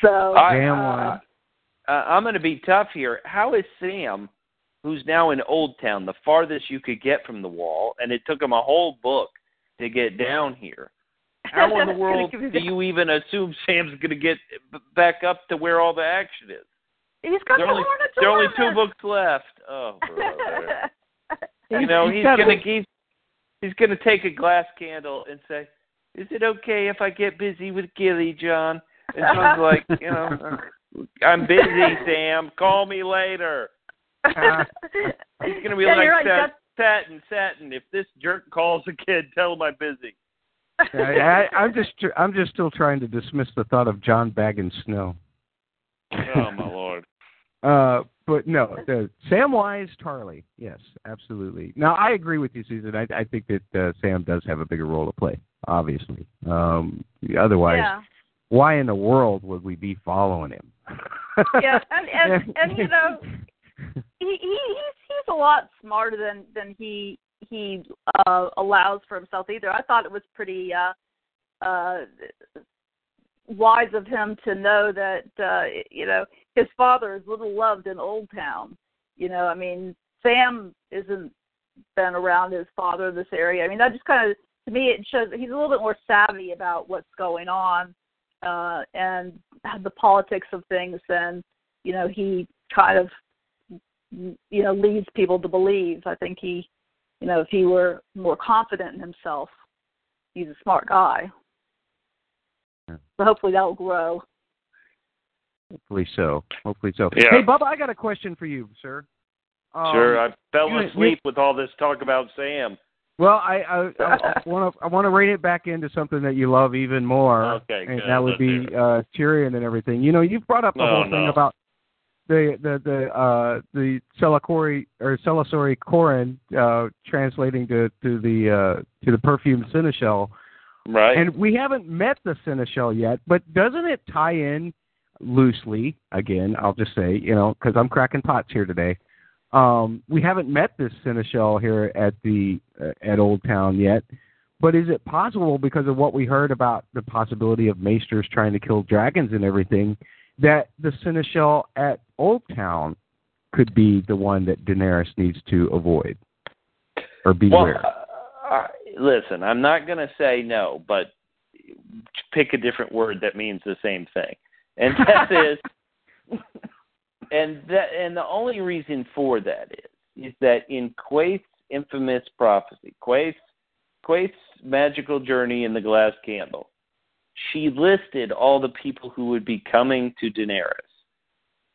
So I am. Uh, uh, I'm going to be tough here. How is Sam, who's now in Old Town, the farthest you could get from the Wall, and it took him a whole book to get down here? How in the world do you even assume Sam's going to get back up to where all the action is? He's got there, only, there are only two books left. Oh, brother. You know, he's going to he's, he's going to take a glass candle and say, "Is it okay if I get busy with Gilly, John?" And John's like, you know, "I'm busy, Sam. Call me later." He's going to be yeah, like right, that. Satin, satin. If this jerk calls a kid, tell him I'm busy. I, I, I'm just, I'm just still trying to dismiss the thought of John bagging snow. Oh my lord! uh, but no, the Samwise Tarly. Yes, absolutely. Now I agree with you, Susan. I, I think that uh, Sam does have a bigger role to play. Obviously, um, otherwise, yeah. Why in the world would we be following him? yeah, and and, and, and you know. He, he he's he's a lot smarter than than he he uh, allows for himself either. I thought it was pretty uh, uh, wise of him to know that uh, you know his father is little loved in Old Town. You know, I mean, Sam isn't been around his father in this area. I mean, that just kind of, to me, it shows that he's a little bit more savvy about what's going on uh, and the politics of things than, you know, he kind of, you know, leads people to believe. I think he, you know, if he were more confident in himself, he's a smart guy. Yeah. So hopefully that will grow. Hopefully so. Hopefully so. Yeah. Hey, Bubba, I got a question for you, sir. Um, sure, I fell you, asleep you, with all this talk about Sam. Well, I I want to I want to rein it back into something that you love even more. Okay, and good, that would be uh, Tyrion and everything. You know, you brought up the no, whole no. thing about the the the uh, the Celicori or Celisori Corin uh, translating to to the uh, to the perfume Seneschal, right? And we haven't met the Seneschal yet, but doesn't it tie in loosely? Again, I'll just say, you know, because I'm cracking pots here today. Um, we haven't met this Seneschal here at the uh, at Old Town yet, but is it possible, because of what we heard about the possibility of maesters trying to kill dragons and everything, that the Seneschal at Old Town could be the one that Daenerys needs to avoid or beware? Well, uh, listen, I'm not going to say no, but pick a different word that means the same thing, and that is. And that, and the only reason for that is, is that in Quaithe's infamous prophecy, Quaithe, Quaithe's magical journey in the glass candle, she listed all the people who would be coming to Daenerys.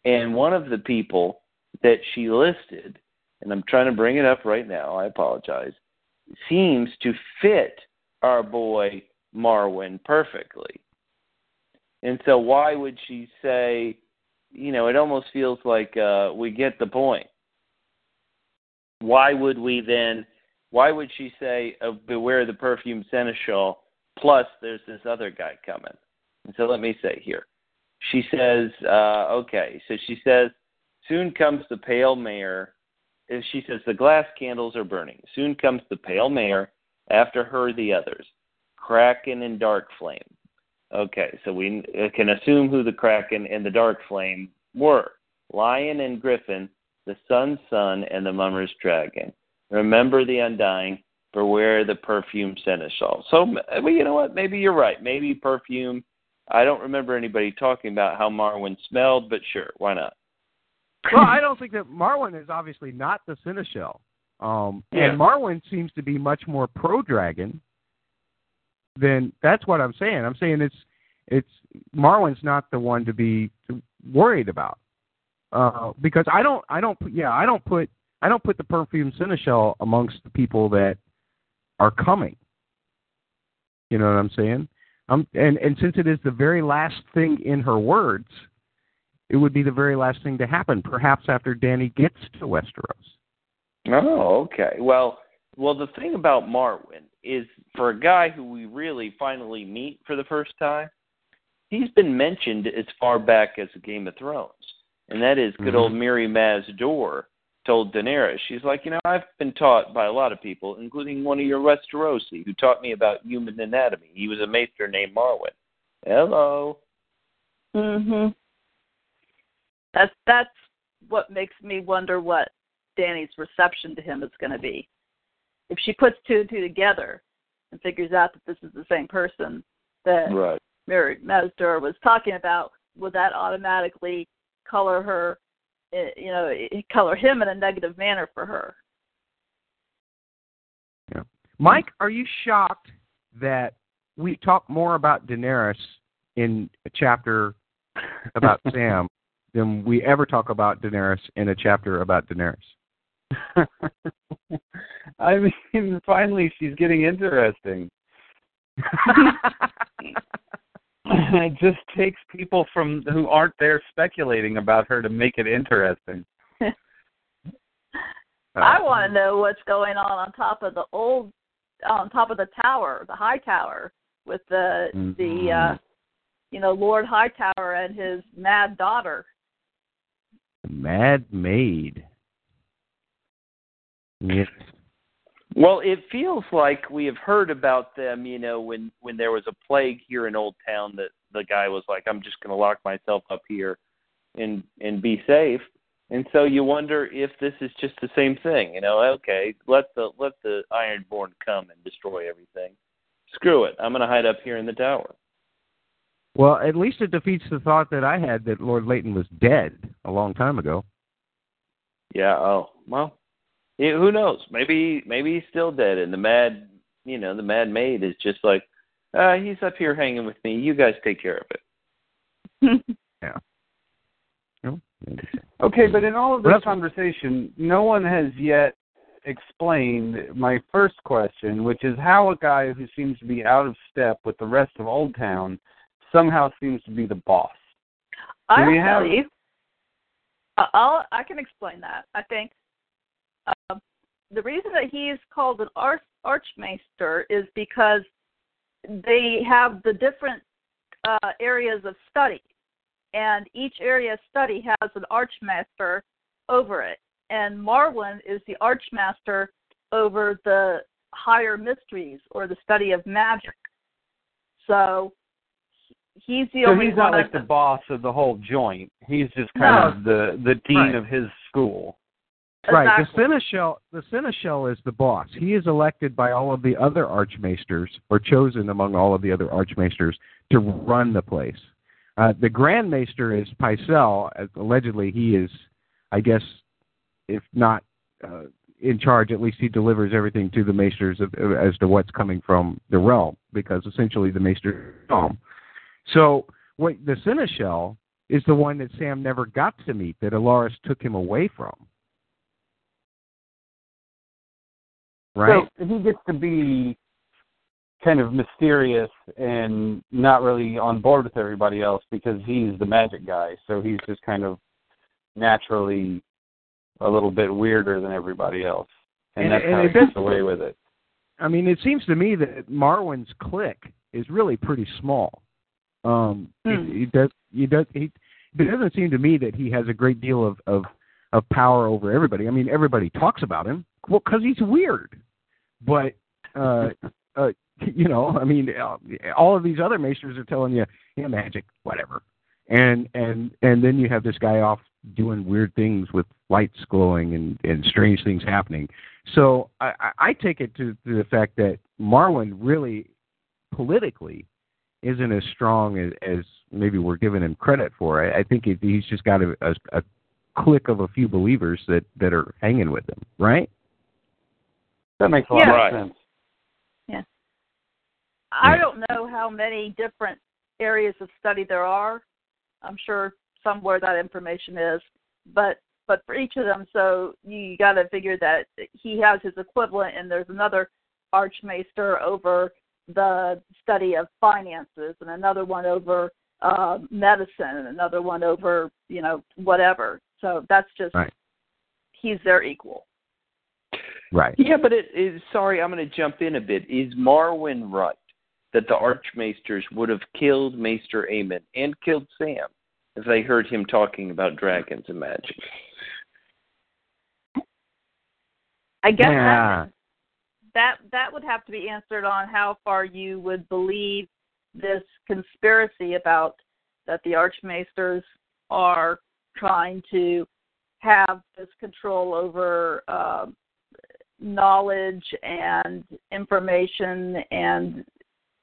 And one of the people that she listed, and I'm trying to bring it up right now, I apologize, seems to fit our boy Marwyn perfectly. And so why would she say... You know, it almost feels like uh, we get the point. Why would we then, why would she say, oh, beware the perfume Seneschal, plus there's this other guy coming? And so let me say here. She says, uh, okay, so she says, soon comes the pale mare. She says, the glass candles are burning. Soon comes the pale mare, after her the others, Kraken and dark flame. Okay, so we can assume who the Kraken and the Dark Flame were. Lion and Griffin, the Sun's Son, and the Mummer's Dragon. Remember the Undying, beware the Perfume Seneschal. So, well, you know what, maybe you're right. Maybe perfume, I don't remember anybody talking about how Marwyn smelled, but sure, why not? Well, I don't think that Marwyn is obviously not the Seneschal. Um, yeah. And Marwyn seems to be much more pro-Dragon. Then that's what I'm saying. I'm saying it's it's Marwyn's not the one to be worried about uh, because I don't I don't put, yeah I don't put I don't put the perfume Seneschal amongst the people that are coming. You know what I'm saying? Um, and and since it is the very last thing in her words, it would be the very last thing to happen. Perhaps after Danny gets to Westeros. Oh, okay. Well. Well, the thing about Marwyn is, for a guy who we really finally meet for the first time, he's been mentioned as far back as Game of Thrones, and that is good mm-hmm. old Miri Maz-Dor told Daenerys. She's like, you know, I've been taught by a lot of people, including one of your Westerosi, who taught me about human anatomy. He was a maester named Marwyn. Hello. Mm-hmm. That's, that's what makes me wonder what Danny's reception to him is going to be. If she puts two and two together and figures out that this is the same person that right. Miri Maz-Dor was talking about, would that automatically color her, you know, color him in a negative manner for her? Yeah. Mike, are you shocked that we talk more about Daenerys in a chapter about Sam than we ever talk about Daenerys in a chapter about Daenerys? I mean, finally, she's getting interesting. It just takes people from who aren't there speculating about her to make it interesting. I uh, want to know what's going on on top of the old, on top of the tower, the high tower, with the mm-hmm. the uh, you know Lord Hightower and his mad daughter, the mad maid. Yes. Well, it feels like we have heard about them, you know, when, when there was a plague here in Old Town that the guy was like, I'm just going to lock myself up here and and be safe. And so you wonder if this is just the same thing. You know, okay, let the let the Ironborn come and destroy everything. Screw it. I'm going to hide up here in the tower. Well, at least it defeats the thought that I had that Lord Leighton was dead a long time ago. Yeah, oh, well, yeah, who knows? Maybe maybe he's still dead, and the mad, you know, the mad maid is just like, uh, he's up here hanging with me. You guys take care of it. Yeah. No? Okay, but in all of this conversation, no one has yet explained my first question, which is how a guy who seems to be out of step with the rest of Old Town somehow seems to be the boss. I'll tell you. I'll, I can explain that, I think. Uh, the reason that he's called an arch, Archmaester is because they have the different uh, areas of study, and each area of study has an Archmaester over it. And Marwyn is the Archmaester over the higher mysteries or the study of magic. So he's the so only he's not one like the boss of the whole joint. He's just kind no. of the, the dean right. of his school. Exactly. Right. The Seneschal, the Seneschal is the boss. He is elected by all of the other Archmaesters, or chosen among all of the other Archmaesters, to run the place. Uh, the Grand Maester is Pycelle. Allegedly, he is, I guess, if not uh, in charge, at least he delivers everything to the Maesters of, as to what's coming from the realm, because essentially the Maester is Tom. So what, the Seneschal is the one that Sam never got to meet, that Alaris took him away from. Right? So he gets to be kind of mysterious and not really on board with everybody else because he's the magic guy. So he's just kind of naturally a little bit weirder than everybody else. And, and that's and how he gets away with it. I mean, it seems to me that Marwyn's clique is really pretty small. Um, hmm. he, he does, he does, he, it doesn't seem to me that he has a great deal of, of, of power over everybody. I mean, everybody talks about him, well, because he's weird. But, uh, uh, you know, I mean, all of these other Maesters are telling you, yeah, magic, whatever. And and and then you have this guy off doing weird things with lights glowing and, and strange things happening. So I, I take it to, to the fact that Marwyn really politically isn't as strong as, as maybe we're giving him credit for. I, I think it, he's just got a, a, a clique of a few believers that, that are hanging with him, right? That makes a lot yeah. of sense. Yeah. I don't know how many different areas of study there are. I'm sure somewhere that information is, but but for each of them, so you got to figure that he has his equivalent, and there's another Archmaester over the study of finances, and another one over uh, medicine, and another one over, you know, whatever. So that's just, right. He's their equal. Right. Yeah, but it is, sorry, I'm going to jump in a bit. Is Marwyn right that the Archmaesters would have killed Maester Aemon and killed Sam if they heard him talking about dragons and magic? I guess yeah. that, that that would have to be answered on how far you would believe this conspiracy about that the Archmaesters are trying to have this control over uh, knowledge and information and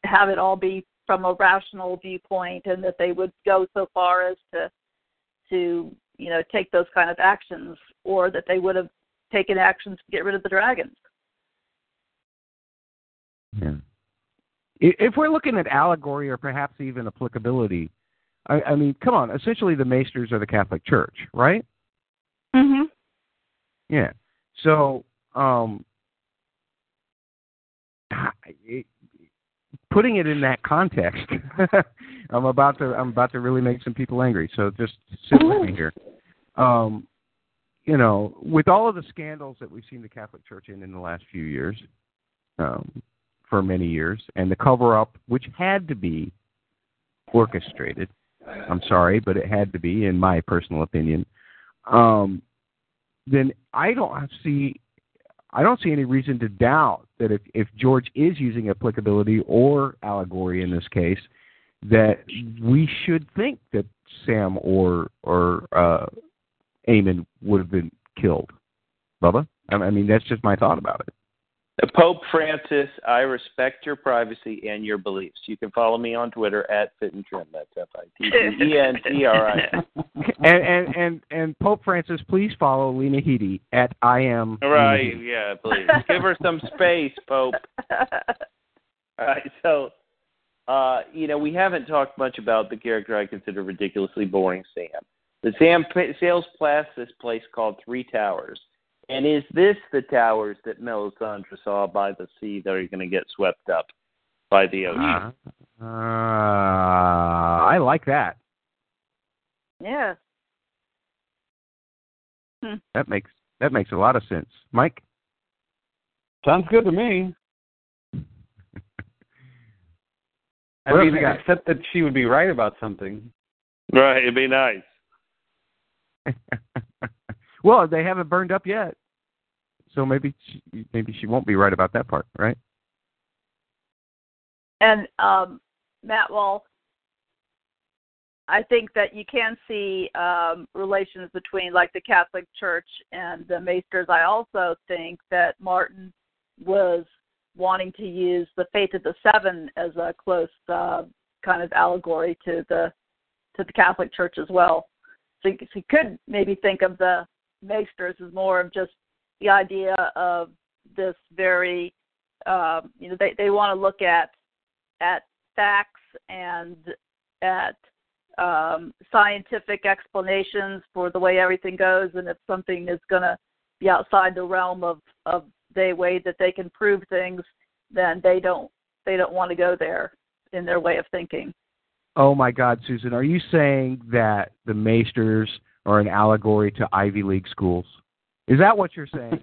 have it all be from a rational viewpoint, and that they would go so far as to, to you know, take those kind of actions, or that they would have taken actions to get rid of the dragons. Yeah. If we're looking at allegory or perhaps even applicability, I, I mean, come on, essentially the Maesters are the Catholic Church, right? Mm-hmm. Yeah. So, um, it, putting it in that context, I'm about to I'm about to really make some people angry. So just sit with me here. Um, you know, with all of the scandals that we've seen the Catholic Church in in the last few years, um, for many years, and the cover-up, which had to be orchestrated. I'm sorry, but it had to be, in my personal opinion. Um, then I don't see. I don't see any reason to doubt that if, if George is using applicability or allegory in this case, that we should think that Sam or or uh, Aemon would have been killed. Bubba? I mean, that's just my thought about it. Pope Francis, I respect your privacy and your beliefs. You can follow me on Twitter at Fit and Trim. That's F I T E N T R I. and, and and and Pope Francis, please follow Lena Headey at I am. Right, Lena. Yeah, please give her some space, Pope. All right, so uh, you know we haven't talked much about the character I consider ridiculously boring, Sam. The Sam p- sails past this place called Three Towers. And is this the towers that Melisandre saw by the sea that are going to get swept up by the ocean? Uh, uh, I like that. Yeah. Hmm. That makes that makes a lot of sense. Mike? Sounds good to me. I mean, except that she would be right about something. Right, it'd be nice. Well, they haven't burned up yet, so maybe she, maybe she won't be right about that part, right? And um, Matt Wall, I think that you can see um, relations between, like, the Catholic Church and the Maesters. I also think that Martin was wanting to use the Faith of the Seven as a close uh, kind of allegory to the to the Catholic Church as well. So you could maybe think of the Maesters as more of just the idea of this very, um, you know, they, they want to look at at facts and at um, scientific explanations for the way everything goes, and if something is going to be outside the realm of, of the way that they can prove things, then they don't they don't want to go there in their way of thinking. Oh, my God, Susan, are you saying that the Maesters are an allegory to Ivy League schools? Is that what you're saying?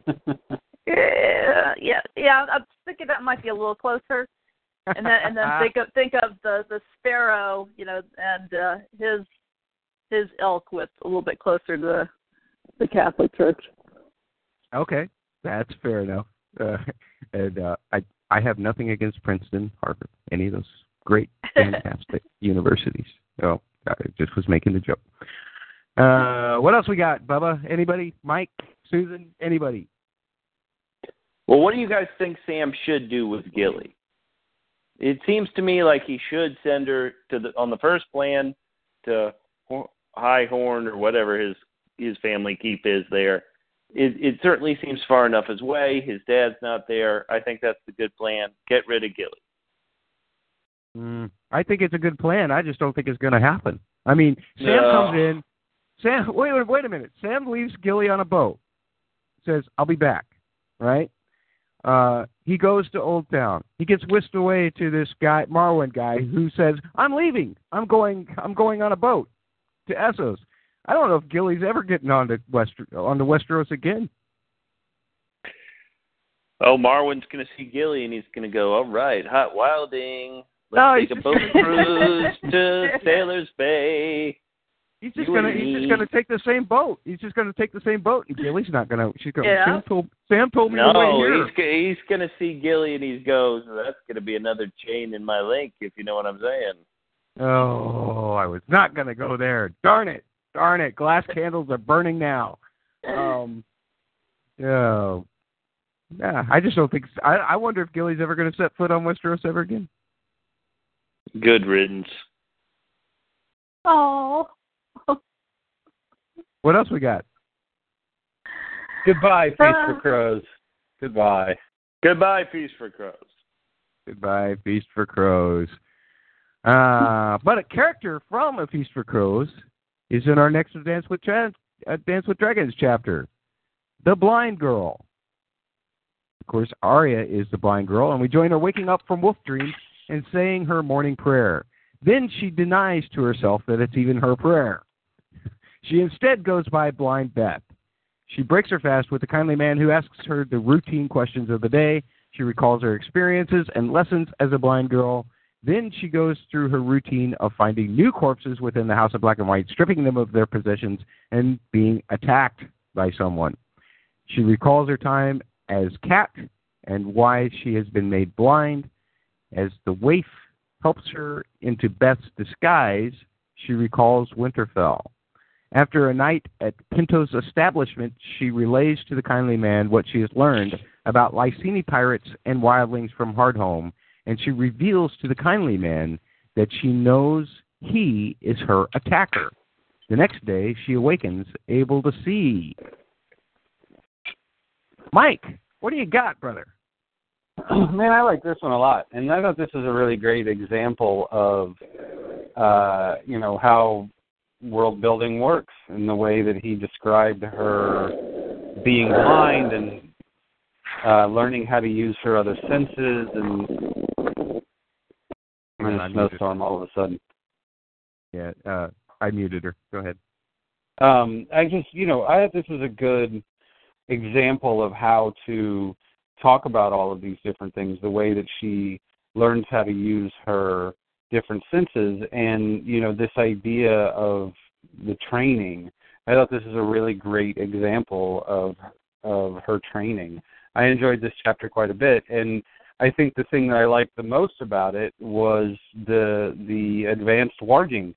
yeah, yeah, yeah, I'm thinking that might be a little closer. And then, and then think of think of the, the sparrow, you know, and uh, his his elk with a little bit closer to the, the Catholic Church. Okay, that's fair enough. Uh, and uh, I I have nothing against Princeton, Harvard, any of those great, fantastic universities. So I just was making the joke. Uh, what else we got, Bubba? Anybody? Mike? Susan? Anybody? Well, what do you guys think Sam should do with Gilly? It seems to me like he should send her to the on the first plan to High Horn or whatever his his family keep is there. It, it certainly seems far enough his way. His dad's not there. I think that's the good plan. Get rid of Gilly. I think it's a good plan. I just don't think it's going to happen. I mean, Sam no. comes in. Sam, wait, wait, wait a minute. Sam leaves Gilly on a boat. Says, "I'll be back." Right? Uh, he goes to Old Town. He gets whisked away to this guy, Marwyn guy, who says, "I'm leaving. I'm going. I'm going on a boat to Essos." I don't know if Gilly's ever getting on to West on to Westeros again. Oh, Marwyn's going to see Gilly, and he's going to go, "All right, hot wilding. Let's no, take a boat cruise to Sailor's Bay." He's just going to he's just going to take the same boat. He's just going to take the same boat, and Gilly's not going to. She's going. Yeah. Sam told, Sam told me no, the way here. He's he's going to see Gilly, and he goes, "That's going to be another chain in my link," if you know what I'm saying. Oh, I was not going to go there. Darn it! Darn it! Glass candles are burning now. Um. Yeah. Yeah. I just don't think. I I wonder if Gilly's ever going to set foot on Westeros ever again. Good riddance. Oh. What else we got? Goodbye, Feast uh, for Crows. Goodbye. Goodbye, Feast for Crows. Goodbye, Feast for Crows. Uh, but a character from A Feast for Crows is in our next Dance with, Tra- uh, Dance with Dragons chapter, the blind girl. Of course, Arya is the blind girl, and we join her waking up from wolf dreams and saying her morning prayer. Then she denies to herself that it's even her prayer. She instead goes by Blind Beth. She breaks her fast with a kindly man who asks her the routine questions of the day. She recalls her experiences and lessons as a blind girl. Then she goes through her routine of finding new corpses within the House of Black and White, stripping them of their possessions, and being attacked by someone. She recalls her time as Cat and why she has been made blind. As the waif helps her into Beth's disguise, she recalls Winterfell. After a night at Pinto's establishment, she relays to the kindly man what she has learned about Lysini pirates and wildlings from Hardhome, and she reveals to the kindly man that she knows he is her attacker. The next day, she awakens, able to see. Mike, what do you got, brother? Man, I like this one a lot, and I thought this is a really great example of, uh, you know, how world building works in the way that he described her being blind and uh, learning how to use her other senses, and I'm in a snowstorm all of a sudden. Yeah, uh, I muted her. Go ahead. Um, I just, you know, I thought this was a good example of how to talk about all of these different things, the way that she learns how to use her different senses, and, you know, this idea of the training. I thought this is a really great example of of her training. I enjoyed this chapter quite a bit, and I think the thing that I liked the most about it was the the advanced warging,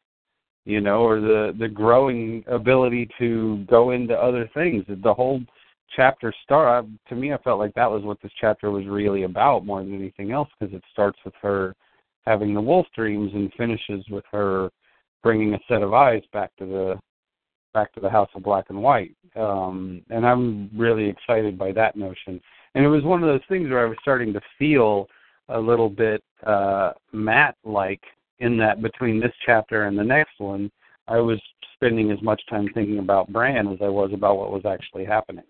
you know, or the, the growing ability to go into other things. The whole chapter start, to me, I felt like that was what this chapter was really about more than anything else, because it starts with her having the wolf dreams and finishes with her bringing a set of eyes back to the back to the House of Black and White. Um, and I'm really excited by that notion. And it was one of those things where I was starting to feel a little bit uh, Matt-like, in that between this chapter and the next one, I was spending as much time thinking about Bran as I was about what was actually happening.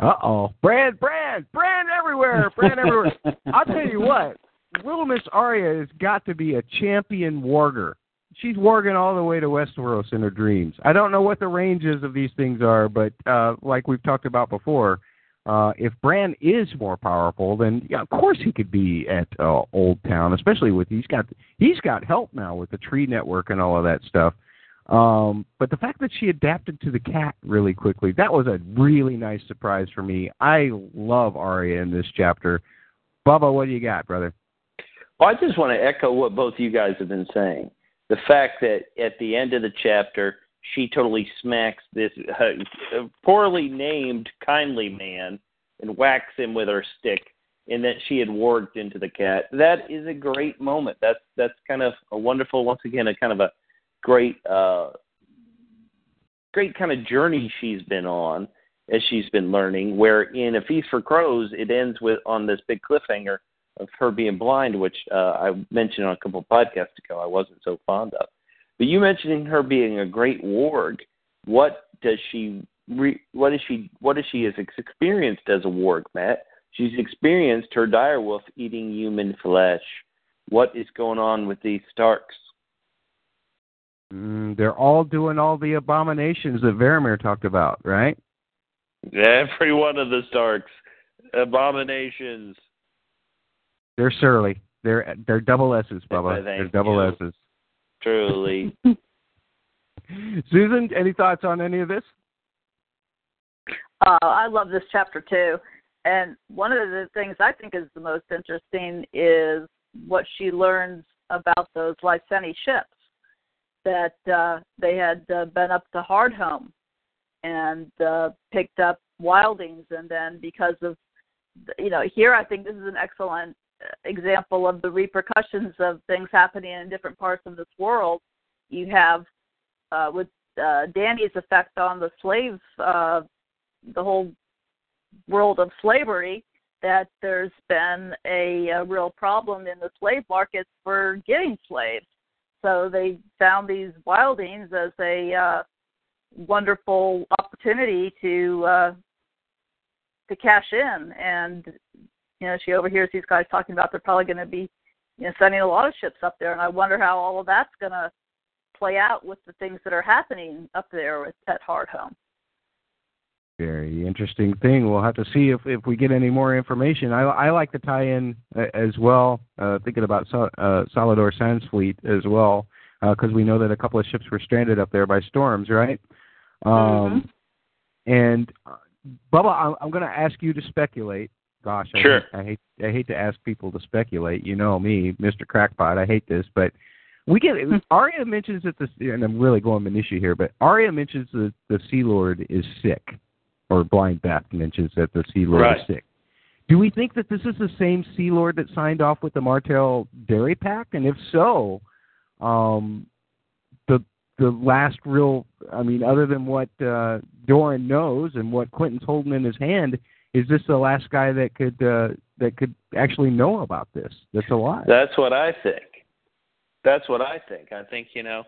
Uh-oh. Bran, Bran, Bran everywhere, Bran everywhere. I'll tell you what. Little Miss Arya has got to be a champion warger. She's warging all the way to Westeros in her dreams. I don't know what the ranges of these things are, but uh, like we've talked about before, uh, if Bran is more powerful, then yeah, of course he could be at uh, Old Town, especially with he's got he's got help now with the tree network and all of that stuff. Um, but the fact that she adapted to the cat really quickly, that was a really nice surprise for me. I love Arya in this chapter. Bubba, what do you got, brother? Well, I just want to echo what both you guys have been saying. The fact that at the end of the chapter, she totally smacks this uh, poorly named kindly man and whacks him with her stick, and that she had warged into the cat. That is a great moment. That's that's kind of a wonderful, once again, a kind of a great, uh, great kind of journey she's been on as she's been learning, where in A Feast for Crows, it ends with on this big cliffhanger of her being blind, which uh, I mentioned on a couple of podcasts ago I wasn't so fond of. But you mentioning her being a great warg, what does she re- what is she what is she has experienced as a warg, Matt? She's experienced her direwolf eating human flesh. What is going on with these Starks? Mm, they're all doing all the abominations that Varamir talked about, right? Every one of the Starks. Abominations. They're surly. They're they're double S's, Bubba. They're double S's. Truly. Susan, any thoughts on any of this? Uh, I love this chapter, too. And one of the things I think is the most interesting is what she learns about those Lyseni ships, that uh, they had uh, been up to Hardhome and uh, picked up wildlings, and then because of You know, here I think this is an excellent example of the repercussions of things happening in different parts of this world. You have uh, with uh, Dany's effect on the slave, uh, the whole world of slavery, that there's been a, a real problem in the slave markets for getting slaves. So they found these wildlings as a uh, wonderful opportunity to uh, to cash in, and you know she overhears these guys talking about they're probably going to be, you know, sending a lot of ships up there, and I wonder how all of that's going to play out with the things that are happening up there with at Hardhome. Very interesting thing. We'll have to see if, if we get any more information. I, I like the tie-in uh, as well, uh, thinking about so, uh, Salador Sans Fleet as well, because uh, we know that a couple of ships were stranded up there by storms, right? Um, mm-hmm. And Uh, Bubba, I'm going to ask you to speculate. Gosh, I, sure. hate, I hate I hate to ask people to speculate. You know me, Mister Crackpot. I hate this, but We get Arya mentions that the, and I'm really going minutiae here, but Arya mentions that the Sea Lord is sick, or Blind Beth mentions that the Sea Lord right. is sick. Do we think that this is the same Sea Lord that signed off with the Martell Dairy Pact? And if so, um, the the last real, I mean, other than what uh, Doran knows and what Quentin's holding in his hand, is this the last guy that could uh, that could actually know about this? That's alive. That's what I think. That's what I think. I think, you know,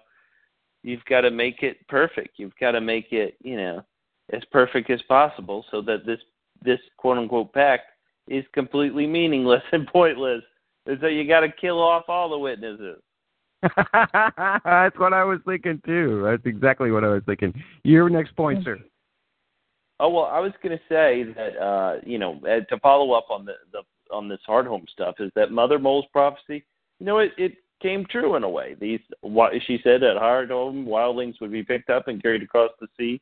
you've got to make it perfect. You've got to make it, you know, as perfect as possible so that this, this quote-unquote pact is completely meaningless and pointless. And so you got to kill off all the witnesses. That's what I was thinking, too. That's exactly what I was thinking. Your next point, sir. Oh, well, I was going to say that, uh, you know, to follow up on the, the on this Hardhome stuff, is that Mother Mole's prophecy, you know, it... it came true in a way. These, she said at Hardhome, wildlings would be picked up and carried across the sea,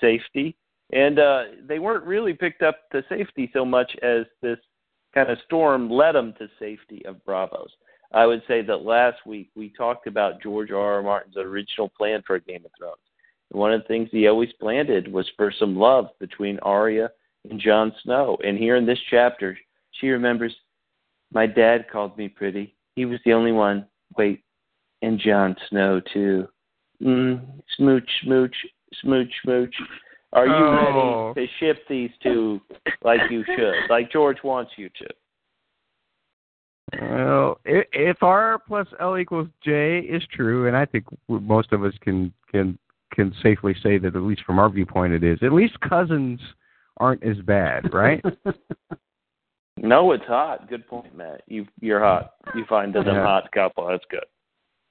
safety. And uh, they weren't really picked up to safety so much as this kind of storm led them to safety of Braavos. I would say that last week we talked about George R. R. Martin's original plan for Game of Thrones. And one of the things he always planned was for some love between Arya and Jon Snow. And here in this chapter, she remembers, my dad called me pretty. He was the only one. Wait, and Jon Snow, too. Mm, smooch, smooch, smooch, smooch. Are you oh. ready to ship these two like you should, like George wants you to? Well, if R plus L equals J is true, and I think most of us can, can, can safely say that, at least from our viewpoint, it is, at least cousins aren't as bad, right? No, it's hot. Good point, Matt. You, you're hot. You find them yeah. hot couple. That's good.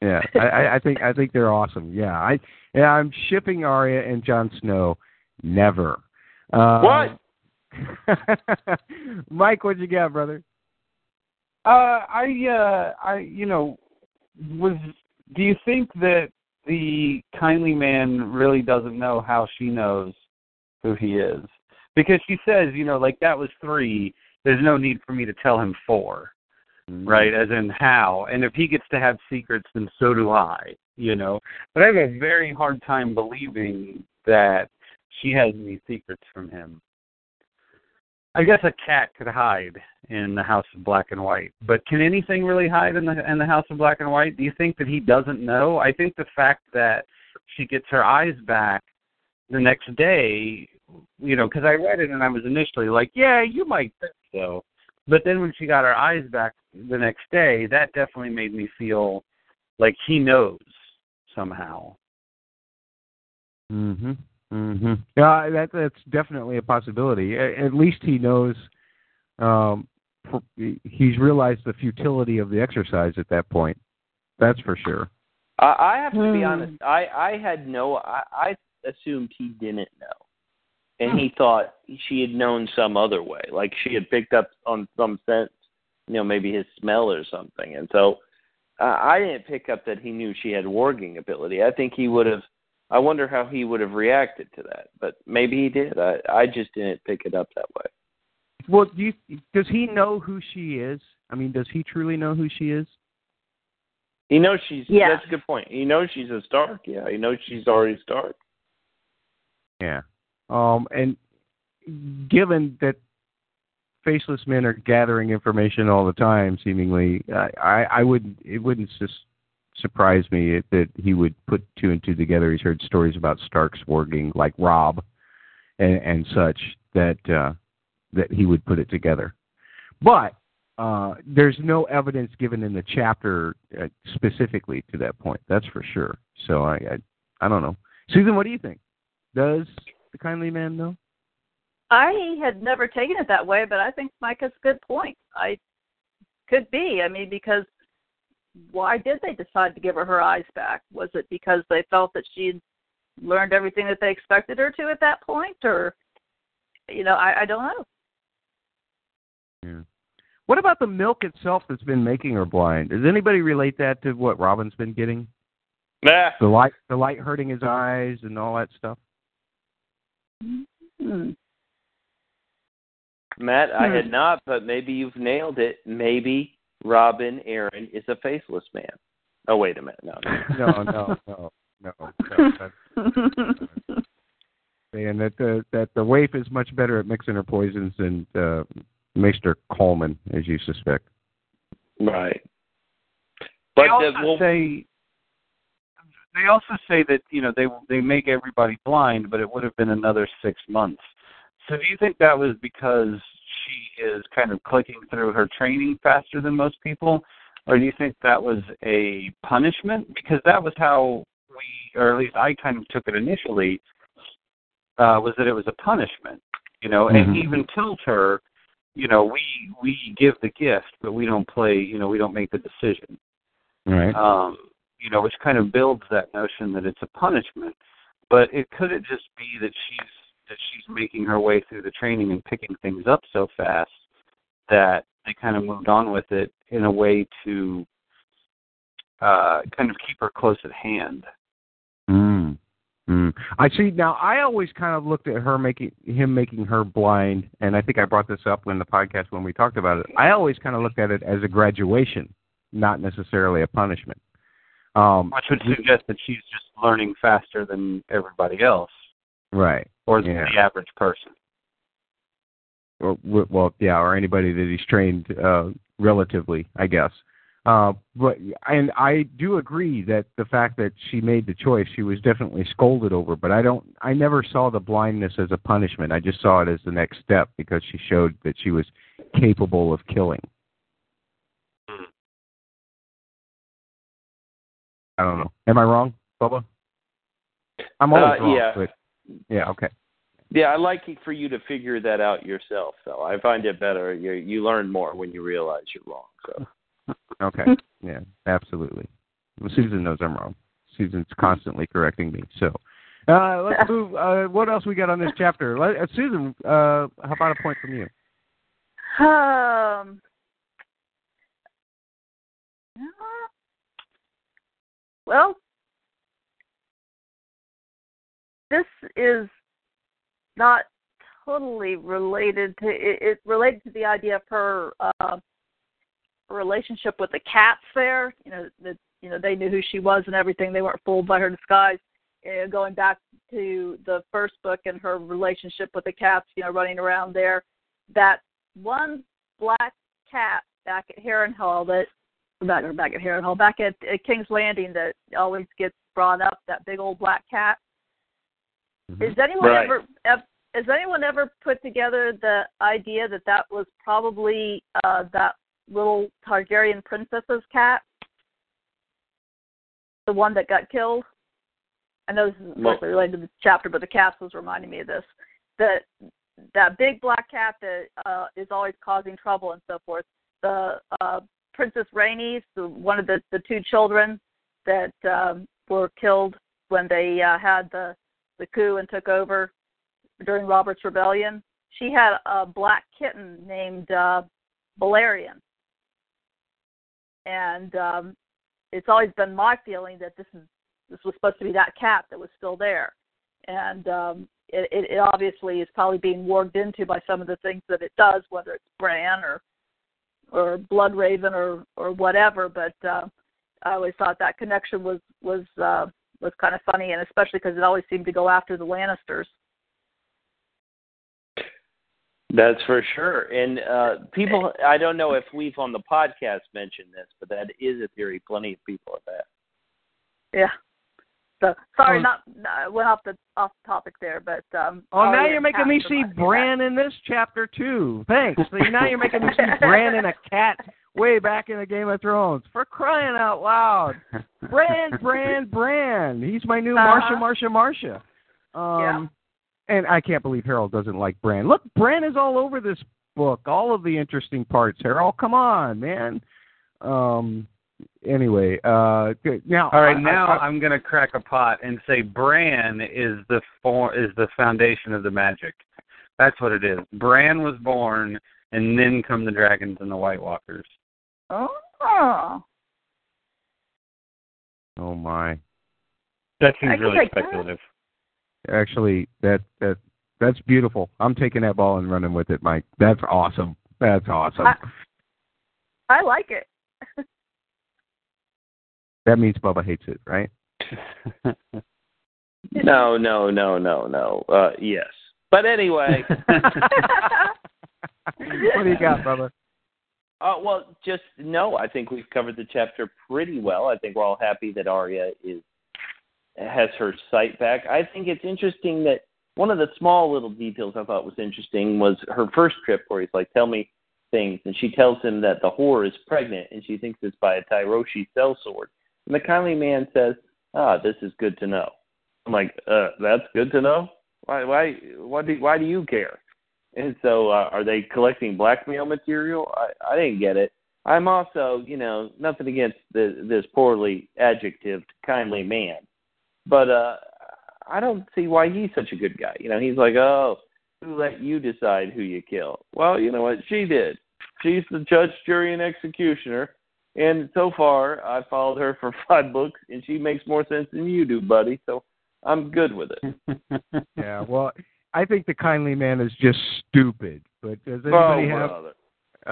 Yeah, I, I think I think they're awesome. Yeah, I yeah, I'm shipping Arya and Jon Snow. Never. Uh, what? Mike, what you got, brother? Uh, I uh, I you know was. Do you think that the kindly man really doesn't know how she knows who he is? Because she says, you know, like that was three. There's no need for me to tell him four, right, as in how. And if he gets to have secrets, then so do I, you know. But I have a very hard time believing that she has any secrets from him. I guess a cat could hide in the House of Black and White, but can anything really hide in the in the House of Black and White? Do you think that he doesn't know? I think the fact that she gets her eyes back the next day, you know, because I read it and I was initially like, yeah, you might think so. But then when she got her eyes back the next day, that definitely made me feel like he knows somehow. Mm-hmm. Mm-hmm. Yeah, that, that's definitely a possibility. At least he knows, um, he's realized the futility of the exercise at that point. That's for sure. I, I have to be honest. I, I had no, I, I assumed he didn't know. And he thought she had known some other way, like she had picked up on some sense, you know, maybe his smell or something. And so uh, I didn't pick up that he knew she had warging ability. I think he would have, I wonder how he would have reacted to that. But maybe he did. I, I just didn't pick it up that way. Well, do you, does he know who she is? I mean, does he truly know who she is? He knows she's, yeah. that's a good point. He knows she's a Stark, yeah. He knows she's already Stark. Yeah. Um, and given that faceless men are gathering information all the time, seemingly, I, I wouldn't. It wouldn't just surprise me that he would put two and two together. He's heard stories about Starks warging, like Rob, and, and such, that uh, that he would put it together. But uh, there's no evidence given in the chapter uh, specifically to that point. That's for sure. So I, I, I don't know. Susan, what do you think? Does the kindly man, though? I had never taken it that way, but I think Mike has a good point. I could be. I mean, because why did they decide to give her her eyes back? Was it because they felt that she had learned everything that they expected her to at that point? Or, you know, I, I don't know. Yeah. What about the milk itself that's been making her blind? Does anybody relate that to what Robin's been getting? Nah. The light, the light hurting his eyes and all that stuff? Hmm. Matt, hmm. I had not, but maybe you've nailed it. Maybe Robin Aaron is a faceless man. Oh, wait a minute. No, no, no, no, no. no that's, that's and that the, that the waif is much better at mixing her poisons than uh, Mister Coleman, as you suspect. Right. But they also, uh, well, say, they also say that, you know, they they make everybody blind, but it would have been another six months. So do you think that was because she is kind of clicking through her training faster than most people? Or do you think that was a punishment? Because that was how we, or at least I kind of took it initially, uh, was that it was a punishment, you know, mm-hmm. and even tells her, you know, we we give the gift, but we don't play, you know, we don't make the decision. Right. Um, you know, which kind of builds that notion that it's a punishment. But it could it just be that she's that she's making her way through the training and picking things up so fast that they kind of moved on with it in a way to uh, kind of keep her close at hand. Mm. Mm. I see. Now, I always kind of looked at her making him making her blind, and I think I brought this up in the podcast when we talked about it. I always kind of looked at it as a graduation, not necessarily a punishment. Um, Which would suggest that she's just learning faster than everybody else. Right. Or than yeah. the average person. Or, well, yeah, or anybody that he's trained uh, relatively, I guess. Uh, but and I do agree that the fact that she made the choice, she was definitely scolded over. But I don't, I never saw the blindness as a punishment. I just saw it as the next step because she showed that she was capable of killing. I don't know. Am I wrong, Bubba? I'm always uh, wrong. Yeah. But, yeah. Okay. Yeah, I like for you to figure that out yourself, though. I find it better. You you learn more when you realize you're wrong. So. Okay. Yeah, absolutely. Well, Susan knows I'm wrong. Susan's constantly correcting me. So uh, let's move. Uh, what else we got on this chapter? Let, uh, Susan, uh, how about a point from you? Um. Well, this is not totally related to it, it related to the idea of her uh, relationship with the cats there. You know, that you know they knew who she was and everything. They weren't fooled by her disguise. You know, going back to the first book and her relationship with the cats, you know, running around there. That one black cat back at Harrenhal that back or back at Harrenhal, back at, at King's Landing that always gets brought up, that big old black cat. Is anyone right. ever has anyone ever put together the idea that that was probably uh, that little Targaryen princess's cat, the one that got killed? I know this isn't directly related to the chapter, but the cast was reminding me of this. That that big black cat that uh, is always causing trouble and so forth. The uh, Princess Rhaenys, the one of the, the two children that um, were killed when they uh, had the the coup and took over during Robert's Rebellion. She had a black kitten named uh, Balerion. And um, it's always been my feeling that this is this was supposed to be that cat that was still there. And um, it, it obviously is probably being warped into by some of the things that it does, whether it's Bran or or Bloodraven or, or whatever. But uh, I always thought that connection was... was uh, was kind of funny, and especially because it always seemed to go after the Lannisters. That's for sure. And uh, people, I don't know if we've on the podcast mentioned this, but that is a theory. Plenty of people have that. Yeah. So, sorry, um, not I went off the off the topic there, but... Um, oh, now you're making me see Bran that. in this chapter, too. Thanks. So now you're making me see Bran and a cat way back in the Game of Thrones. For crying out loud. Bran, Bran, Bran. He's my new uh-huh. Marsha, Marsha, Marsha. Um, yeah. And I can't believe Harold doesn't like Bran. Look, Bran is all over this book. All of the interesting parts, Harold. Come on, man. Um... Anyway, uh, now all right. I, now I, I, I'm going to crack a pot and say Bran is the for, is the foundation of the magic. That's what it is. Bran was born, and then come the dragons and the White Walkers. Oh, oh my! That seems really like speculative. That. Actually, that that that's beautiful. I'm taking that ball and running with it, Mike. That's awesome. That's awesome. I, I like it. That means Bubba hates it, right? No, no, no, no, no. Uh, yes. But anyway. What do you got, Bubba? Uh, well, just, no, I think we've covered the chapter pretty well. I think we're all happy that Arya is has her sight back. I think it's interesting that one of the small little details I thought was interesting was her first trip where he's like, tell me things. And she tells him that the whore is pregnant, and she thinks it's by a Tyroshi sellsword. And the kindly man says, ah, this is good to know. I'm like, uh, that's good to know? Why Why? Why do, why do you care? And so uh, are they collecting blackmail material? I, I didn't get it. I'm also, you know, nothing against the, this poorly adjectived kindly man. But uh, I don't see why he's such a good guy. You know, he's like, oh, who let you decide who you kill? Well, you know what? She did. She's the judge, jury, and executioner. And so far, I followed her for five books, and she makes more sense than you do, buddy. So I'm good with it. Yeah, well, I think the kindly man is just stupid. But does anybody oh, have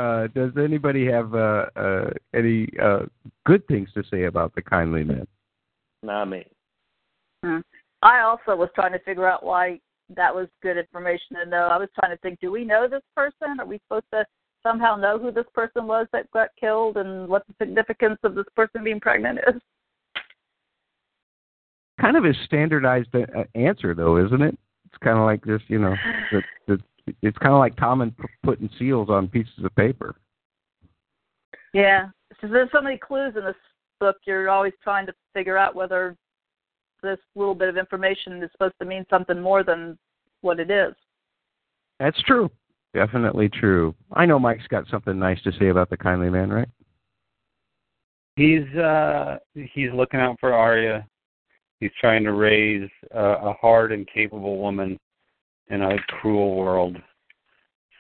uh, does anybody have uh, uh, any uh, good things to say about the kindly man? Not me. Hmm. I also was trying to figure out why that was good information to know. I was trying to think, do we know this person? Are we supposed to somehow know who this person was that got killed and what the significance of this person being pregnant is? Kind of a standardized answer, though, isn't it? It's kind of like this, you know, the, the, it's kind of like Tom and p- putting seals on pieces of paper. Yeah. So there's so many clues in this book. You're always trying to figure out whether this little bit of information is supposed to mean something more than what it is. That's true. Definitely true. I know Mike's got something nice to say about the kindly man, right? He's uh, he's looking out for Arya. He's trying to raise uh, a hard and capable woman in a cruel world.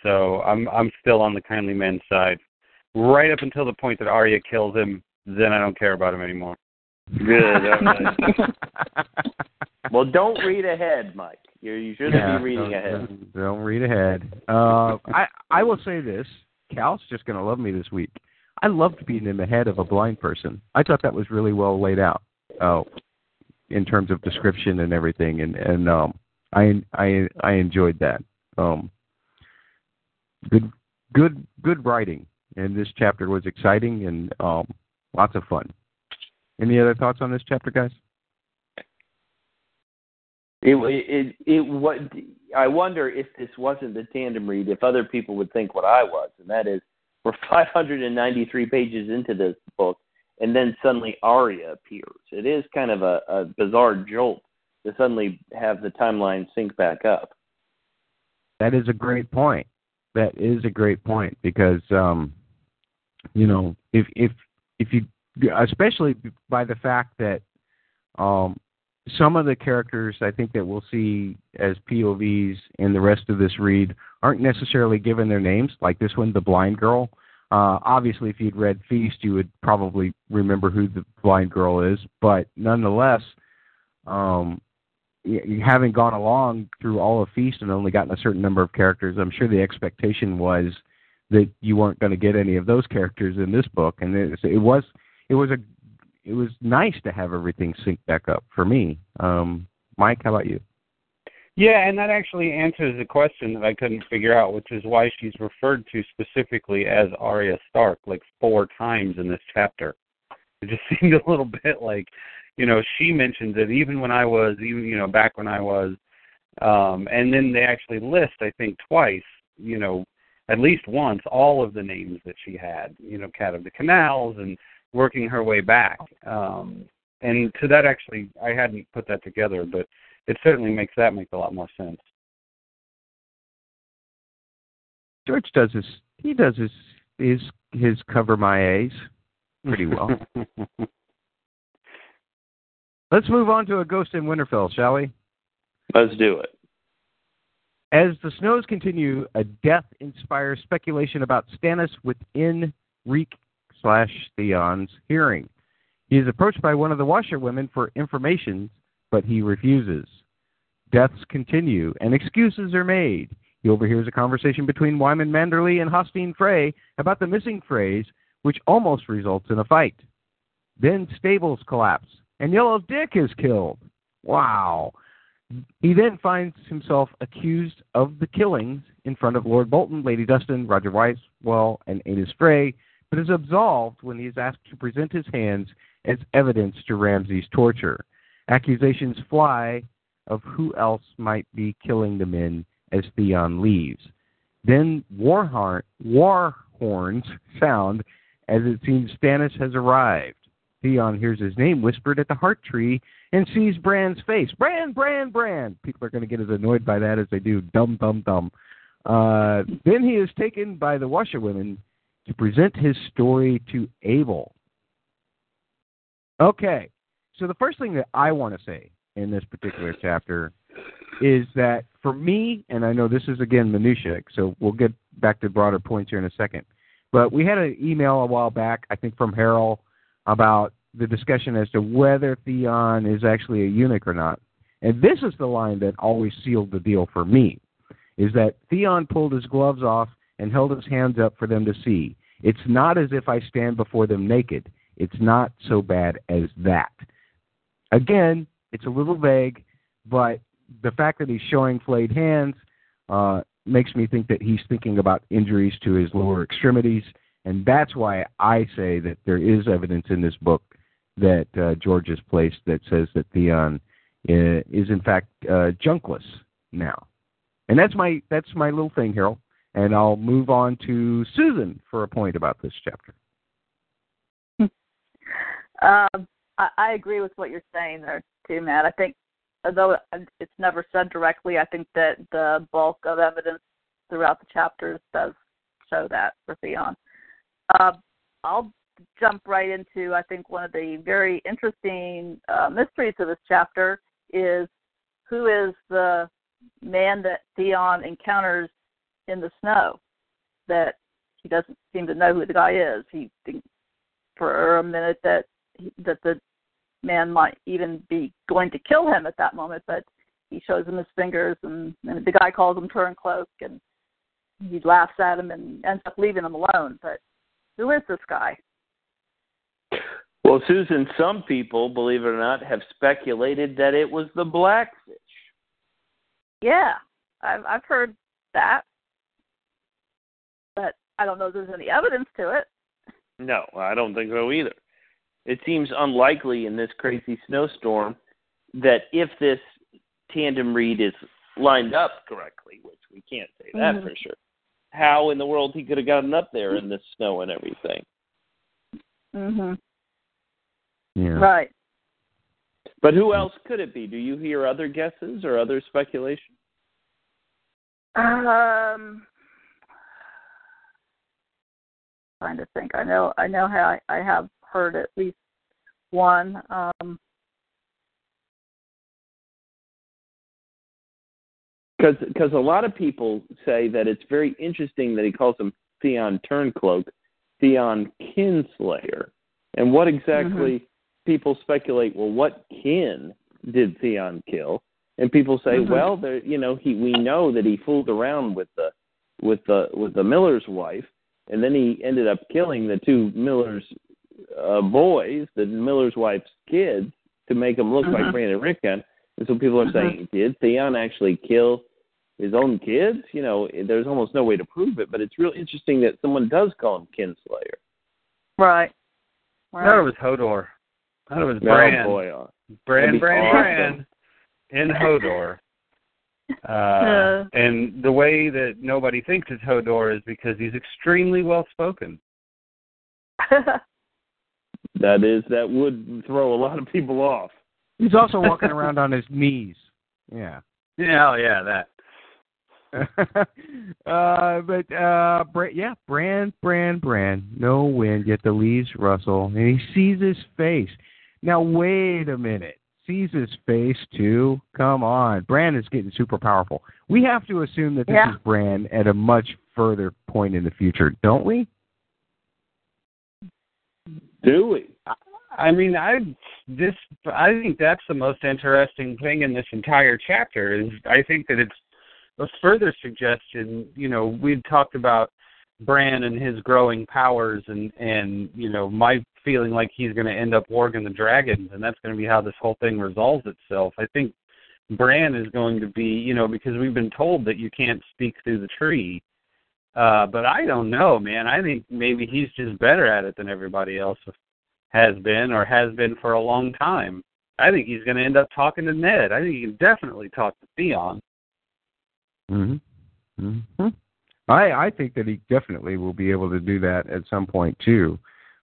So I'm I'm still on the kindly man's side, right up until the point that Arya kills him. Then I don't care about him anymore. Good. Well, don't read ahead, Mike. You're, you shouldn't yeah, be reading don't, ahead. Don't read ahead. Uh, I I will say this. Cal's just going to love me this week. I loved being in the head of a blind person. I thought that was really well laid out uh, in terms of description and everything, and, and um, I, I I enjoyed that. Um, good good good writing, and this chapter was exciting and um, lots of fun. Any other thoughts on this chapter, guys? It, it, it, what, I wonder if this wasn't the tandem read, if other people would think what I was, and that is we're five hundred ninety-three pages into this book, and then suddenly Arya appears. It is kind of a, a bizarre jolt to suddenly have the timeline sync back up. That is a great point. That is a great point, because, um, you know, if if if you... especially by the fact that um, some of the characters I think that we'll see as P O Vs in the rest of this read aren't necessarily given their names, like this one, the blind girl. Uh, obviously, if you'd read Feast, you would probably remember who the blind girl is, but nonetheless, um, having gone along through all of Feast and only gotten a certain number of characters, I'm sure the expectation was that you weren't going to get any of those characters in this book, and it, it was... It was a, it was nice to have everything sync back up for me. Um, Mike, how about you? Yeah, and that actually answers the question that I couldn't figure out, which is why she's referred to specifically as Arya Stark like four times in this chapter. It just seemed a little bit like, you know, she mentions it even when I was, even you know, back when I was, um, and then they actually list, I think, twice, you know, at least once, all of the names that she had, you know, Cat of the Canals and working her way back. Um, and to that, actually, I hadn't put that together, but it certainly makes that make a lot more sense. George does his, he does his, his, his cover my A's pretty well. Let's move on to A Ghost in Winterfell, shall we? Let's do it. As the snows continue, a death inspires speculation about Stannis within Reek slash Theon's hearing. He is approached by one of the washerwomen for information, but he refuses. Deaths continue, and excuses are made. He overhears a conversation between Wyman Manderly and Hostine Frey about the missing phrase, which almost results in a fight. Then stables collapse, and Yellow Dick is killed. Wow. He then finds himself accused of the killings in front of Lord Bolton, Lady Dustin, Roger Weiswell, and Ada Stray, but is absolved when he is asked to present his hands as evidence to Ramsay's torture. Accusations fly of who else might be killing the men as Theon leaves. Then war, har- war horns sound as it seems Stannis has arrived. Theon hears his name whispered at the heart tree and sees Bran's face. Bran, Bran, Bran. People are going to get as annoyed by that as they do. Dum, dum, dum. Uh, then he is taken by the washerwomen to present his story to Abel. Okay, so the first thing that I want to say in this particular chapter is that for me, and I know this is, again, minutiae, so we'll get back to broader points here in a second, but we had an email a while back, I think from Harold, about the discussion as to whether Theon is actually a eunuch or not. And this is the line that always sealed the deal for me, is that Theon pulled his gloves off and held his hands up for them to see. It's not as if I stand before them naked. It's not so bad as that. Again, it's a little vague, but the fact that he's showing flayed hands uh, makes me think that he's thinking about injuries to his lower extremities, and that's why I say that there is evidence in this book that uh, George has placed that says that Theon uh, is, in fact, uh, junkless now. And that's my that's my little thing, Harold, and I'll move on to Susan for a point about this chapter. um, I, I agree with what you're saying there, too, Matt. I think, although it's never said directly, I think that the bulk of evidence throughout the chapters does show that for Theon. Uh, I'll jump right into, I think, one of the very interesting uh, mysteries of this chapter is who is the man that Theon encounters in the snow that he doesn't seem to know who the guy is. He thinks for a minute that he, that the man might even be going to kill him at that moment, but he shows him his fingers, and, and the guy calls him Turncloak, and he laughs at him and ends up leaving him alone. But who is this guy? Well, Susan, some people, believe it or not, have speculated that it was the Blackfish. Yeah, I've, I've heard that, but I don't know if there's any evidence to it. No, I don't think so either. It seems unlikely in this crazy snowstorm that if this tandem read is lined up correctly, which we can't say that mm-hmm. for sure, how in the world he could have gotten up there in the snow and everything. Mm-hmm. Yeah. Right. But who else could it be? Do you hear other guesses or other speculation? Um... Trying to think. I know. I know how I, I have heard at least one. Um, because because a lot of people say that it's very interesting that he calls him Theon Turncloak, Theon Kinslayer, and what exactly mm-hmm. people speculate. Well, what kin did Theon kill? And people say, mm-hmm. well, there. You know, he. We know that he fooled around with the with the with the miller's wife. And then he ended up killing the two Miller's uh, boys, the Miller's wife's kids, to make them look uh-huh. like Brandon Rickon. And so people are uh-huh. saying, did Theon actually kill his own kids? You know, there's almost no way to prove it, but it's real interesting that someone does call him Kinslayer. Right. right. I thought it was Hodor. I thought it was Bran. Oh, boy. Bran, Bran, Bran, Bran in Hodor. Uh, uh, and the way that nobody thinks it's Hodor is because he's extremely well-spoken. That is, that would throw a lot of people off. He's also walking around on his knees. Yeah. Yeah, oh, yeah, that. uh, but, uh, Br- yeah, Bran, Bran, Bran. No wind, yet the leaves rustle. And he sees his face. Now, wait a minute. Sees his face, too. Come on. Bran is getting super powerful. We have to assume that this yeah. is Bran at a much further point in the future, don't we? Do we? I mean, I this I think that's the most interesting thing in this entire chapter. Is I think that it's a further suggestion. You know, we've talked about Bran and his growing powers and, and you know, my feeling like he's going to end up warging the dragons, and that's going to be how this whole thing resolves itself. I think Bran is going to be, you know, because we've been told that you can't speak through the tree. Uh, but I don't know, man. I think maybe he's just better at it than everybody else has been or has been for a long time. I think he's going to end up talking to Ned. I think he can definitely talk to Theon. Mm-hmm. Mm-hmm. I, I think that he definitely will be able to do that at some point, too,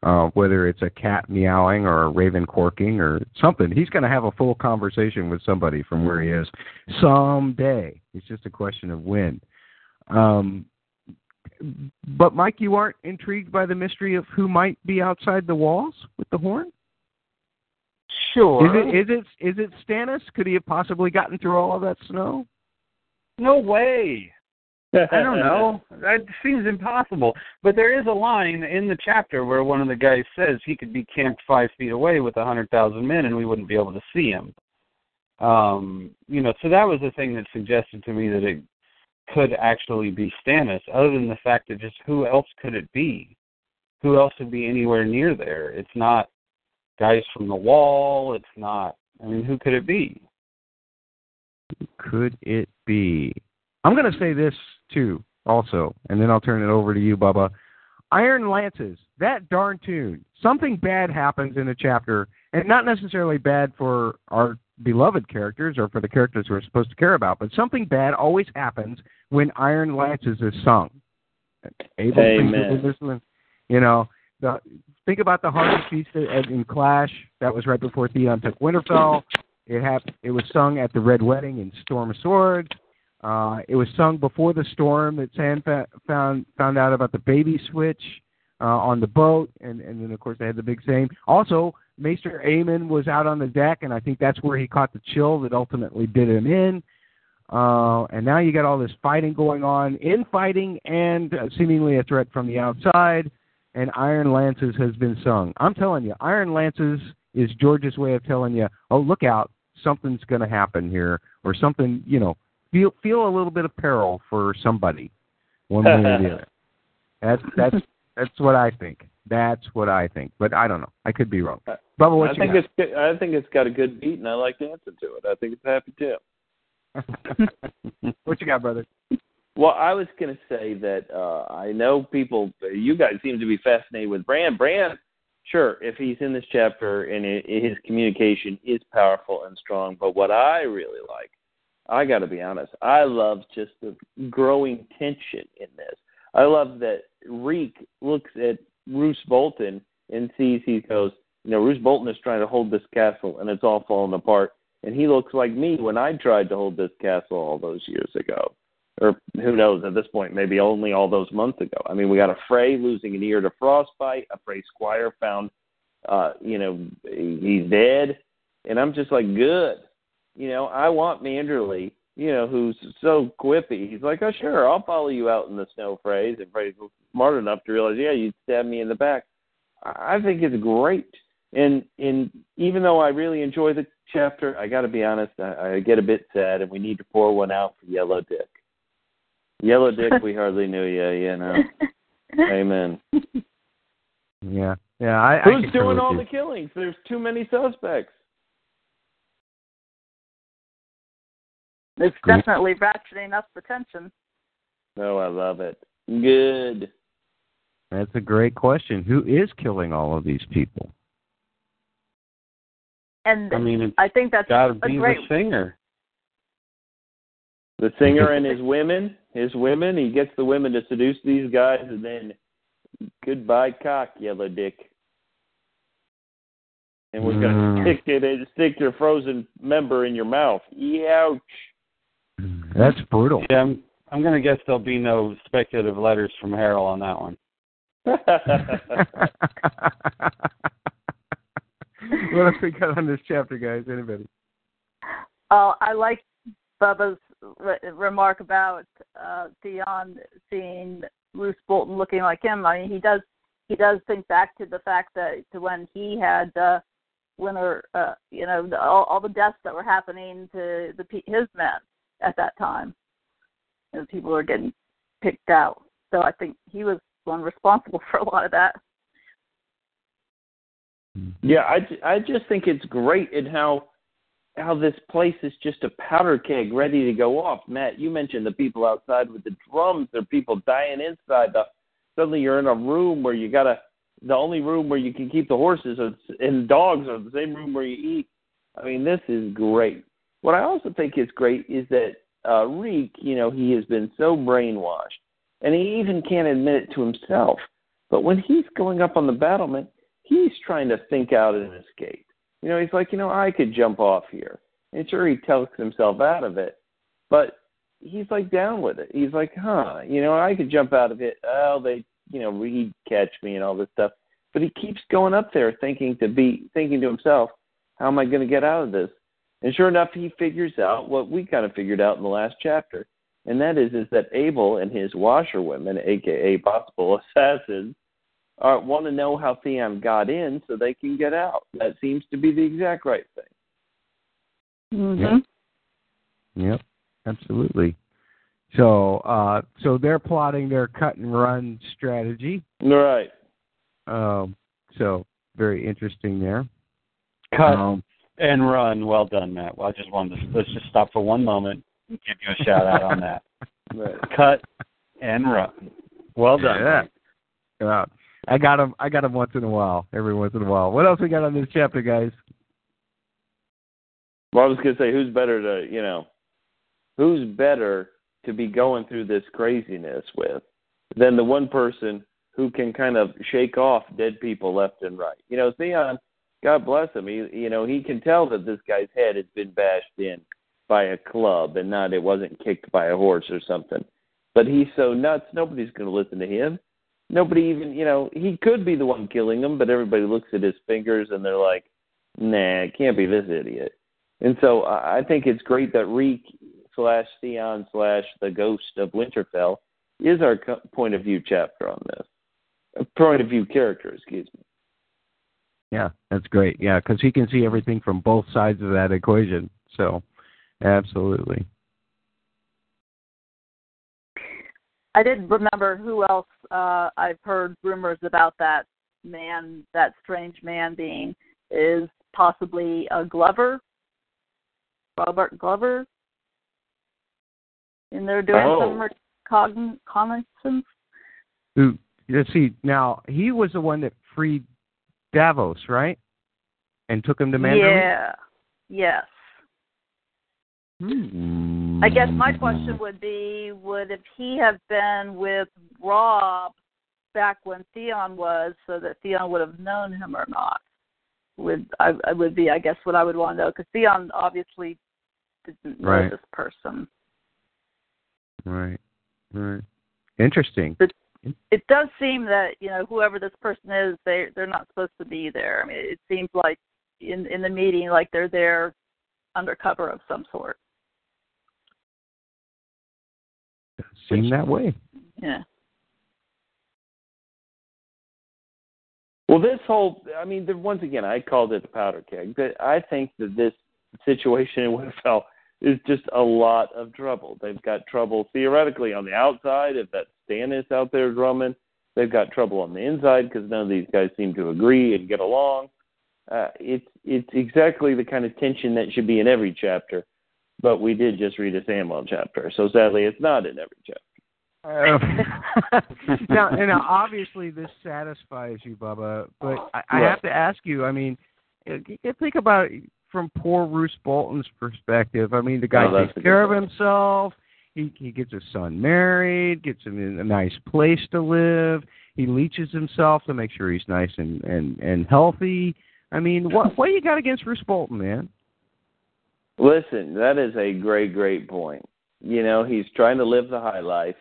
uh, whether it's a cat meowing or a raven quirking or something. He's going to have a full conversation with somebody from where he is someday. It's just a question of when. Um, but, Mike, you aren't intrigued by the mystery of who might be outside the walls with the horn? Sure. Is it, is it, is it Stannis? Could he have possibly gotten through all of that snow? No way. I don't know. That seems impossible. But there is a line in the chapter where one of the guys says he could be camped five feet away with one hundred thousand men and we wouldn't be able to see him. Um, you know, so that was the thing that suggested to me that it could actually be Stannis, other than the fact that just who else could it be? Who else would be anywhere near there? It's not guys from the wall. It's not. I mean, who could it be? Who could it be? I'm going to say this, too, also, and then I'll turn it over to you, Bubba. Iron Lances, that darn tune. Something bad happens in a chapter, and not necessarily bad for our beloved characters or for the characters we're supposed to care about, but something bad always happens when Iron Lances is sung. Able Amen. To listen, you know, the, think about the Harvest Feast in Clash. That was right before Theon took Winterfell. It, happened, it was sung at the Red Wedding in Storm of Swords. Uh, it was sung before the storm that Sam fa- found found out about the baby switch uh, on the boat, and, and then, of course, they had the big saying. Also, Maester Aemon was out on the deck, and I think that's where he caught the chill that ultimately did him in. Uh, and now you got all this fighting going on, infighting, and uh, seemingly a threat from the outside, and Iron Lances has been sung. I'm telling you, Iron Lances is George's way of telling you, oh, look out, something's going to happen here, or something, you know, Feel feel a little bit of peril for somebody, one way or the other. That's that's that's what I think. That's what I think. But I don't know. I could be wrong. Bubba, what I you think got? It's I think it's got a good beat, and I like dancing to it. I think it's a happy tip. What you got, brother? Well, I was going to say that uh, I know people. You guys seem to be fascinated with Bran. Bran, sure, if he's in this chapter and it, his communication is powerful and strong. But what I really like. I got to be honest. I love just the growing tension in this. I love that Reek looks at Roose Bolton and sees he goes, you know, Roose Bolton is trying to hold this castle, and it's all falling apart. And he looks like me when I tried to hold this castle all those years ago. Or who knows, at this point, maybe only all those months ago. I mean, we got a Frey losing an ear to frostbite. A Frey squire found, uh, you know, he's dead. And I'm just like, good. You know, I want Manderly, you know, who's so quippy. He's like, oh, sure, I'll follow you out in the snow, Frey's. And Frey's smart enough to realize, yeah, you'd stab me in the back. I think it's great. And and even though I really enjoy the chapter, I got to be honest, I, I get a bit sad, and we need to pour one out for Yellow Dick. Yellow Dick, we hardly knew you, you know. Amen. Yeah. yeah. I, Who's I doing all you. the killings? There's too many suspects. It's definitely ratcheting up the tension. Oh, I love it. Good. That's a great question. Who is killing all of these people? And I mean, I think that's gotta be the singer. The singer and his women. His women. He gets the women to seduce these guys, and then goodbye, cock, Yellow Dick. And we're going to stick it and stick your frozen member in your mouth. Ouch. That's brutal. Yeah, I'm, I'm going to guess there'll be no speculative letters from Harold on that one. What else we got on this chapter, guys? Anybody? Oh, I like Bubba's re- remark about uh, Theon seeing Roose Bolton looking like him. I mean, he does he does think back to the fact that to when he had uh, winter, uh, you know, the, all, all the deaths that were happening to the his men. At that time, and people were getting picked out. So I think he was one responsible for a lot of that. Yeah, I, I just think it's great in how how this place is just a powder keg ready to go off. Matt, you mentioned the people outside with the drums. There are people dying inside. The, suddenly you're in a room where you got to – the only room where you can keep the horses and dogs are the same room where you eat. I mean, this is great. What I also think is great is that uh, Reek, you know, he has been so brainwashed, and he even can't admit it to himself. But when he's going up on the battlement, he's trying to think out an escape. You know, he's like, you know, I could jump off here. And sure, he talks himself out of it, but he's like down with it. He's like, huh, you know, I could jump out of it. Oh, they, you know, he'd catch me and all this stuff. But he keeps going up there thinking to be thinking to himself, how am I going to get out of this? And sure enough, he figures out what we kind of figured out in the last chapter, and that is is that Abel and his washerwomen, a k a possible assassins, Uh, want to know how Theon got in so they can get out. That seems to be the exact right thing. Mm-hmm. Yep. Yep, absolutely. So uh, so they're plotting their cut-and-run strategy. Right. Um, so very interesting there. Cut um, and run. Well done, Matt. Well, I just wanted to let's just stop for one moment and give you a shout-out on that. Right. Cut and run. Well done. Yeah. Wow. I got them. I got them once in a while. Every once in a while. What else we got on this chapter, guys? Well, I was gonna say, who's better to you know, who's better to be going through this craziness with than the one person who can kind of shake off dead people left and right. You know, Theon, God bless him. He, you know, he can tell that this guy's head has been bashed in by a club and not it wasn't kicked by a horse or something. But he's so nuts, nobody's gonna listen to him. Nobody even, you know, he could be the one killing them, but everybody looks at his fingers and they're like, nah, it can't be this idiot. And so uh, I think it's great that Reek slash Theon slash the ghost of Winterfell is our co- point of view chapter on this. Uh, point of view character, excuse me. Yeah, that's great. Yeah, because he can see everything from both sides of that equation. So, absolutely. I didn't remember who else uh, I've heard rumors about that man, that strange man being, is possibly a Glover, Robert Glover, and they're doing oh. some recogn- reconnaissance. Ooh, let's see. Now, he was the one that freed Davos, right? And took him to Mandarin? Yeah. Yes. Hmm. I guess my question would be, would if he have been with Robb back when Theon was, so that Theon would have known him or not? Would I, I would be, I guess, what I would want to know, because Theon obviously didn't know right. this person. Right, right. Interesting. But it does seem that, you know, whoever this person is, they, they're not supposed to be there. I mean, it seems like in, in the meeting, like they're there undercover of some sort. Seem that way. Yeah. Well, this whole, I mean, once again, I called it a powder keg, but I think that this situation in Winterfell is just a lot of trouble. They've got trouble theoretically on the outside, if that Stannis out there drumming. They've got trouble on the inside because none of these guys seem to agree and get along. Uh, it's it's exactly the kind of tension that should be in every chapter. But we did just read a Samuel chapter, so sadly it's not in every chapter. Uh, now, and obviously this satisfies you, Bubba, but I, I have to ask you, I mean, think about it from poor Roose Bolton's perspective. I mean, the guy oh, takes care of himself, he, he gets his son married, gets him in a nice place to live, he leeches himself to make sure he's nice and, and, and healthy. I mean, what what you got against Roose Bolton, man? Listen, that is a great, great point. You know, he's trying to live the high life.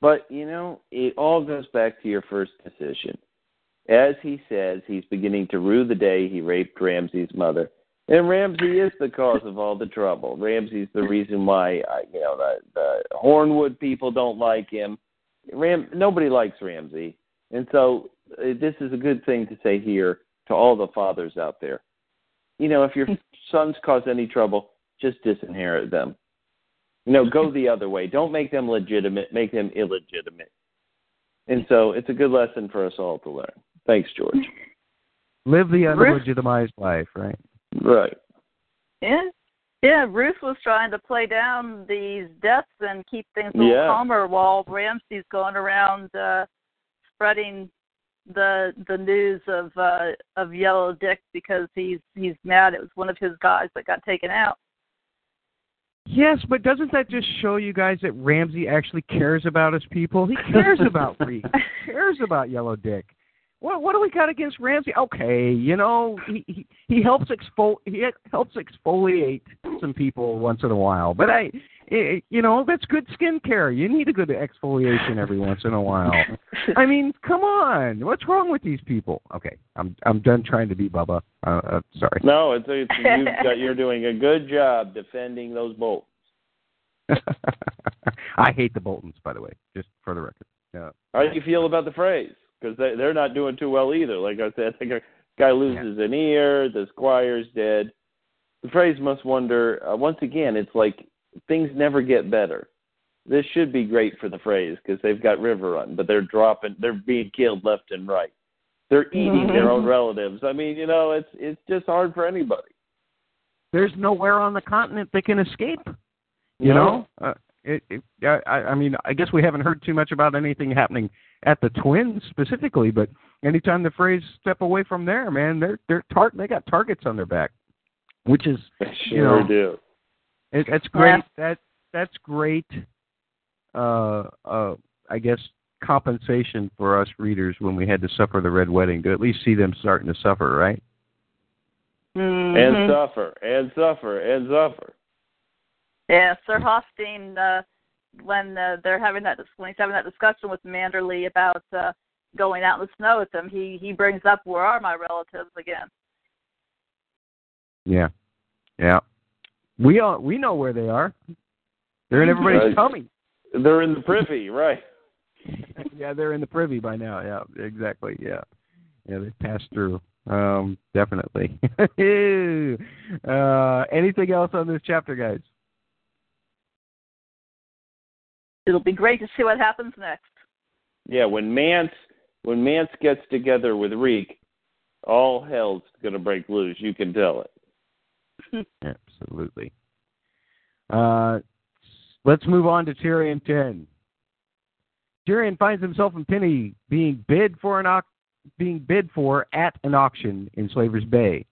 But, you know, it all goes back to your first decision. As he says, he's beginning to rue the day he raped Ramsay's mother. And Ramsay is the cause of all the trouble. Ramsay's the reason why, you know, the, the Hornwood people don't like him. Ram, nobody likes Ramsay. And so this is a good thing to say here to all the fathers out there. You know, if your sons cause any trouble, just disinherit them. You know, go the other way. Don't make them legitimate. Make them illegitimate. And so it's a good lesson for us all to learn. Thanks, George. Live the unlegitimized life, right? Right. Yeah. Yeah, Ruth was trying to play down these deaths and keep things a little yeah. calmer while Ramsay's going around uh, spreading the the news of uh, of Yellow Dick because he's he's mad it was one of his guys that got taken out. Yes, but doesn't that just show you guys that Ramsay actually cares about his people? He cares about Reed. He cares about Yellow Dick. What what do we got against Ramsay? Okay, you know, he he, he helps exfol he helps exfoliate some people once in a while. But I, it, you know, that's good skincare. You need a good exfoliation every once in a while. I mean, come on, what's wrong with these people? Okay, I'm I'm done trying to be Bubba. Uh, uh, sorry. No, it's, it's you've got, you're doing a good job defending those Boltons. I hate the Boltons, by the way, just for the record. Yeah. How do you feel about the phrase? Because they, they're not doing too well either. Like I said, I think a guy loses yeah. an ear, the squire's dead. The phrase must wonder, uh, once again, it's like things never get better. This should be great for the phrase because they've got River Run, but they're dropping, they're being killed left and right. They're eating mm-hmm. their own relatives. I mean, you know, it's it's just hard for anybody. There's nowhere on the continent they can escape, you no. know? Uh, It, it, I, I mean, I guess we haven't heard too much about anything happening at the Twins specifically, but anytime the phrase step away from there, man, they're they're tar- they got targets on their back, which is they sure you know, do. It, that's great. Yeah. That that's great. Uh, uh, I guess compensation for us readers when we had to suffer the Red Wedding to at least see them starting to suffer, right? Mm-hmm. And suffer, and suffer, and suffer. Yeah, Sir Hofstein, uh, when uh, they're having that, when he's having that discussion with Manderley about uh, going out in the snow with them, he he brings up, "Where are my relatives again?" Yeah, yeah, we all we know where they are. They're in everybody's tummy. They're in the privy, right? Yeah, they're in the privy by now. Yeah, exactly. Yeah, yeah, they passed through. Um, definitely. uh, anything else on this chapter, guys? It'll be great to see what happens next. Yeah, when Mance when Mance gets together with Reek, all hell's going to break loose. You can tell it. Absolutely. Uh, let's move on to Tyrion ten. Tyrion finds himself and Penny being bid for an au- being bid for at an auction in Slaver's Bay.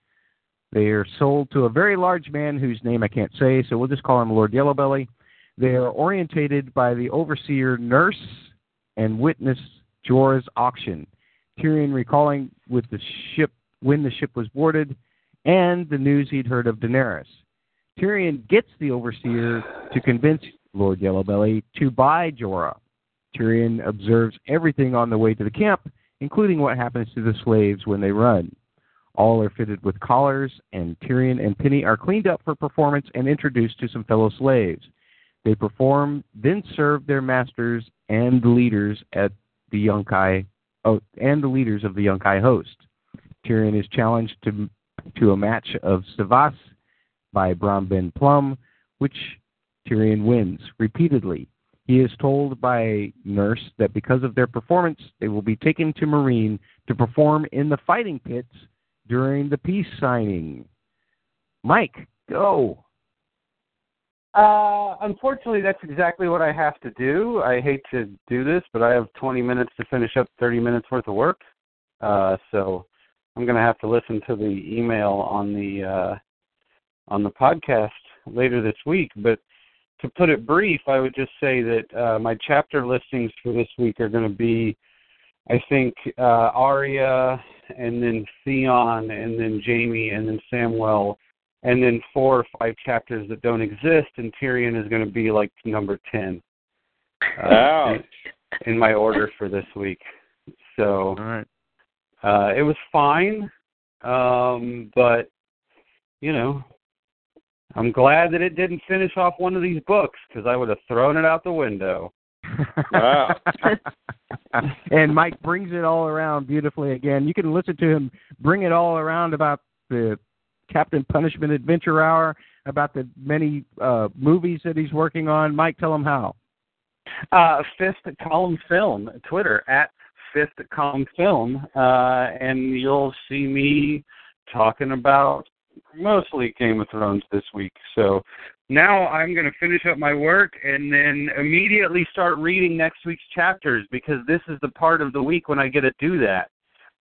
They are sold to a very large man whose name I can't say, so we'll just call him Lord Yellowbelly. They are orientated by the overseer nurse and witness Jorah's auction. Tyrion recalling with the ship when the ship was boarded and the news he'd heard of Daenerys. Tyrion gets the overseer to convince Lord Yellowbelly to buy Jorah. Tyrion observes everything on the way to the camp, including what happens to the slaves when they run. All are fitted with collars, and Tyrion and Penny are cleaned up for performance and introduced to some fellow slaves. They perform, then serve their masters and the leaders at the Yunkai, oh, and the leaders of the Yunkai host. Tyrion is challenged to to a match of Savas by Bronben Plum, which Tyrion wins repeatedly. He is told by Nurse that because of their performance, they will be taken to Marine to perform in the fighting pits during the peace signing. Mike, go. Uh, unfortunately, that's exactly what I have to do. I hate to do this, but I have twenty minutes to finish up thirty minutes worth of work. Uh, so I'm going to have to listen to the email on the uh, on the podcast later this week. But to put it brief, I would just say that uh, my chapter listings for this week are going to be, I think, uh, Arya, and then Theon, and then Jaime, and then Samwell. And then four or five chapters that don't exist, and Tyrion is going to be like number ten uh, wow. in, in my order for this week. So All right. uh, it was fine, um, but, you know, I'm glad that it didn't finish off one of these books because I would have thrown it out the window. Wow. And Mike brings it all around beautifully again. You can listen to him bring it all around about the Captain Punishment Adventure Hour, about the many uh, movies that he's working on. Mike, tell him how. Uh, Fifth Column Film, Twitter, at Fifth Column Film, uh, and you'll see me talking about mostly Game of Thrones this week. So now I'm going to finish up my work and then immediately start reading next week's chapters, because this is the part of the week when I get to do that.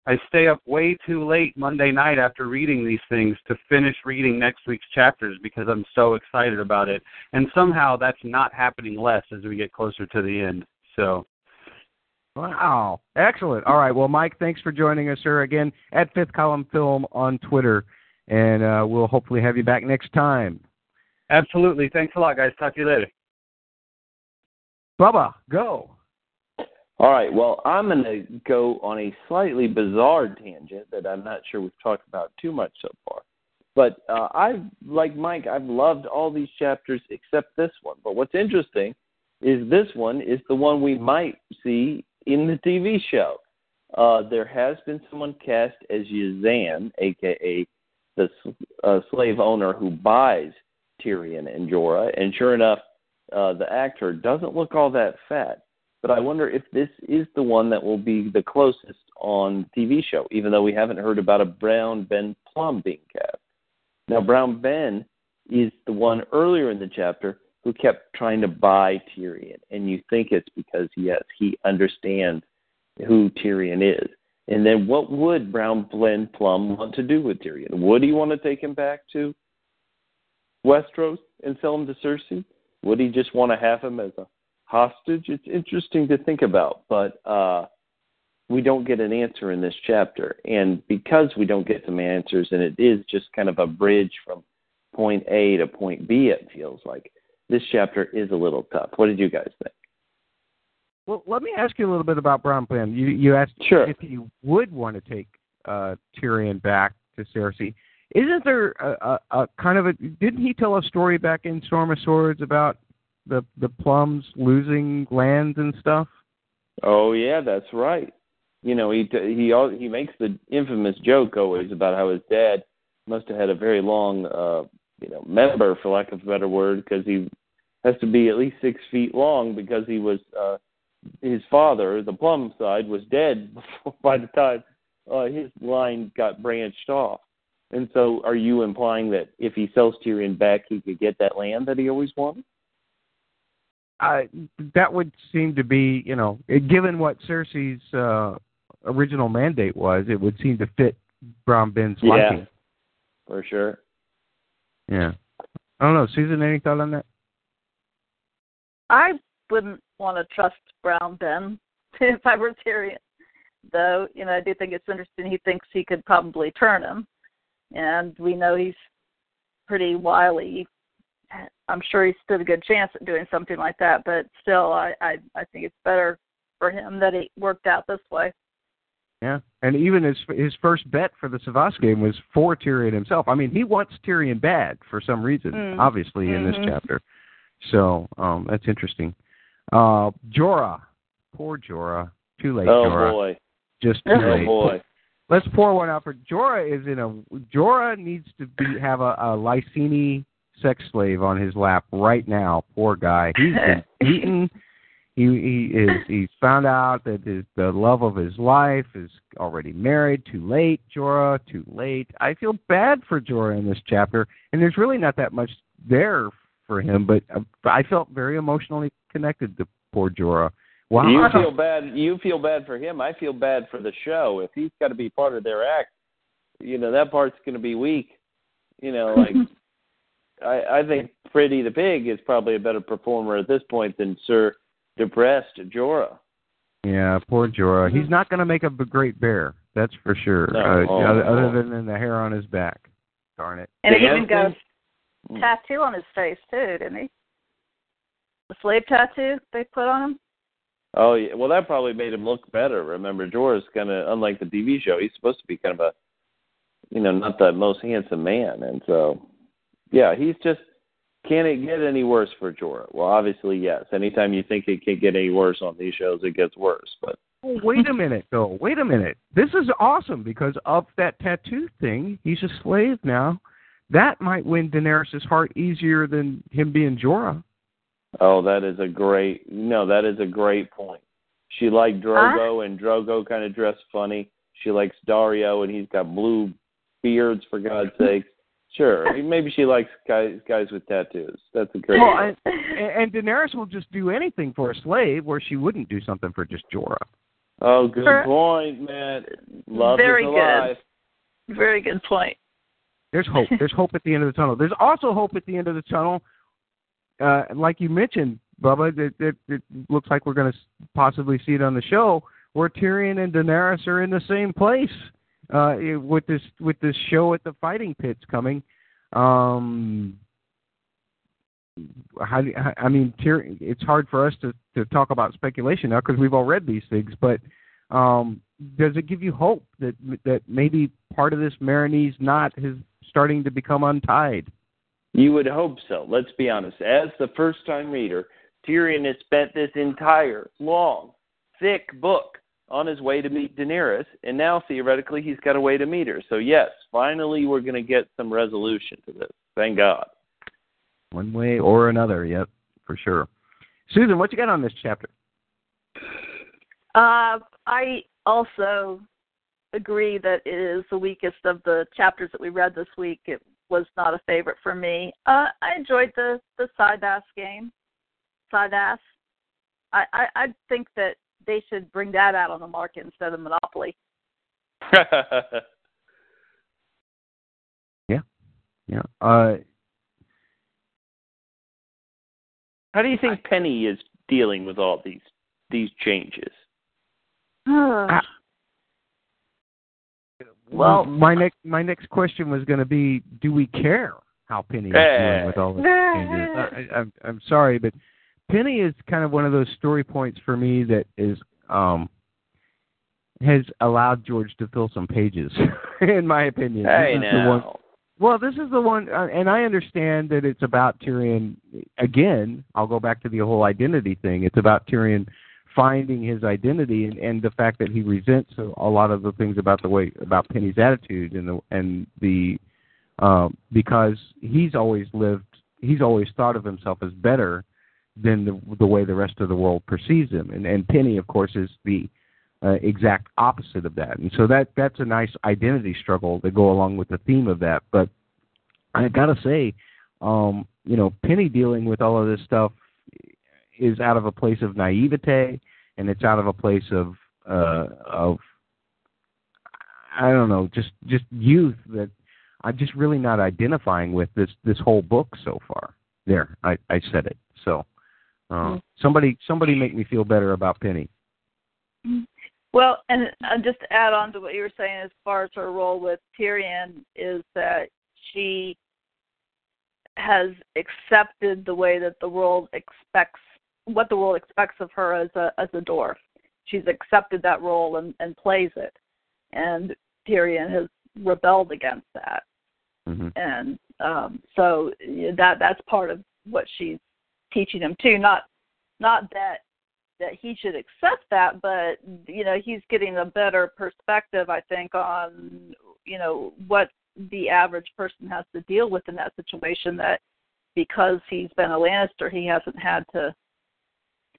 I stay up way too late Monday night after reading these things to finish reading next week's chapters because I'm so excited about it. And somehow that's not happening less as we get closer to the end. So, wow. Excellent. All right. Well, Mike, thanks for joining us, sir. Again, at Fifth Column Film on Twitter. And uh, we'll hopefully have you back next time. Absolutely. Thanks a lot, guys. Talk to you later. Bubba, go. All right, well, I'm going to go on a slightly bizarre tangent that I'm not sure we've talked about too much so far. But uh, I've, like Mike, I've loved all these chapters except this one. But what's interesting is this one is the one we might see in the T V show. Uh, there has been someone cast as Yazan, a k a the uh, slave owner who buys Tyrion and Jorah. And sure enough, uh, the actor doesn't look all that fat. But I wonder if this is the one that will be the closest on the T V show, even though we haven't heard about a Brown Ben Plum being cast. Now, Brown Ben is the one earlier in the chapter who kept trying to buy Tyrion, and you think it's because, yes, he understands who Tyrion is. And then what would Brown Ben Plum want to do with Tyrion? Would he want to take him back to Westeros and sell him to Cersei? Would he just want to have him as a hostage? It's interesting to think about, but uh, we don't get an answer in this chapter. And because we don't get some answers, and it is just kind of a bridge from point A to point B, it feels like, this chapter is a little tough. What did you guys think? Well, let me ask you a little bit about Brown Ben. You, you asked sure. if he would want to take uh, Tyrion back to Cersei. Isn't there a, a, a kind of a... Didn't he tell a story back in Storm of Swords about the the Plums losing lands and stuff? Oh yeah, that's right. You know, he he he makes the infamous joke always about how his dad must have had a very long uh, you know member, for lack of a better word, because he has to be at least six feet long because he was uh, his father, the Plum side, was dead before, by the time uh, his line got branched off. And so, are you implying that if he sells Tyrion back, he could get that land that he always wanted? Uh, that would seem to be, you know, given what Cersei's uh, original mandate was, it would seem to fit Brown Ben's yeah, liking. For sure. Yeah. I don't know. Susan, any thought on that? I wouldn't want to trust Brown Ben if I were Tyrion, though, you know, I do think it's interesting. He thinks he could probably turn him, and we know he's pretty wily. I'm sure he stood a good chance at doing something like that, but still, I, I, I think it's better for him that it worked out this way. Yeah, and even his his first bet for the Savas game was for Tyrion himself. I mean, he wants Tyrion bad for some reason, mm. obviously, mm-hmm. in this chapter. So um, that's interesting. Uh, Jorah, poor Jorah, too late. Oh Jorah. boy, just too oh late. boy. Let's pour one out for Jorah. Is in a Jorah needs to be have a, a Lysini sex slave on his lap right now. Poor guy. He's been beaten. He, he is. He's found out that his, the love of his life is already married. Too late, Jorah. Too late. I feel bad for Jorah in this chapter, and there's really not that much there for him. But uh, I felt very emotionally connected to poor Jorah. Wow. You feel bad. You feel bad for him. I feel bad for the show. If he's got to be part of their act, you know that part's going to be weak. You know, like. I, I think Pretty the Pig is probably a better performer at this point than Sir Depressed Jorah. Yeah, poor Jorah. He's not going to make a great bear, that's for sure, no, uh, oh, other oh. than the hair on his back. Darn it. And he even got a tattoo on his face, too, didn't he? The slave tattoo they put on him? Oh, yeah. Well, that probably made him look better. Remember, Jorah's kind of, unlike the T V show, he's supposed to be kind of a, you know, not the most handsome man, and so... Yeah, he's just, can it get any worse for Jorah? Well, obviously, yes. Anytime you think it can't get any worse on these shows, it gets worse. But well, wait a minute, though. Wait a minute. This is awesome because of that tattoo thing. He's a slave now. That might win Daenerys' heart easier than him being Jorah. Oh, that is a great, no, that is a great point. She liked Drogo, huh? and Drogo kind of dressed funny. She likes Dario, and he's got blue beards, for God's sake. Sure, I mean, maybe she likes guys guys with tattoos. That's a great well, point. And, and Daenerys will just do anything for a slave where she wouldn't do something for just Jorah. Oh, good Her, point, Matt. Love very is alive. Good. Very good point. There's hope. There's hope at the end of the tunnel. There's also hope at the end of the tunnel. Uh, like you mentioned, Bubba, it, it, it looks like we're going to possibly see it on the show, where Tyrion and Daenerys are in the same place uh, with this with this show at the Fighting Pits coming. Um, how, I mean, Tyrion, it's hard for us to, to talk about speculation now because we've all read these things, but um, does it give you hope that that maybe part of this Marinese knot is starting to become untied? You would hope so. Let's be honest. As the first-time reader, Tyrion has spent this entire long, thick book on his way to meet Daenerys, and now, theoretically, he's got a way to meet her. So, yes, finally we're going to get some resolution to this. Thank God. One way or another, yep, for sure. Susan, what you got on this chapter? Uh, I also agree that it is the weakest of the chapters that we read this week. It was not a favorite for me. Uh, I enjoyed the, the side ass game. Side ass. I, I, I think that they should bring that out on the market instead of Monopoly. yeah. Yeah. Uh, How do you think I, Penny is dealing with all these these changes? Uh, Well, my next my next question was going to be, do we care how Penny is doing with all the changes? I, I'm I'm sorry, but Penny is kind of one of those story points for me that is um has allowed George to fill some pages, in my opinion. Hey, now. Well, this is the one, uh, and I understand that it's about Tyrion. Again, I'll go back to the whole identity thing. It's about Tyrion finding his identity and, and the fact that he resents a, a lot of the things about the way about Penny's attitude and the and the um, because he's always lived he's always thought of himself as better than the the way the rest of the world perceives him, and and Penny, of course, is the uh, exact opposite of that, and so that that's a nice identity struggle to go along with the theme of that. But I gotta say, um, you know, Penny dealing with all of this stuff is out of a place of naivete, and it's out of a place of uh, of I don't know, just just youth that I'm just really not identifying with this this whole book so far. There, I, I said it. So uh, somebody somebody make me feel better about Penny. Well, and just to add on to what you were saying as far as her role with Tyrion is that she has accepted the way that the world expects. What the world expects of her as a as a dwarf, she's accepted that role and, and plays it, and Tyrion has rebelled against that, mm-hmm. and um, so that that's part of what she's teaching him too. Not not that that he should accept that, but you know he's getting a better perspective, I think, on you know what the average person has to deal with in that situation. That because he's been a Lannister, he hasn't had to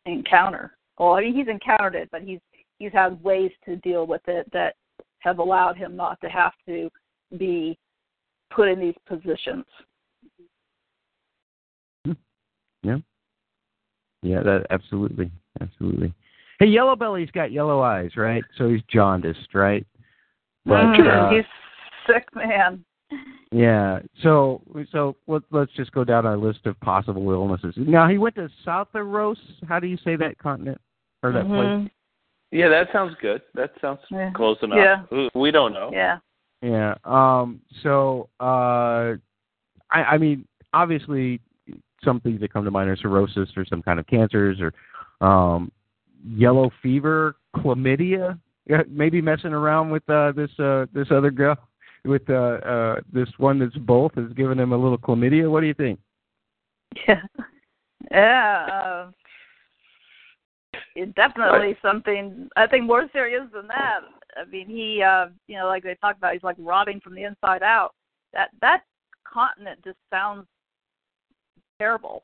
encounter. Well, I mean, he's encountered it, but he's he's had ways to deal with it that have allowed him not to have to be put in these positions. Yeah, yeah, that absolutely, absolutely. Hey, Yellow Belly's got yellow eyes, right? So he's jaundiced, right? But, mm, uh, he's sick, man. Yeah, so so let, let's just go down our list of possible illnesses. Now, he went to Southeros. How do you say that continent or that mm-hmm. place? Yeah, that sounds good. That sounds yeah. close enough. Yeah. We don't know. Yeah. Yeah. Um, so, uh, I, I mean, obviously, some things that come to mind are cirrhosis or some kind of cancers or um, yellow fever, chlamydia, maybe messing around with uh, this uh, this other girl. With uh, uh, this one that's both is giving him a little chlamydia. What do you think? Yeah, yeah, uh, it's definitely something. I think more serious than that. I mean, he, uh, you know, like they talked about, he's like rotting from the inside out. That that continent just sounds terrible.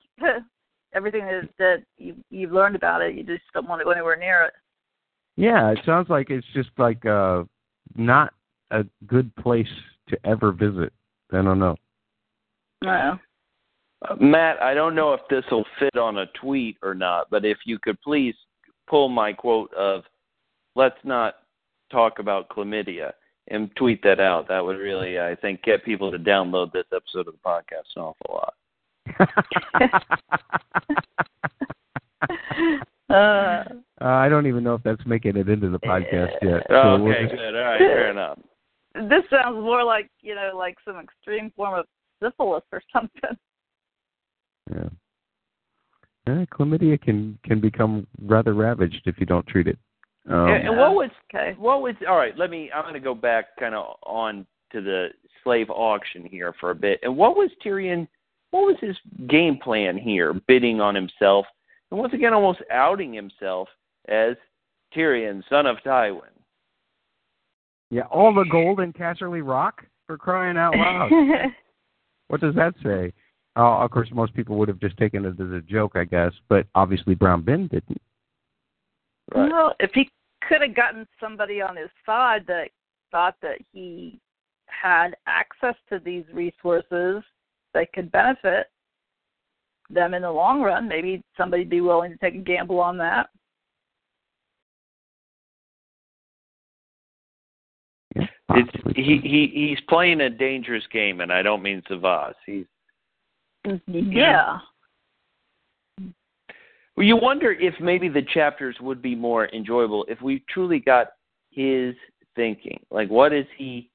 everything that, that you, you've learned about it, you just don't want to go anywhere near it. Yeah, it sounds like it's just like uh, not a good place to ever visit. I don't know. Uh, Matt, I don't know if this will fit on a tweet or not, but if you could please pull my quote of, let's not talk about chlamydia, and tweet that out. That would really, I think, get people to download this episode of the podcast an awful lot. uh, I don't even know if that's making it into the podcast yet. So okay, we'll just... good. All right, fair enough. This sounds more like, you know, like some extreme form of syphilis or something. Yeah. yeah chlamydia can, can become rather ravaged if you don't treat it. Um, and, and what was, okay. what was, all right, let me, I'm going to go back kind of on to the slave auction here for a bit. And what was Tyrion, what was his game plan here, bidding on himself? And once again, almost outing himself as Tyrion, son of Tywin. Yeah, all the gold in Casterly Rock, for crying out loud. What does that say? Uh, of course, most people would have just taken it as a joke, I guess, but obviously Brown Ben didn't. Right. Well, if he could have gotten somebody on his side that thought that he had access to these resources that could benefit them in the long run, maybe somebody would be willing to take a gamble on that. It's, he, he he's playing a dangerous game, and I don't mean Savas. He's yeah. Well, you wonder if maybe the chapters would be more enjoyable if we truly got his thinking. Like, what is he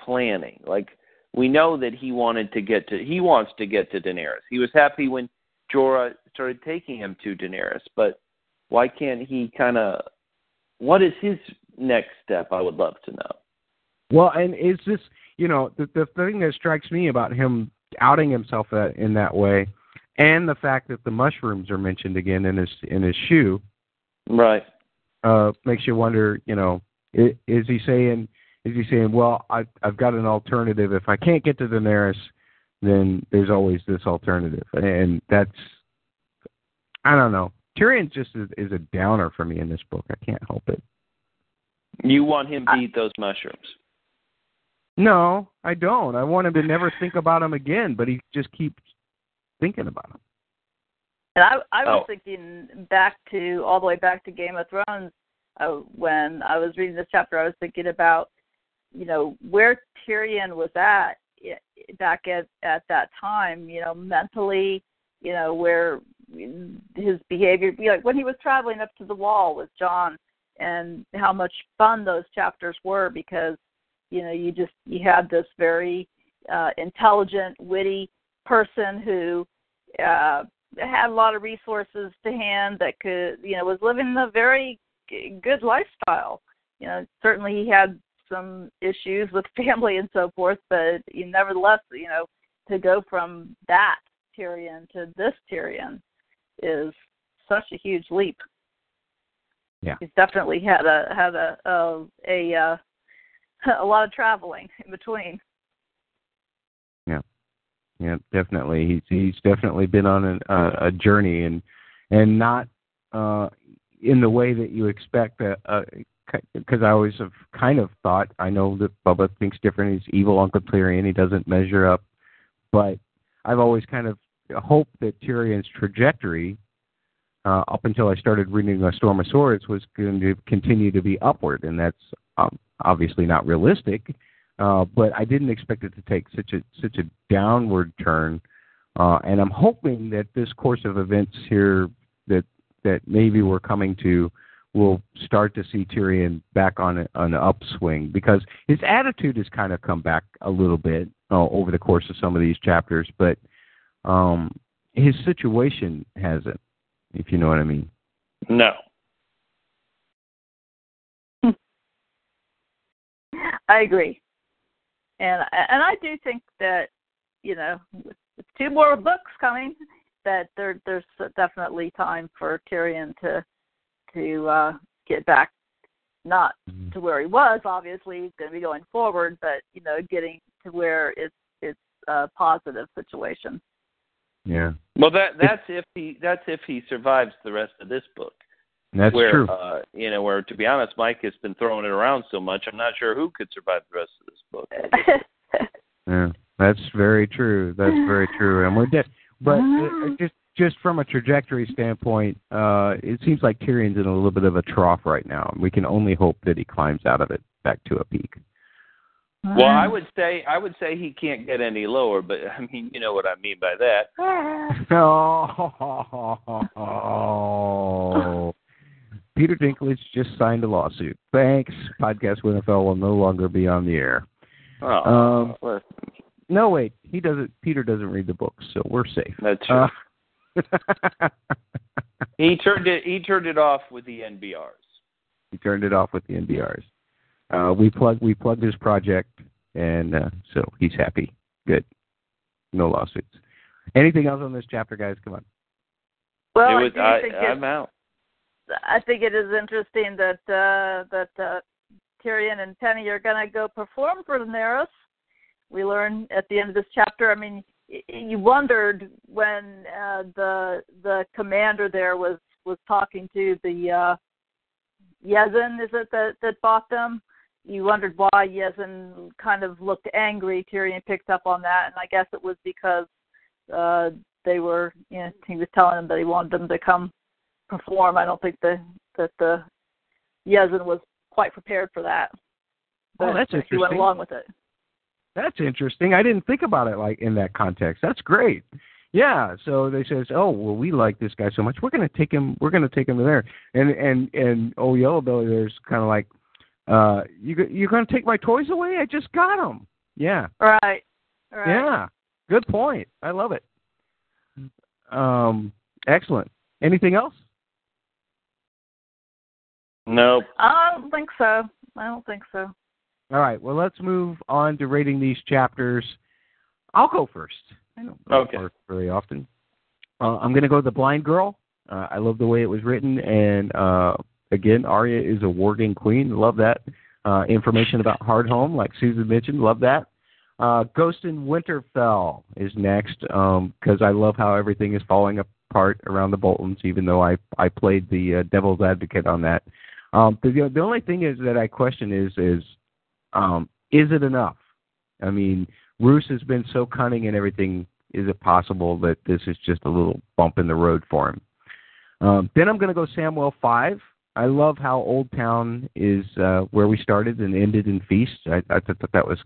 planning? Like, we know that he wanted to get to he wants to get to Daenerys. He was happy when Jorah started taking him to Daenerys, but why can't he kind of? What is his next step? I would love to know. Well, and it's just, you know, the, the thing that strikes me about him outing himself that, in that way, and the fact that the mushrooms are mentioned again in his in his shoe, right, uh, makes you wonder. You know, is, is he saying? Is he saying? Well, I, I've got an alternative. If I can't get to Daenerys, then there's always this alternative, and that's. I don't know. Tyrion just is, is a downer for me in this book. I can't help it. You want him to I, eat those mushrooms. No, I don't. I want him to never think about him again, but he just keeps thinking about him. And I, I was oh. thinking back to, all the way back to Game of Thrones, uh, when I was reading this chapter, I was thinking about, you know, where Tyrion was at back at, at that time, you know, mentally, you know, where his behavior, you know, like when he was traveling up to the Wall with Jon, and how much fun those chapters were because, you know, you just, you had this very uh, intelligent, witty person who uh, had a lot of resources to hand that could, you know, was living a very g- good lifestyle. You know, certainly he had some issues with family and so forth, but you, nevertheless, you know, to go from that Tyrion to this Tyrion is such a huge leap. Yeah. He's definitely had a, had a, a, a, a a lot of traveling in between. Yeah, yeah, definitely. He's he's definitely been on an, uh, a journey, and and not uh, in the way that you expect. Because I always have kind of thought, I know that Bubba thinks different. He's evil Uncle Tyrion. He doesn't measure up. But I've always kind of hoped that Tyrion's trajectory, uh, up until I started reading A Storm of Swords, was going to continue to be upward, and that's um, obviously not realistic, uh, but I didn't expect it to take such a such a downward turn, uh, and I'm hoping that this course of events here that that maybe we're coming to will start to see Tyrion back on a, an upswing, because his attitude has kind of come back a little bit uh, over the course of some of these chapters, but um, his situation hasn't, if you know what I mean. No. I agree, and and I do think that, you know, with two more books coming, that there there's definitely time for Tyrion to to uh, get back, not mm-hmm. to where he was. Obviously, he's going to be going forward, but you know, getting to where it's it's a positive situation. Yeah. Well, that that's if he that's if he survives the rest of this book. That's where, true. Uh, you know, where to be honest, Mike has been throwing it around so much. I'm not sure who could survive the rest of this book. Yeah, that's very true. That's very true. And we're dead. But it, just just from a trajectory standpoint, uh, it seems like Tyrion's in a little bit of a trough right now. We can only hope that he climbs out of it back to a peak. Well, I would say I would say he can't get any lower, but I mean, you know what I mean by that. Oh. Peter Dinklage just signed a lawsuit. Thanks. Podcast Winterfell will no longer be on the air. Oh. Um, no, wait. He doesn't. Peter doesn't read the books, so we're safe. That's true. Uh, he turned it. He turned it off with the N B Rs. He turned it off with the N B Rs. Uh, we plugged we plugged his project, and uh, so he's happy. Good. No lawsuits. Anything else on this chapter, guys? Come on. Well, was, I, I think I, I'm out. I think it is interesting that uh, that uh, Tyrion and Penny are going to go perform for Daenerys. We learn at the end of this chapter. I mean, you wondered when uh, the the commander there was, was talking to the uh, Yezin, is it that that bought them? You wondered why Yezin kind of looked angry. Tyrion picked up on that, and I guess it was because uh, they were, you know, he was telling them that he wanted them to come perform. I don't think the, that the Yezin was quite prepared for that. But oh, that's interesting. He went along with it. That's interesting. I didn't think about it like in that context. That's great. Yeah, so they says, oh, well, we like this guy so much, we're going to take him, we're going to take him to there. And, and, and old Yellow Belly there's kind of like, uh, you, you're going to take my toys away? I just got them. Yeah. All right. All right. Yeah, good point. I love it. Um, excellent. Anything else? No. Nope. I don't think so. I don't think so. All right, well, let's move on to rating these chapters. I'll go first. I don't go okay. first very often. Uh, I'm going to go with The Blind Girl. Uh, I love the way it was written. And, uh, again, Arya is a warging queen. Love that. Uh, information about Hardhome, like Susan mentioned. Love that. Uh, Ghost in Winterfell is next because um, I love how everything is falling apart around the Boltons, even though I, I played the uh, devil's advocate on that. Um, but, you know, the only thing is that I question is, is, um, is it enough? I mean, Roose has been so cunning and everything. Is it possible that this is just a little bump in the road for him? Um, then I'm going to go Samwell five. I love how Old Town is uh, where we started and ended in Feast. I, I thought that was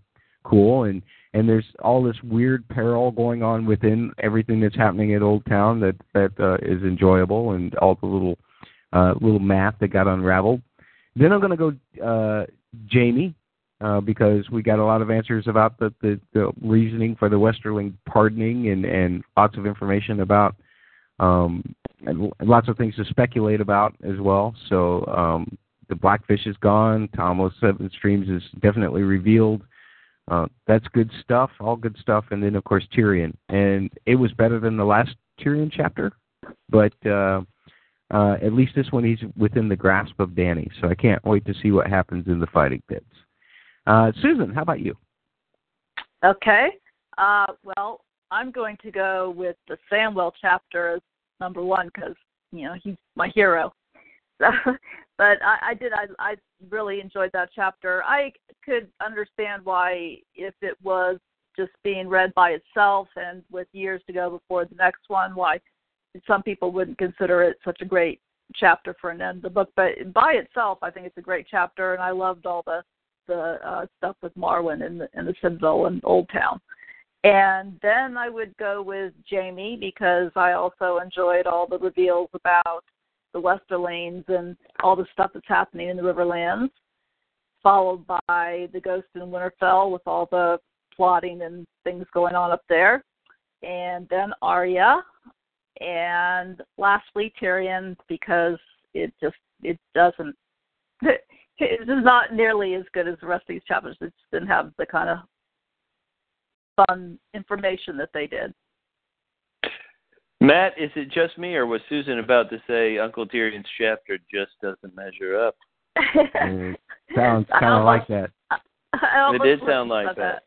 cool. And, and there's all this weird peril going on within everything that's happening at Old Town that, that uh, is enjoyable, and all the little uh, little math that got unraveled. Then I'm going to go uh, Jaime. Uh, because we got a lot of answers about the, the, the reasoning for the Westerling pardoning, and, and lots of information about, um, and lots of things to speculate about as well. So um, the Blackfish is gone. Tom o' Sevenstrings is definitely revealed. Uh, that's good stuff, all good stuff. And then, of course, Tyrion. And it was better than the last Tyrion chapter, but uh, uh, at least this one he's within the grasp of Dany. So I can't wait to see what happens in the fighting pits. Uh, Susan, how about you? Okay. Uh, well, I'm going to go with the Samwell chapter as number one because, you know, he's my hero. So, but I, I did, I, I really enjoyed that chapter. I could understand why if it was just being read by itself and with years to go before the next one, why some people wouldn't consider it such a great chapter for an end of the book. But by itself, I think it's a great chapter, and I loved all the the uh, stuff with Marwyn and the, and the Citadel and Old Town. And then I would go with Jaime because I also enjoyed all the reveals about the Westerlings and all the stuff that's happening in the Riverlands, followed by the Ghost in Winterfell with all the plotting and things going on up there. And then Arya. And lastly, Tyrion, because it just, it doesn't... It's not nearly as good as the rest of these chapters. It just didn't have the kind of fun information that they did. Matt, is it just me, or was Susan about to say Uncle Tyrion's chapter just doesn't measure up? It sounds kind of like that. I, I it did sound like that. that.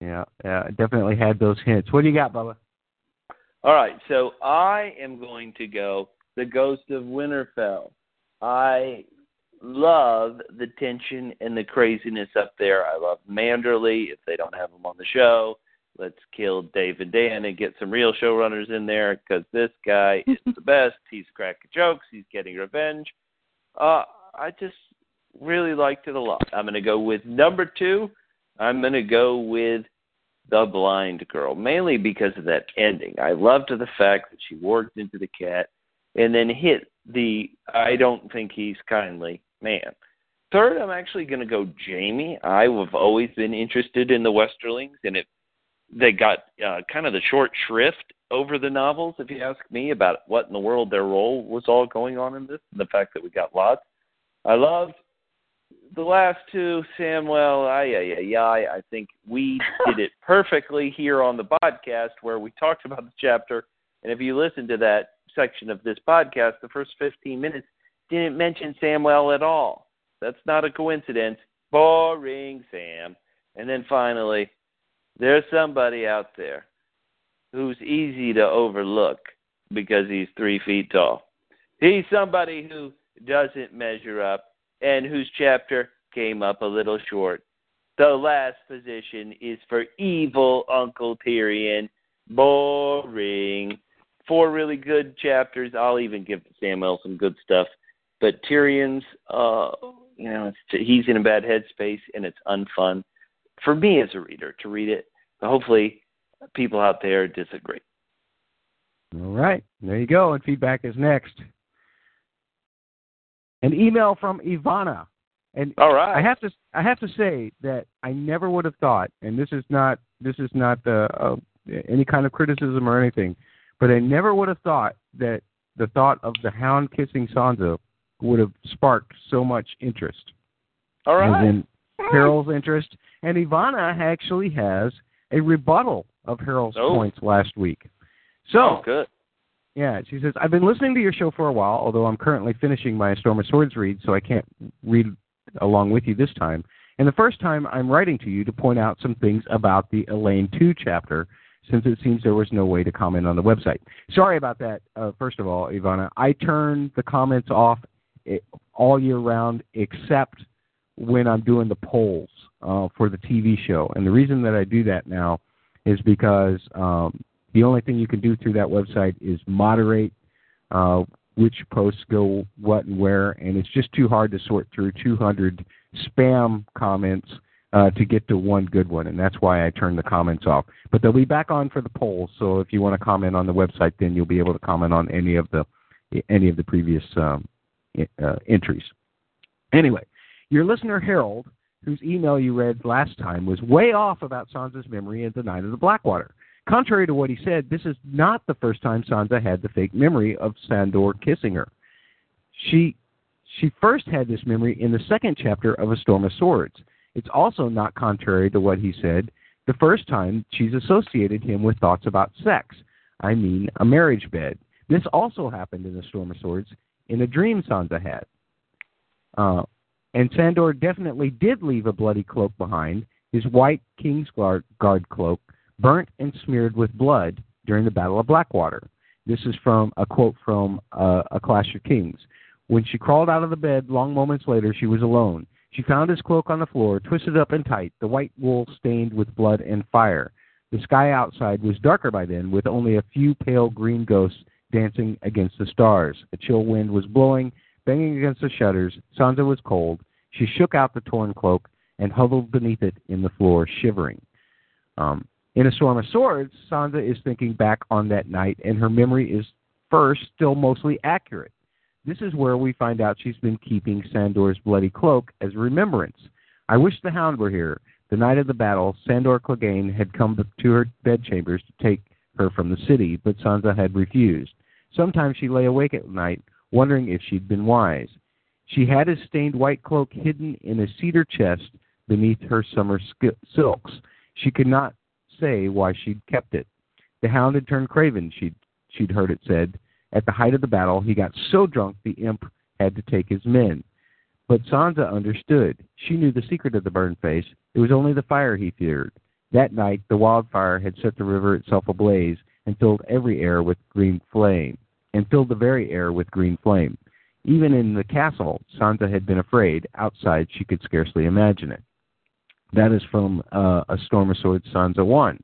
Yeah, yeah, it definitely had those hints. What do you got, Bubba? All right, so I am going to go The Ghost of Winterfell. I love the tension and the craziness up there. I love Manderley. If they don't have him on the show, let's kill Dave and Dan and get some real showrunners in there, because this guy is the best. He's cracking jokes. He's getting revenge. Uh, I just really liked it a lot. I'm going to go with number two. I'm going to go with The Blind Girl, mainly because of that ending. I loved the fact that she walked into the cat and then hit the I don't think he's kindly man. Third, I'm actually going to go Jamie. I have always been interested in the Westerlings, and it, they got uh, kind of the short shrift over the novels, if you ask me, about what in the world their role was all going on in this, and the fact that we got lots. I loved the last two, Samwell, ay, ay, ay, I think we did it perfectly here on the podcast where we talked about the chapter. And if you listen to that section of this podcast, the first fifteen minutes didn't mention Samwell at all. That's not a coincidence. Boring, Sam. And then finally, there's somebody out there who's easy to overlook because he's three feet tall. He's somebody who doesn't measure up, and whose chapter came up a little short. The last position is for evil Uncle Tyrion. Boring. Four really good chapters. I'll even give Samwell some good stuff. But Tyrion's, uh, you know, it's, he's in a bad headspace, and it's unfun for me as a reader to read it. But hopefully people out there disagree. All right. There you go. And feedback is next. An email from Ivana, and all right. I have to I have to say that I never would have thought, and this is not this is not the, uh, any kind of criticism or anything, but I never would have thought that the thought of the Hound kissing Sansa would have sparked so much interest. All right, and then Harold's interest, and Ivana actually has a rebuttal of Harold's oh. points last week. So oh, good. Yeah, she says, I've been listening to your show for a while, although I'm currently finishing my Storm of Swords read, so I can't read along with you this time. And the first time I'm writing to you to point out some things about the Elaine two chapter, since it seems there was no way to comment on the website. Sorry about that, uh, first of all, Ivana. I turn the comments off all year round except when I'm doing the polls uh, for the T V show. And the reason that I do that now is because... Um, the only thing you can do through that website is moderate uh, which posts go what and where, and it's just too hard to sort through two hundred spam comments uh, to get to one good one, and that's why I turn the comments off. But they'll be back on for the polls, so if you want to comment on the website, then you'll be able to comment on any of the any of the previous um, uh, entries. Anyway, your listener, Harold, whose email you read last time, was way off about Sansa's memory of the Night of the Blackwater. Contrary to what he said, this is not the first time Sansa had the fake memory of Sandor kissing her. She she first had this memory in the second chapter of A Storm of Swords. It's also not contrary to what he said the first time she's associated him with thoughts about sex. I mean, a marriage bed. This also happened in A Storm of Swords in a dream Sansa had. Uh, and Sandor definitely did leave a bloody cloak behind, his white Kingsguard cloak, burnt and smeared with blood during the Battle of Blackwater. This is from a quote from uh, A Clash of Kings. When she crawled out of the bed, long moments later, she was alone. She found his cloak on the floor, twisted up and tight, the white wool stained with blood and fire. The sky outside was darker by then, with only a few pale green ghosts dancing against the stars. A chill wind was blowing, banging against the shutters. Sansa was cold. She shook out the torn cloak and huddled beneath it in the floor, shivering. Um... In A Storm of Swords, Sansa is thinking back on that night, and her memory is, first, still mostly accurate. This is where we find out she's been keeping Sandor's bloody cloak as a remembrance. I wish the Hound were here. The night of the battle, Sandor Clegane had come to her bedchambers to take her from the city, but Sansa had refused. Sometimes she lay awake at night, wondering if she'd been wise. She had his stained white cloak hidden in a cedar chest beneath her summer silks. She could not say why she'd kept it. The Hound had turned craven, she'd, she'd heard it said. At the height of the battle, he got so drunk the imp had to take his men. But Sansa understood. She knew the secret of the burned face. It was only the fire he feared. That night, the wildfire had set the river itself ablaze, and filled every air with green flame, and filled the very air with green flame. Even in the castle, Sansa had been afraid. Outside, she could scarcely imagine it. That is from uh, A Storm of Swords, Sansa one.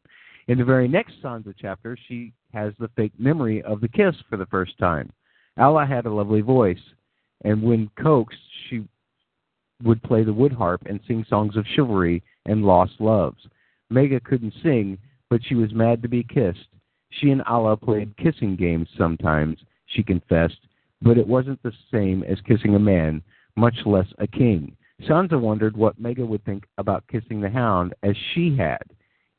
In the very next Sansa chapter, she has the fake memory of the kiss for the first time. Alla had a lovely voice, and when coaxed, she would play the wood harp and sing songs of chivalry and lost loves. Mega couldn't sing, but she was mad to be kissed. She and Alla played kissing games sometimes, she confessed, but it wasn't the same as kissing a man, much less a king. Sansa wondered what Mega would think about kissing the hound as she had.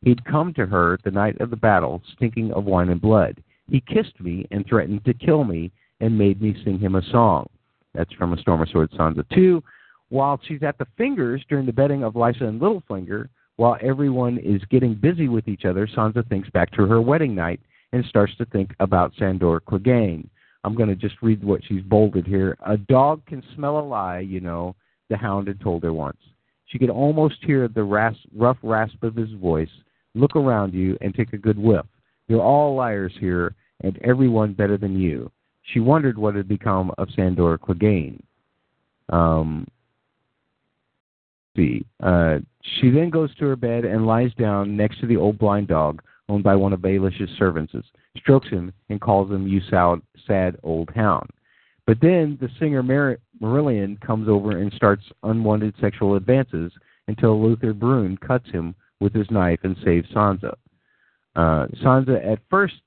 He'd come to her the night of the battle, stinking of wine and blood. He kissed me and threatened to kill me and made me sing him a song. That's from A Storm of Swords, Sansa two. While she's at the Fingers during the bedding of Lysa and Littlefinger, while everyone is getting busy with each other, Sansa thinks back to her wedding night and starts to think about Sandor Clegane. I'm going to just read what she's bolded here. A dog can smell a lie, you know, the hound had told her once. She could almost hear the ras- rough rasp of his voice. Look around you and take a good whiff. You're all liars here, and everyone better than you. She wondered what had become of Sandor Clegane. Um... See, uh, she then goes to her bed and lies down next to the old blind dog owned by one of Baelish's servants, strokes him, and calls him, you sad, sad old hound. But then the singer Mer- Marillion comes over and starts unwanted sexual advances until Luther Brune cuts him with his knife and saves Sansa. Uh, Sansa at first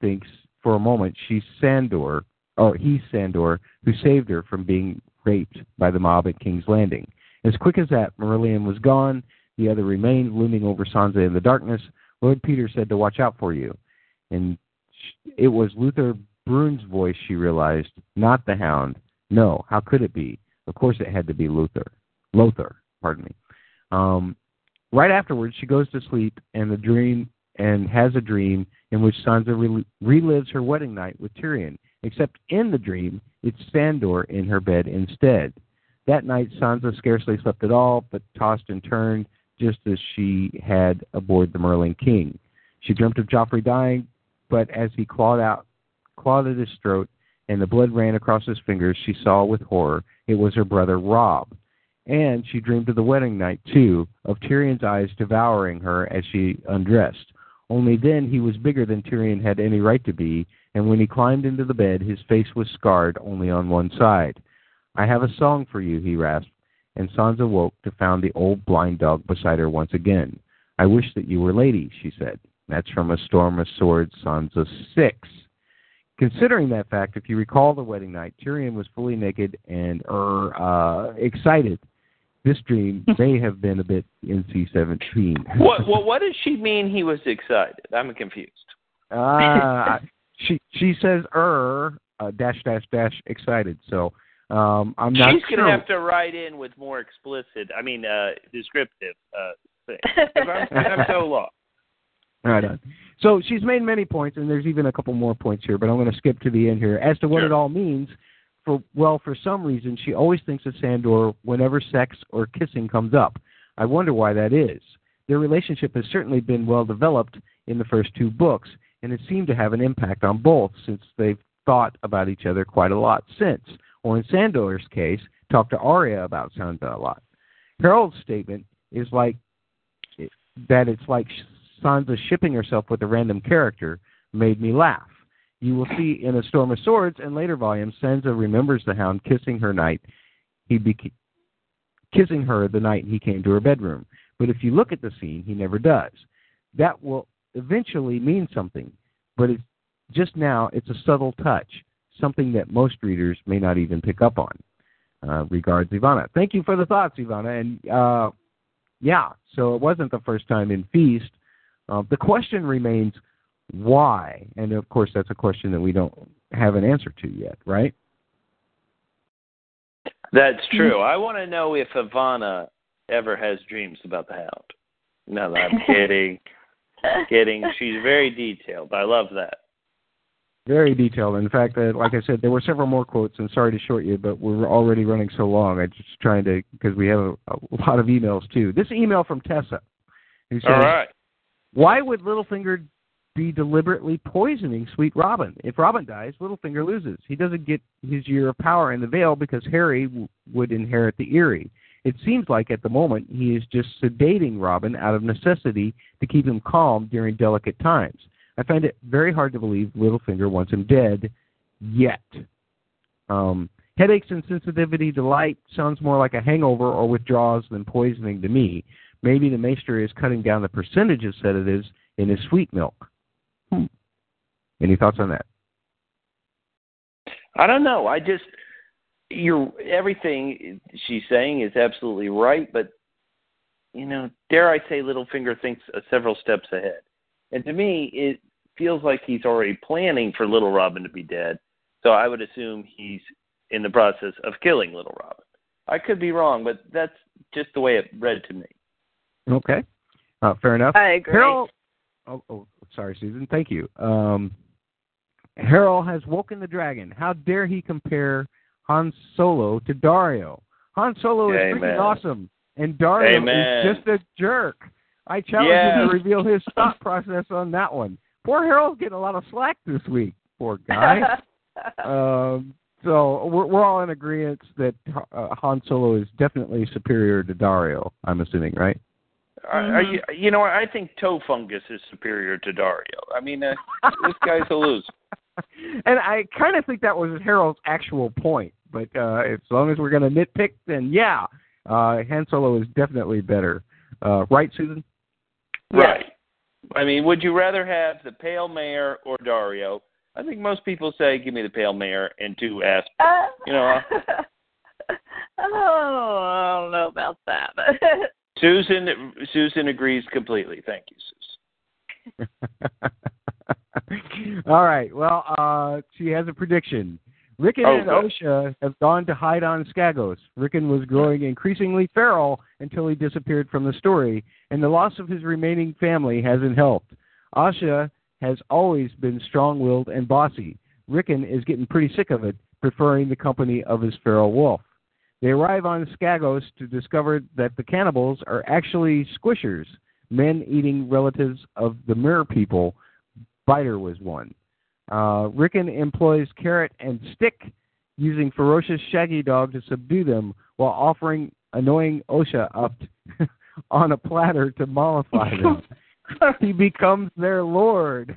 thinks for a moment she's Sandor, or he's Sandor, who saved her from being raped by the mob at King's Landing. As quick as that, Marillion was gone. The other remained, looming over Sansa in the darkness. Lord Peter said to watch out for you. And it was Luther Brune's voice, she realized, not the hound. No, how could it be? Of course it had to be Luther. Lothar, pardon me. Um, right afterwards, she goes to sleep and the dream and has a dream in which Sansa rel- relives her wedding night with Tyrion, except in the dream, it's Sandor in her bed instead. That night, Sansa scarcely slept at all, but tossed and turned just as she had aboard the Merlin King. She dreamt of Joffrey dying, but as he clawed out, clawed at his throat and the blood ran across his fingers, she saw with horror it was her brother Rob. And she dreamed of the wedding night, too, of Tyrion's eyes devouring her as she undressed. Only then he was bigger than Tyrion had any right to be, and when he climbed into the bed, his face was scarred only on one side. I have a song for you, he rasped, and Sansa woke to find the old blind dog beside her once again. I wish that you were lady, she said. That's from A Storm of Swords, Sansa six. Considering that fact, if you recall the wedding night, Tyrion was fully naked and er, uh, excited. This dream may have been a bit N C seventeen. what, well, what does she mean he was excited? I'm confused. uh, she she says er, uh, dash, dash, dash, excited, so... Um, I'm not She's sure. going to have to write in with more explicit, I mean, uh, descriptive uh, things. I'm, I'm so lost. Right on. So she's made many points, and there's even a couple more points here, but I'm going to skip to the end here. As to what sure. it all means, for well, for some reason, she always thinks of Sandor whenever sex or kissing comes up. I wonder why that is. Their relationship has certainly been well developed in the first two books, and it seemed to have an impact on both since they've thought about each other quite a lot since. Or in Sandor's case, talk to Arya about Sansa a lot. Harold's statement is like that it's like Sansa shipping herself with a random character made me laugh. You will see in A Storm of Swords and later volumes, Sansa remembers the hound kissing her night. He be- kissing her the night he came to her bedroom. But if you look at the scene, he never does. That will eventually mean something, but it's, just now it's a subtle touch. Something that most readers may not even pick up on. Uh, regards, Ivana. Thank you for the thoughts, Ivana. And, uh, yeah, so it wasn't the first time in Feast. Uh, the question remains, why? And, of course, that's a question that we don't have an answer to yet, right? That's true. I want to know if Ivana ever has dreams about the hound. No, I'm kidding. I'm kidding. She's very detailed. I love that. Very detailed. In fact, uh, like I said, there were several more quotes, and sorry to short you, but we're already running so long. I'm just trying to, because we have a, a lot of emails, too. This email from Tessa, who says, All right. Why would Littlefinger be deliberately poisoning Sweet Robin. If Robin dies, Littlefinger loses. He doesn't get his year of power in the Vale because Harry w- would inherit the Eyrie. It seems like at the moment he is just sedating Robin out of necessity to keep him calm during delicate times. I find it very hard to believe Littlefinger wants him dead yet. Um, headaches and sensitivity to light sounds more like a hangover or withdrawals than poisoning to me. Maybe the maester is cutting down the percentage of sedatives in his sweet milk. Hmm. Any thoughts on that? I don't know. I just... You're, everything she's saying is absolutely right, but, you know, dare I say Littlefinger thinks uh, several steps ahead. And to me, it feels like he's already planning for Little Robin to be dead, so I would assume he's in the process of killing Little Robin. I could be wrong, but that's just the way it read to me. Okay. Uh, fair enough. I agree. Harold, oh, oh, sorry, Susan. Thank you. Um, Harold has woken the dragon. How dare he compare Han Solo to Dario? Han Solo is Amen. freaking awesome, and Dario Amen. is just a jerk. I challenge yes. him to reveal his thought process on that one. Poor Harold's getting a lot of slack this week, poor guy. um, so we're, we're all in agreement that uh, Han Solo is definitely superior to Dario, I'm assuming, right? Mm-hmm. Are you, you know, I think toe fungus is superior to Dario. I mean, uh, this guy's a loser. And I kind of think that was Harold's actual point, but uh, as long as we're going to nitpick, then yeah, uh, Han Solo is definitely better. Uh, right, Susan? Right. I mean, would you rather have the Pale Mayor or Dario? I think most people say, give me the Pale Mayor and two aspirin. Uh, you know, uh, oh, I don't know about that. Susan, Susan agrees completely. Thank you, Susan. All right. Well, uh, she has a prediction. Rickon oh, and Osha have gone to hide on Skagos. Rickon was growing increasingly feral until he disappeared from the story, and the loss of his remaining family hasn't helped. Osha has always been strong-willed and bossy. Rickon is getting pretty sick of it, preferring the company of his feral wolf. They arrive on Skagos to discover that the cannibals are actually squishers, men eating relatives of the Mer people. Biter was one. Uh, Rickon employs carrot and stick, using ferocious Shaggy Dog to subdue them while offering annoying Osha up t- on a platter to mollify them. He becomes their lord.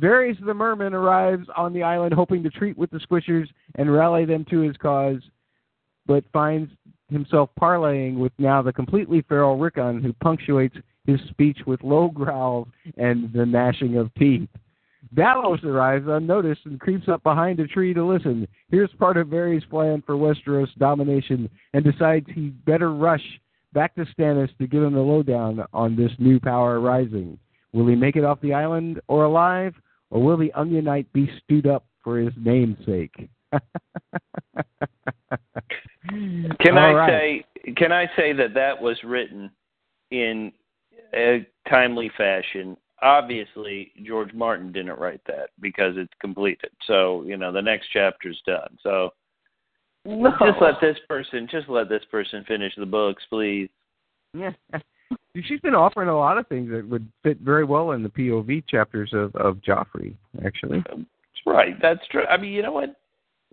Varys the Merman arrives on the island hoping to treat with the squishers and rally them to his cause, but finds himself parlaying with now the completely feral Rickon, who punctuates his speech with low growls and the gnashing of teeth. Davos arrives unnoticed and creeps up behind a tree to listen. Here's part of Varys' plan for Westeros domination, and decides he'd better rush back to Stannis to give him the lowdown on this new power rising. Will he make it off the island or alive, or will the Onionite be stewed up for his namesake? Can I right. say? Can I say that that was written in a timely fashion? Obviously, George Martin didn't write that because it's completed. So, you know, the next chapter's done. So no. just let this person, just let this person finish the books, please. Yeah. She's been offering a lot of things that would fit very well in the P O V chapters of, of Joffrey, actually. That's right. That's true. I mean, you know what?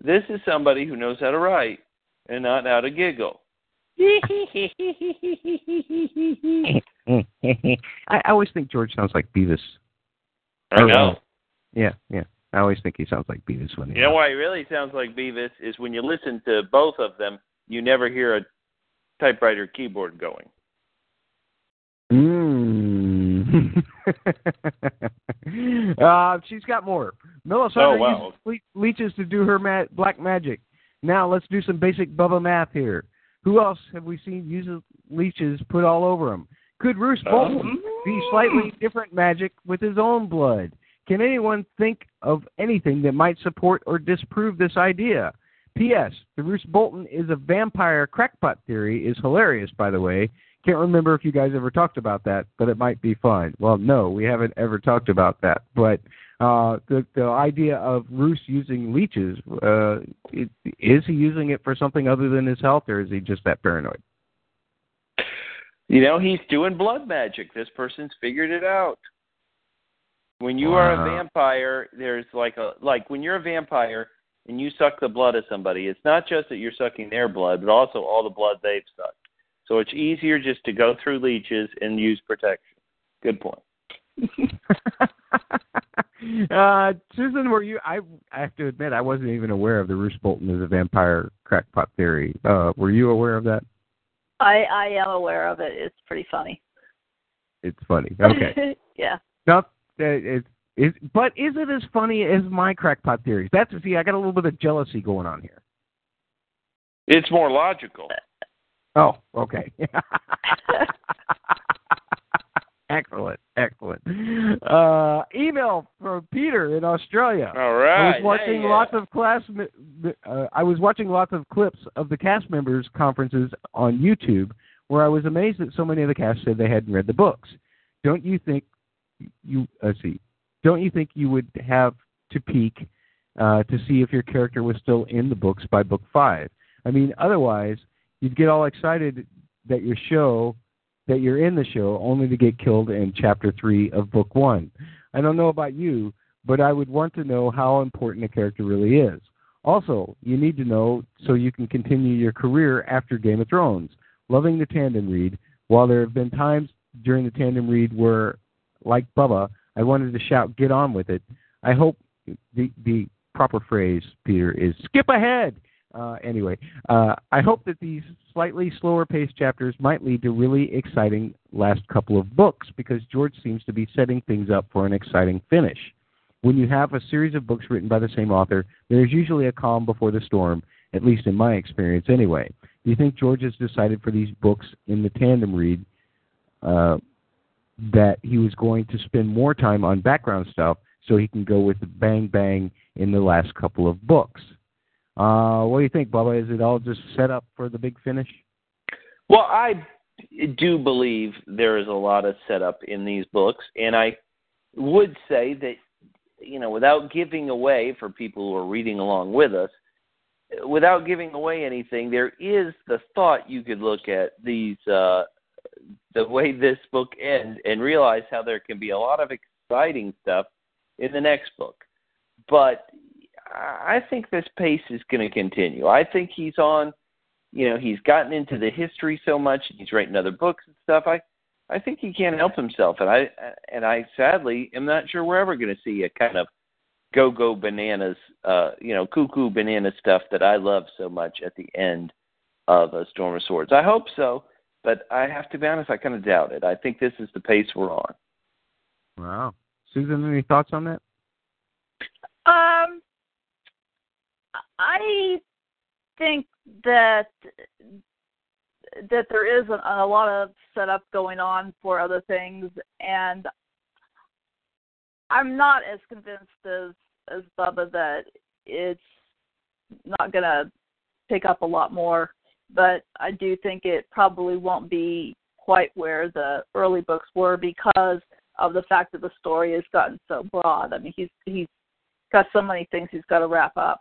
This is somebody who knows how to write and not how to giggle. I, I always think George sounds like Beavis. I know. Yeah, yeah. I always think he sounds like Beavis when he. You know why he really sounds like Beavis is when you listen to both of them, you never hear a typewriter keyboard going. Mm. uh, she's got more. Melisandre oh, wow. uses le- leeches to do her ma- black magic. Now let's do some basic Bubba math here. Who else have we seen use leeches put all over him? Could Roose Bolton oh. be slightly different magic with his own blood? Can anyone think of anything that might support or disprove this idea? P S. The Roose Bolton is a vampire crackpot theory is hilarious, by the way. Can't remember if you guys ever talked about that, but it might be fun. Well, no, we haven't ever talked about that. But uh, the, the idea of Roose using leeches, uh, it, is he using it for something other than his health, or is he just that paranoid? You know, he's doing blood magic. This person's figured it out. When you wow. are a vampire, there's like a like when you're a vampire and you suck the blood of somebody, it's not just that you're sucking their blood, but also all the blood they've sucked. So it's easier just to go through leeches and use protection. Good point. uh, Susan, were you? I, I have to admit, I wasn't even aware of the Roose Bolton as a vampire crackpot theory. Uh, were you aware of that? I, I am aware of it. It's pretty funny. It's funny. Okay. Yeah. No, it, it, it, but is it as funny as my crackpot theories? That's see, I got a little bit of jealousy going on here. It's more logical. Oh, okay. Excellent, excellent. Uh, email from Peter in Australia. All right. I was watching yeah, yeah. lots of class. Uh, I was watching lots of clips of the cast members' conferences on YouTube, where I was amazed that so many of the cast said they hadn't read the books. Don't you think you? Let's see. Don't you think you would have to peek uh, to see if your character was still in the books by book five? I mean, otherwise, you'd get all excited that your show. that you're in the show, only to get killed in Chapter three of Book one. I don't know about you, but I would want to know how important a character really is. Also, you need to know so you can continue your career after Game of Thrones. Loving the tandem read, while there have been times during the tandem read where, like Bubba, I wanted to shout, get on with it. I hope the, the proper phrase, Peter, is skip ahead. Uh, anyway, uh, I hope that these slightly slower-paced chapters might lead to really exciting last couple of books, because George seems to be setting things up for an exciting finish. When you have a series of books written by the same author, there's usually a calm before the storm, at least in my experience anyway. Do you think George has decided for these books in the tandem read uh, that he was going to spend more time on background stuff so he can go with the bang-bang in the last couple of books? Uh, what do you think, Bubba? Is it all just set up for the big finish? Well, I do believe there is a lot of setup in these books, and I would say that, you know, without giving away for people who are reading along with us, without giving away anything, there is the thought you could look at these, uh, the way this book ends, and realize how there can be a lot of exciting stuff in the next book. But I think this pace is going to continue. I think he's on, you know, he's gotten into the history so much, and he's writing other books and stuff. I, I think he can't help himself, and I, and I sadly am not sure we're ever going to see a kind of go-go bananas, uh, you know, cuckoo banana stuff that I love so much at the end of A Storm of Swords. I hope so, but I have to be honest, I kind of doubt it. I think this is the pace we're on. Wow, Susan, any thoughts on that? Um. I think that that there is a, a lot of setup going on for other things, and I'm not as convinced as, as Bubba that it's not going to pick up a lot more, but I do think it probably won't be quite where the early books were because of the fact that the story has gotten so broad. I mean, he's he's got so many things he's got to wrap up.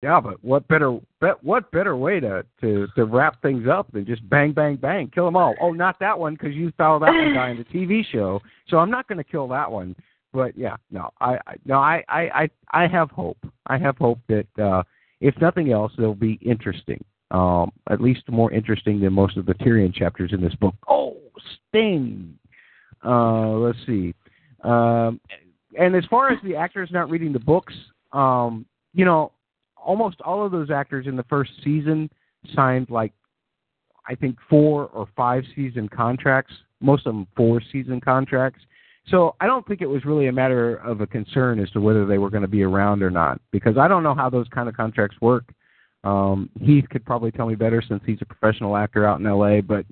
Yeah, but what better bet, what better way to, to, to wrap things up than just bang, bang, bang, kill them all. Oh, not that one, because you saw that one guy in the T V show, so I'm not going to kill that one. But, yeah, no, I no, I, I, I, I have hope. I have hope that, uh, if nothing else, it'll be interesting, um, at least more interesting than most of the Tyrion chapters in this book. Oh, sting! Uh, let's see. Um, and as far as the actors not reading the books, um, you know, almost all of those actors in the first season signed, like, I think four or five season contracts, most of them four season contracts. So I don't think it was really a matter of a concern as to whether they were going to be around or not, because I don't know how those kind of contracts work. Um, Heath could probably tell me better since he's a professional actor out in L A, but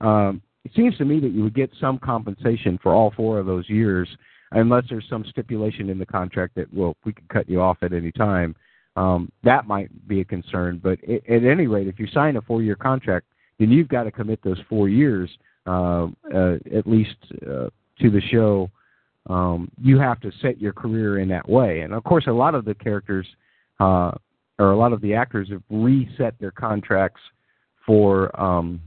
um, it seems to me that you would get some compensation for all four of those years, unless there's some stipulation in the contract that, well, we could cut you off at any time. Um, that might be a concern, but it, at any rate, if you sign a four-year contract, then you've got to commit those four years uh, uh, at least uh, to the show. Um, you have to set your career in that way. And, of course, a lot of the characters uh, or a lot of the actors have reset their contracts for, um,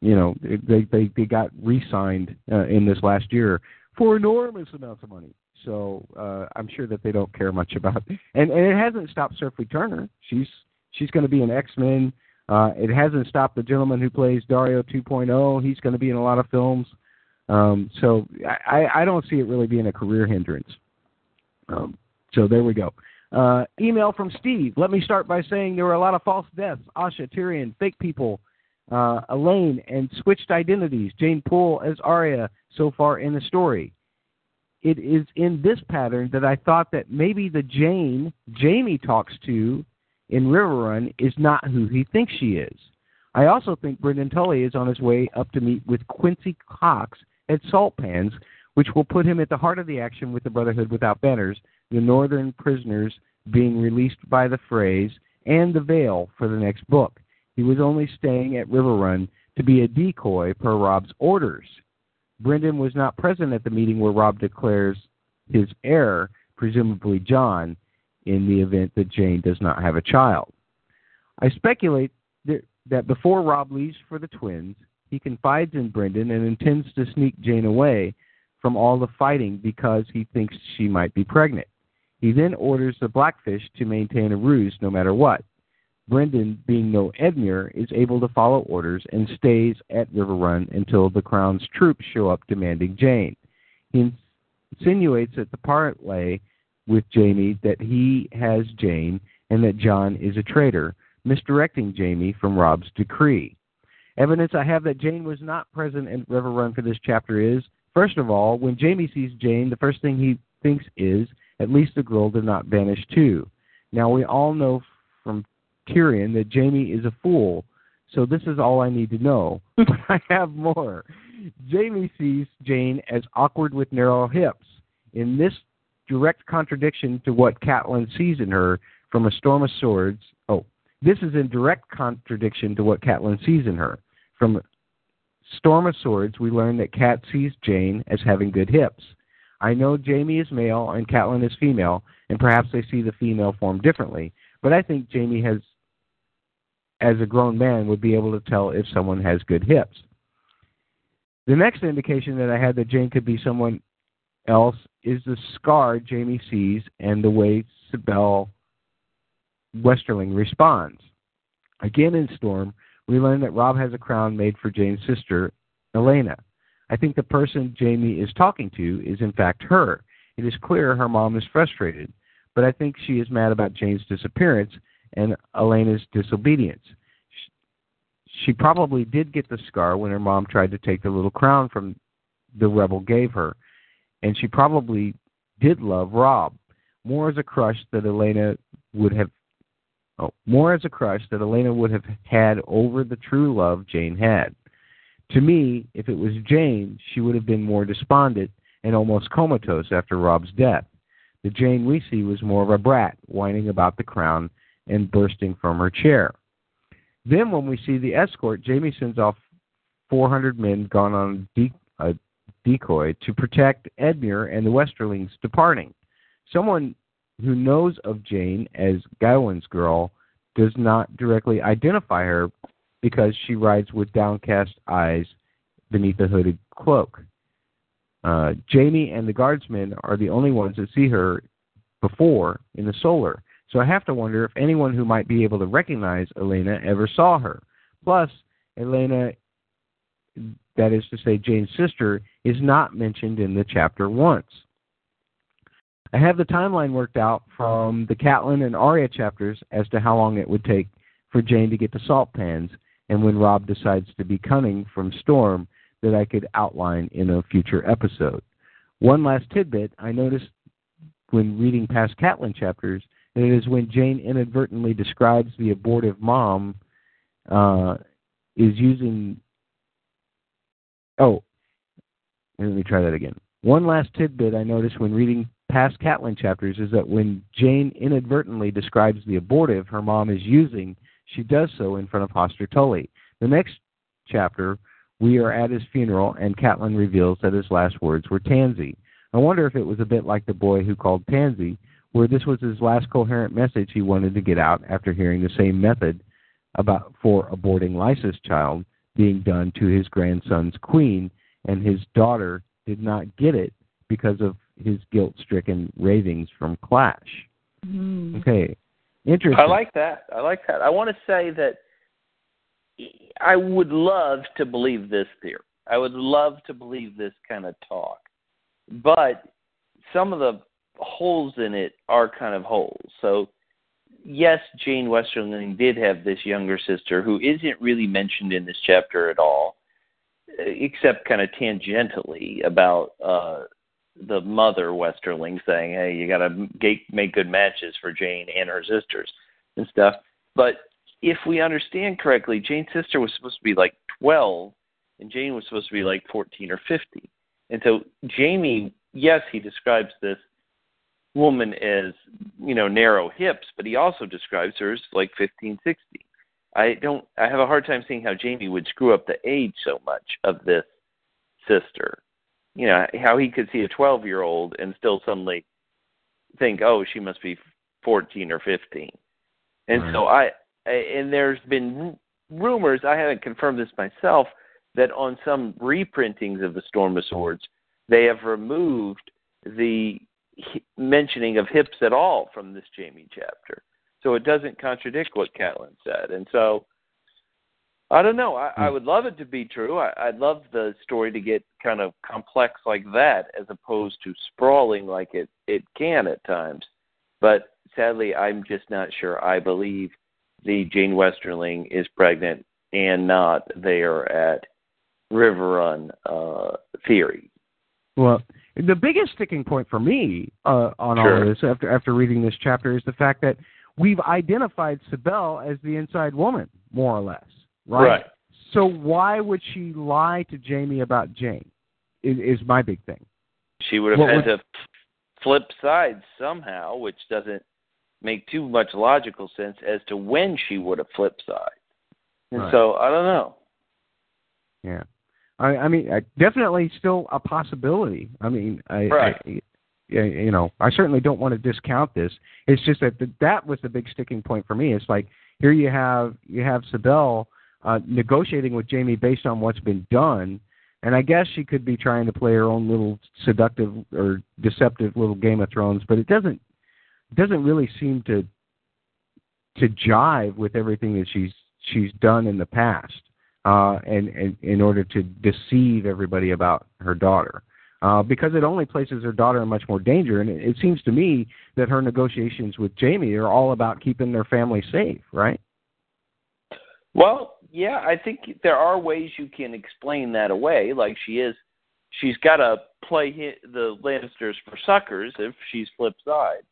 you know, they, they, they got re-signed uh, in this last year for enormous amounts of money. So uh, I'm sure that they don't care much about it. And, and it hasn't stopped Cersei Turner. She's she's going to be an X-Men. Uh, it hasn't stopped the gentleman who plays Dario two point oh. He's going to be in a lot of films. Um, so I, I don't see it really being a career hindrance. Um, so there we go. Uh, email from Steve. Let me start by saying there were a lot of false deaths. Asha, Tyrion, fake people, uh, Elaine, and switched identities. Jane Poole as Arya so far in the story. It is in this pattern that I thought that maybe the Jane Jamie talks to in Riverrun is not who he thinks she is. I also think Brendan Tully is on his way up to meet with Quincy Cox at Salt Pans, which will put him at the heart of the action with the Brotherhood Without Banners, the Northern prisoners being released by the phrase, and the veil for the next book. He was only staying at Riverrun to be a decoy per Rob's orders. Brendan was not present at the meeting where Rob declares his heir, presumably John, in the event that Jane does not have a child. I speculate that before Rob leaves for the twins, he confides in Brendan and intends to sneak Jane away from all the fighting because he thinks she might be pregnant. He then orders the Blackfish to maintain a ruse no matter what. Brendan, being no Edmure, is able to follow orders and stays at Riverrun until the Crown's troops show up demanding Jane. He insinuates at the parley with Jaime that he has Jane and that John is a traitor, misdirecting Jaime from Rob's decree. Evidence I have that Jane was not present at Riverrun for this chapter is, first of all, when Jaime sees Jane, the first thing he thinks is, at least the girl did not vanish too. Now we all know from Tyrion that Jaime is a fool, so this is all I need to know. But I have more. Jaime sees Jane as awkward with narrow hips. In this direct contradiction to what Catelyn sees in her from A Storm of Swords, oh, this is in direct contradiction to what Catelyn sees in her. From A Storm of Swords, we learn that Cat sees Jane as having good hips. I know Jaime is male and Catelyn is female, and perhaps they see the female form differently, but I think Jaime has, as a grown man, would be able to tell if someone has good hips. The next indication that I had that Jane could be someone else is the scar Jaime sees and the way Sibel Westerling responds. Again in Storm, we learn that Rob has a crown made for Jane's sister, Elena. I think the person Jaime is talking to is in fact her. It is clear her mom is frustrated, but I think she is mad about Jane's disappearance and Elena's disobedience. She probably did get the scar when her mom tried to take the little crown from the rebel gave her, and she probably did love Rob more as a crush that Elena would have oh, more as a crush that Elena would have had over the true love Jane had. To me, if it was Jane, she would have been more despondent and almost comatose after Rob's death. The Jane we see was more of a brat, whining about the crown and bursting from her chair. Then when we see the escort, Jaime sends off four hundred men gone on de- a decoy to protect Edmure and the Westerlings departing. Someone who knows of Jane as Gawain's girl does not directly identify her because she rides with downcast eyes beneath a hooded cloak. Uh, Jaime and the guardsmen are the only ones that see her before in the solar, so I have to wonder if anyone who might be able to recognize Elena ever saw her. Plus, Elena, that is to say Jane's sister, is not mentioned in the chapter once. I have the timeline worked out from the Catelyn and Arya chapters as to how long it would take for Jane to get to Salt Pans, and when Rob decides to be cunning from Storm, that I could outline in a future episode. One last tidbit, I noticed when reading past Catelyn chapters, that it is when Jane inadvertently describes the abortive mom uh, is using... Oh, let me try that again. One last tidbit I noticed when reading past Catelyn chapters is that when Jane inadvertently describes the abortive her mom is using, she does so in front of Hoster Tully. The next chapter, we are at his funeral, and Catelyn reveals that his last words were Tansy. I wonder if it was a bit like the boy who called Tansy, where this was his last coherent message he wanted to get out after hearing the same method about for aborting Lysa's child being done to his grandson's queen, and his daughter did not get it because of his guilt-stricken ravings from Clash. Mm. Okay, interesting. I like that. I like that. I want to say that I would love to believe this theory. I would love to believe this kind of talk. But some of the holes in it are kind of holes. So, yes, Jane Westerling did have this younger sister who isn't really mentioned in this chapter at all, except kind of tangentially about uh, the mother Westerling saying, hey, you got to make good matches for Jane and her sisters and stuff. But if we understand correctly, Jane's sister was supposed to be like twelve, and Jane was supposed to be like fourteen or fifteen. And so Jamie, yes, he describes this woman as, you know, narrow hips, but he also describes her as like fifteen, sixteen. I don't, I have a hard time seeing how Jamie would screw up the age so much of this sister. You know, how he could see a twelve-year-old and still suddenly think, oh, she must be fourteen or fifteen. And right. so I, and there's been rumors, I haven't confirmed this myself, that on some reprintings of the Storm of Swords, they have removed the mentioning of hips at all from this Jamie chapter. So it doesn't contradict what Catelyn said. And so, I don't know. I, I would love it to be true. I, I'd love the story to get kind of complex like that as opposed to sprawling like it, it can at times. But sadly, I'm just not sure. I believe the Jane Westerling is pregnant and not there at River Run uh, theory. Well, the biggest sticking point for me uh, on sure. all this after after reading this chapter is the fact that we've identified Sibel as the inside woman, more or less, right? Right. So why would she lie to Jamie about Jane is, is my big thing. She would have what had would... to flip sides somehow, which doesn't make too much logical sense as to when she would have flipped sides. And right. so, I don't know. Yeah. I, I mean, I, definitely still a possibility. I mean, I... Right. I, I, you know, I certainly don't want to discount this. It's just that the, that was the big sticking point for me. It's like, here you have you have Sibel uh, negotiating with Jamie based on what's been done, and I guess she could be trying to play her own little seductive or deceptive little Game of Thrones, but it doesn't doesn't really seem to to jive with everything that she's she's done in the past, uh, and, and in order to deceive everybody about her daughter. Uh, because it only places her daughter in much more danger. And it, it seems to me that her negotiations with Jamie are all about keeping their family safe, right? Well, yeah, I think there are ways you can explain that away. Like she is, she's got to play hit the Lannisters for suckers if she's flip side.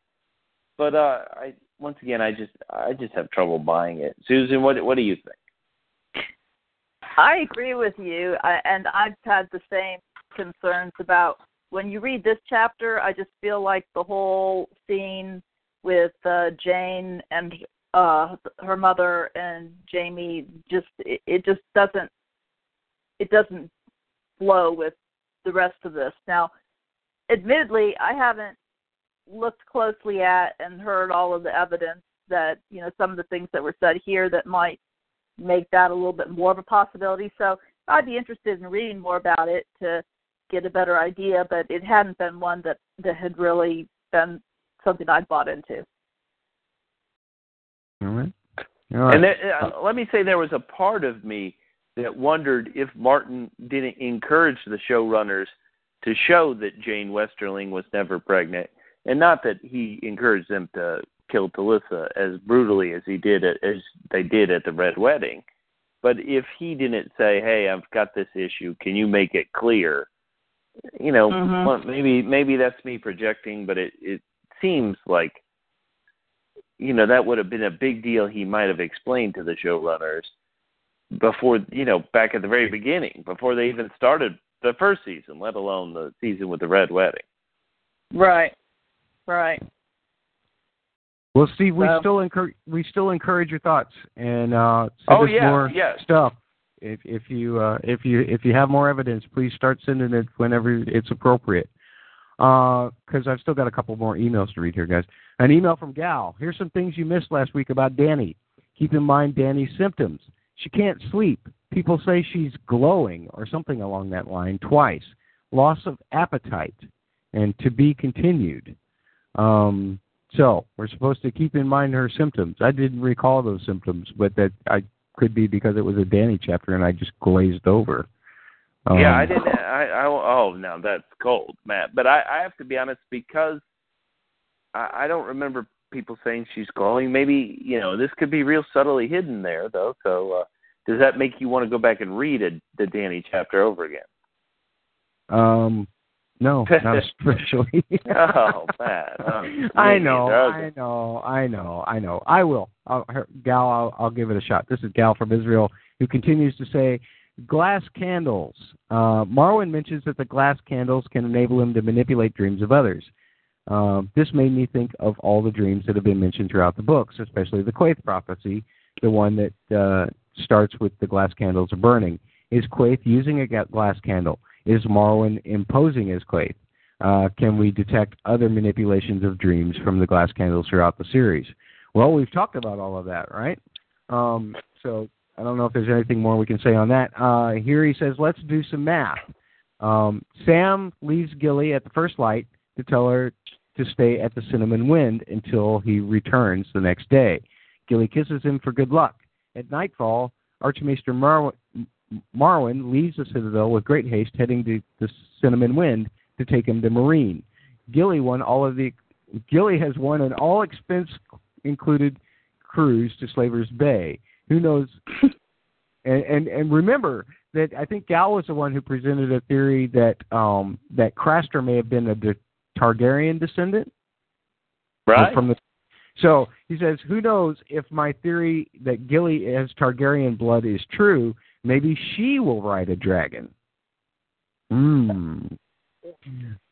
But uh, I, once again, I just, I just have trouble buying it. Susan, what, what do you think? I agree with you, I, and I've had the same concerns about when you read this chapter. I just feel like the whole scene with uh, Jane and uh, her mother and Jamie just it, it just doesn't it doesn't flow with the rest of this. Now, admittedly, I haven't looked closely at and heard all of the evidence that, you know, some of the things that were said here that might make that a little bit more of a possibility. So I'd be interested in reading more about it to get a better idea, but it hadn't been one that, that had really been something I'd bought into. All right. All right. And there, uh, let me say there was a part of me that wondered if Martin didn't encourage the showrunners to show that Jane Westerling was never pregnant, and not that he encouraged them to kill Talisa as brutally as he did at, as they did at the Red Wedding. But if he didn't say, hey, I've got this issue, can you make it clear? You know, mm-hmm. well, maybe maybe that's me projecting, but it, it seems like, you know, that would have been a big deal he might have explained to the showrunners before, you know, back at the very beginning, before they even started the first season, let alone the season with the Red Wedding. Right, right. Well, Steve, we um, still encourage we still encourage your thoughts and uh, send oh, us yeah, more yeah. stuff. If if you uh, if you if you have more evidence, please start sending it whenever it's appropriate. Because uh, I've still got a couple more emails to read here, guys. An email from Gal. Here's some things you missed last week about Dani. Keep in mind Dani's symptoms. She can't sleep. People say she's glowing or something along that line twice. Loss of appetite. and to be continued. Um, so we're supposed to keep in mind her symptoms. I didn't recall those symptoms, but that I could be because it was a Danny chapter and I just glazed over. Um, yeah, I didn't. I, I oh no, that's cold, Matt. But I, I have to be honest because I, I don't remember people saying she's glowing. Maybe you know this could be real subtly hidden there though. So uh, does that make you want to go back and read a, the Danny chapter over again? Um. No, not especially. oh, man. Oh, I know, I know, I know, I know. I will. I'll, her, Gal, I'll, I'll give it a shot. This is Gal from Israel, who continues to say, glass candles. Uh, Marwyn mentions that the glass candles can enable him to manipulate dreams of others. Uh, this made me think of all the dreams that have been mentioned throughout the books, especially the Quaithe prophecy, the one that uh, starts with the glass candles are burning. Is Quaithe using a glass candle? Is Marwyn imposing his Quaithe? Uh, can we detect other manipulations of dreams from the glass candles throughout the series? Well, we've talked about all of that, right? Um, so I don't know if there's anything more we can say on that. Uh, here he says, let's do some math. Um, Sam leaves Gilly at the first light to tell her to stay at the Cinnamon Wind until he returns the next day. Gilly kisses him for good luck. At nightfall, Archmaester Marwyn... Marwyn leaves the Citadel with great haste, heading to the Cinnamon Wind to take him to Marine. Gilly won all of the. Gilly has won an all-expense-included cruise to Slaver's Bay. Who knows? and, and and remember that I think Gal was the one who presented a theory that um, that Craster may have been a de- Targaryen descendant, right? From the. So he says, who knows if my theory that Gilly has Targaryen blood is true. Maybe she will ride a dragon. Hmm.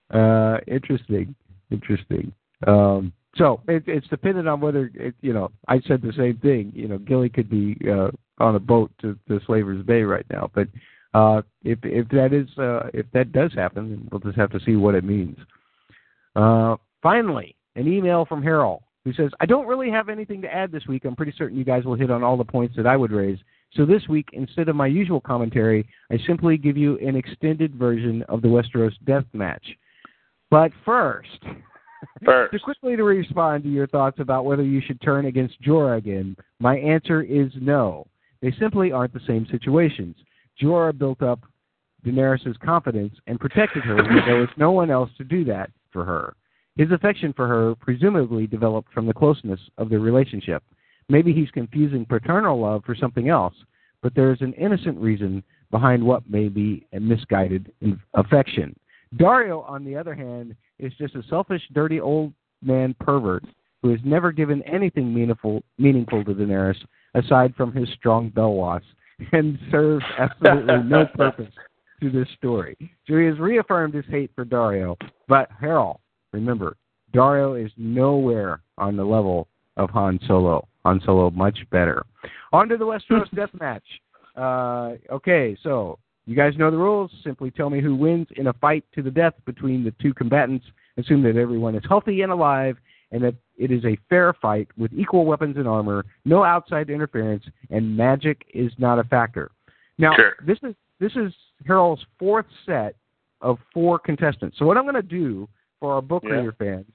Uh, interesting. Interesting. Um, so it, it's dependent on whether, it, you know, I said the same thing. You know, Gilly could be uh, on a boat to, to Slaver's Bay right now. But uh, if if that is uh, if that does happen, then we'll just have to see what it means. Uh, finally, an email from Harold who says, I don't really have anything to add this week. I'm pretty certain you guys will hit on all the points that I would raise. So this week, instead of my usual commentary, I simply give you an extended version of the Westeros death match. But first, first. to quickly to respond to your thoughts about whether you should turn against Jorah again, my answer is no. They simply aren't the same situations. Jorah built up Daenerys' confidence and protected her when there was no one else to do that for her. His affection for her presumably developed from the closeness of their relationship. Maybe he's confusing paternal love for something else, but there is an innocent reason behind what may be a misguided affection. Dario, on the other hand, is just a selfish, dirty old man pervert who has never given anything meaningful meaningful to Daenerys aside from his strong Belwas and serves absolutely no purpose to this story. So he has reaffirmed his hate for Dario, but Harold, remember, Dario is nowhere on the level of Han Solo. Han Solo, much better. On to the Westeros deathmatch. Uh, okay, so you guys know the rules. Simply tell me who wins in a fight to the death between the two combatants. Assume that everyone is healthy and alive and that it is a fair fight with equal weapons and armor, no outside interference, and magic is not a factor. Now, sure. this is this is Harold's fourth set of four contestants. So what I'm going to do for our book yeah. reader fans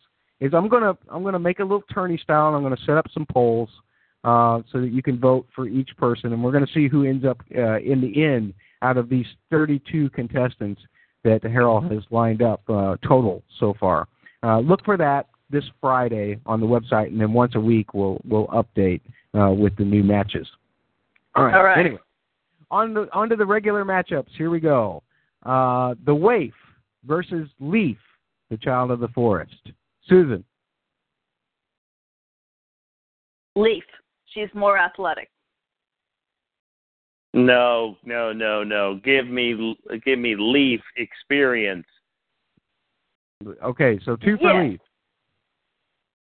is I'm gonna I'm gonna make a little tourney style and I'm gonna set up some polls uh, so that you can vote for each person, and we're gonna see who ends up uh, in the end out of these thirty-two contestants that Harold has lined up uh, total so far. Uh, look for that this Friday on the website, and then once a week we'll we'll update uh, with the new matches. All right. All right. Anyway, on the on to the regular matchups. Here we go. Uh, the Waif versus Leaf, the Child of the Forest. Susan. Leaf. She's more athletic. No, no, no, no. Give me, give me Leaf experience. Okay, so two for yeah. Leaf.